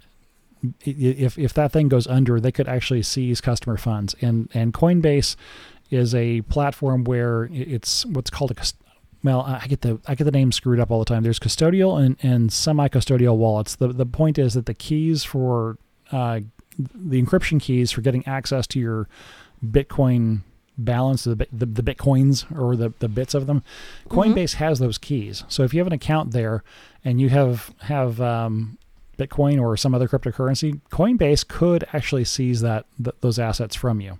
if if that thing goes under, they could actually seize customer funds. And and Coinbase is a platform where it's what's called a well, I get the I get the name screwed up all the time. There's custodial and, and semi-custodial wallets. The the point is that the keys for uh, the encryption keys for getting access to your Bitcoin balance, the the, the Bitcoins or the, the bits of them, Coinbase mm-hmm. has those keys. So if you have an account there and you have have um, Bitcoin or some other cryptocurrency, Coinbase could actually seize that th- those assets from you.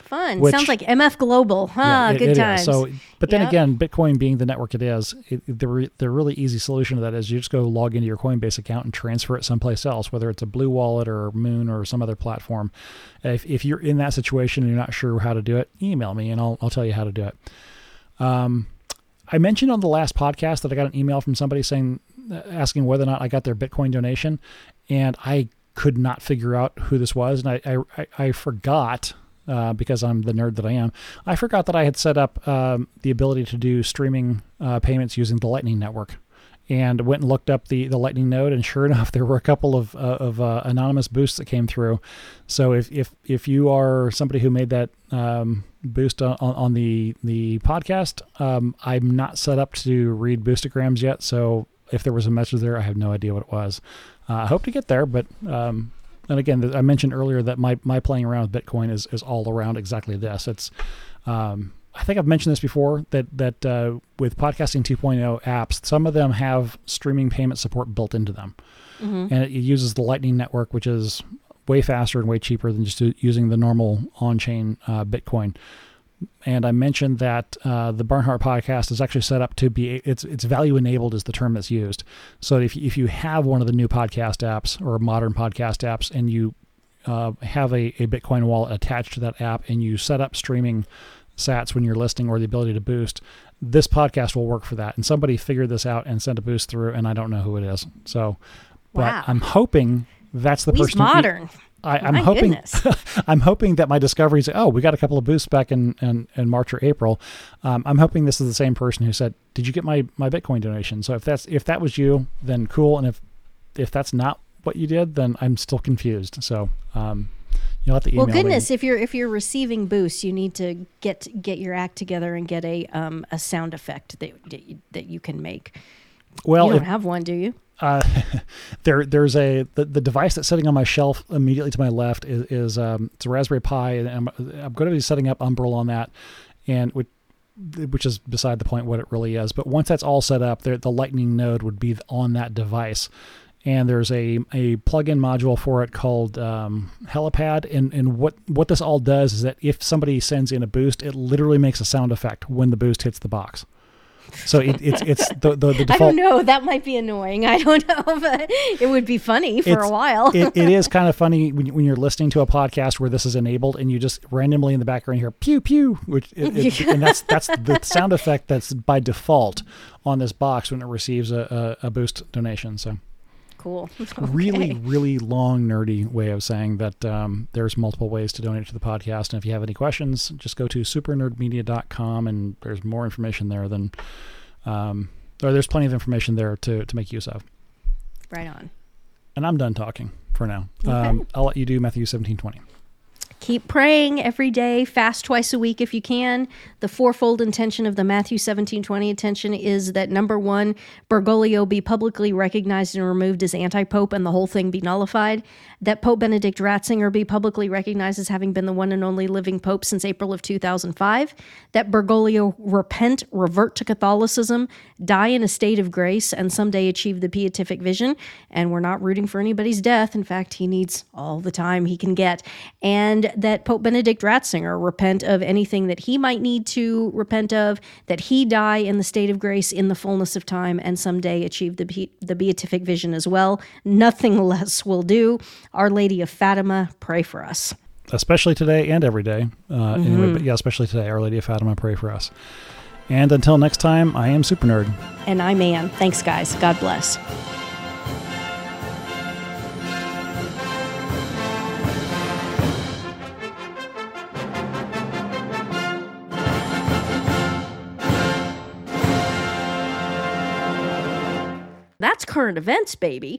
Fun. Which, sounds like M F Global, huh? Yeah, it, Good it times. Is. So, but then yep. again, Bitcoin being the network it is, it, the, re, the really easy solution to that is you just go log into your Coinbase account and transfer it someplace else, whether it's a Blue Wallet or Moon or some other platform. If, if you're in that situation and you're not sure how to do it, email me and I'll I'll tell you how to do it. Um, I mentioned on the last podcast that I got an email from somebody saying, asking whether or not I got their Bitcoin donation, and I could not figure out who this was, and I I, I forgot uh, because I'm the nerd that I am. I forgot that I had set up um, the ability to do streaming uh, payments using the Lightning Network, and went and looked up the, the Lightning node, and sure enough, there were a couple of uh, of uh, anonymous boosts that came through. So if if if you are somebody who made that um, boost on, on the the podcast, um, I'm not set up to read boostograms yet, so. If there was a message there, I have no idea what it was. Uh, I hope to get there, but um, and again, I mentioned earlier that my my playing around with Bitcoin is is all around exactly this. It's um, I think I've mentioned this before that that uh, with Podcasting two point oh apps, some of them have streaming payment support built into them, mm-hmm. and it uses the Lightning Network, which is way faster and way cheaper than just using the normal on-chain uh, Bitcoin. And I mentioned that uh, the Barnhart podcast is actually set up to be it's it's value enabled is the term that's used. So if if you have one of the new podcast apps or modern podcast apps and you uh, have a, a Bitcoin wallet attached to that app and you set up streaming sats when you're listening or the ability to boost, this podcast will work for that. And somebody figured this out and sent a boost through, and I don't know who it is. So, wow. But I'm hoping that's the We's person. Modern. Who, I, I'm my hoping I'm hoping that my discoveries, oh, we got a couple of boosts back in, in, in March or April. Um, I'm hoping this is the same person who said, did you get my, my Bitcoin donation? So if that's if that was you, then cool. And if if that's not what you did, then I'm still confused. So um, you'll have to email me. Well, goodness, me. if you're if you're receiving boosts, you need to get get your act together and get a um, a sound effect that that you can make. Well, you don't if, have one, do you? Uh, there, there's a the, the device that's sitting on my shelf immediately to my left is, is um, it's a Raspberry Pi, and I'm, I'm going to be setting up Umbrel on that, and which, which is beside the point what it really is. But once that's all set up, there the Lightning node would be on that device, and there's a, a plug-in module for it called um, Helipad. And, and what, what this all does is that if somebody sends in a boost, it literally makes a sound effect when the boost hits the box. So it, it's it's the, the, the default. I don't know. That might be annoying. I don't know, but it would be funny for it's, a while. it, it is kind of funny when, when you're listening to a podcast where this is enabled and you just randomly in the background hear pew pew, which it, it, and that's that's the sound effect that's by default on this box when it receives a, a, a boost donation. So cool. Okay. Really, really long, nerdy way of saying that um, there's multiple ways to donate to the podcast. And if you have any questions, just go to super nerd media dot com and there's more information there than, um, or there's plenty of information there to, to make use of. Right on. And I'm done talking for now. Okay. Um, I'll let you do Matthew seventeen twenty. Keep praying every day, fast twice a week if you can. The fourfold intention of the Matthew seventeen twenty intention is that, number one, Bergoglio be publicly recognized and removed as anti-pope and the whole thing be nullified, that Pope Benedict Ratzinger be publicly recognized as having been the one and only living pope since April of two thousand five, that Bergoglio repent, revert to Catholicism, die in a state of grace, and someday achieve the beatific vision. And we're not rooting for anybody's death. In fact, he needs all the time he can get. And that Pope Benedict Ratzinger repent of anything that he might need to repent of, that he die in the state of grace in the fullness of time, and someday achieve the be- the beatific vision as well. Nothing less will do. Our Lady of Fatima, pray for us. Especially today and every day. Uh, mm-hmm. Anyway, but yeah, especially today. Our Lady of Fatima, pray for us. And until next time, I am Super Nerd. And I'm Ann. Thanks, guys. God bless. That's current events, baby.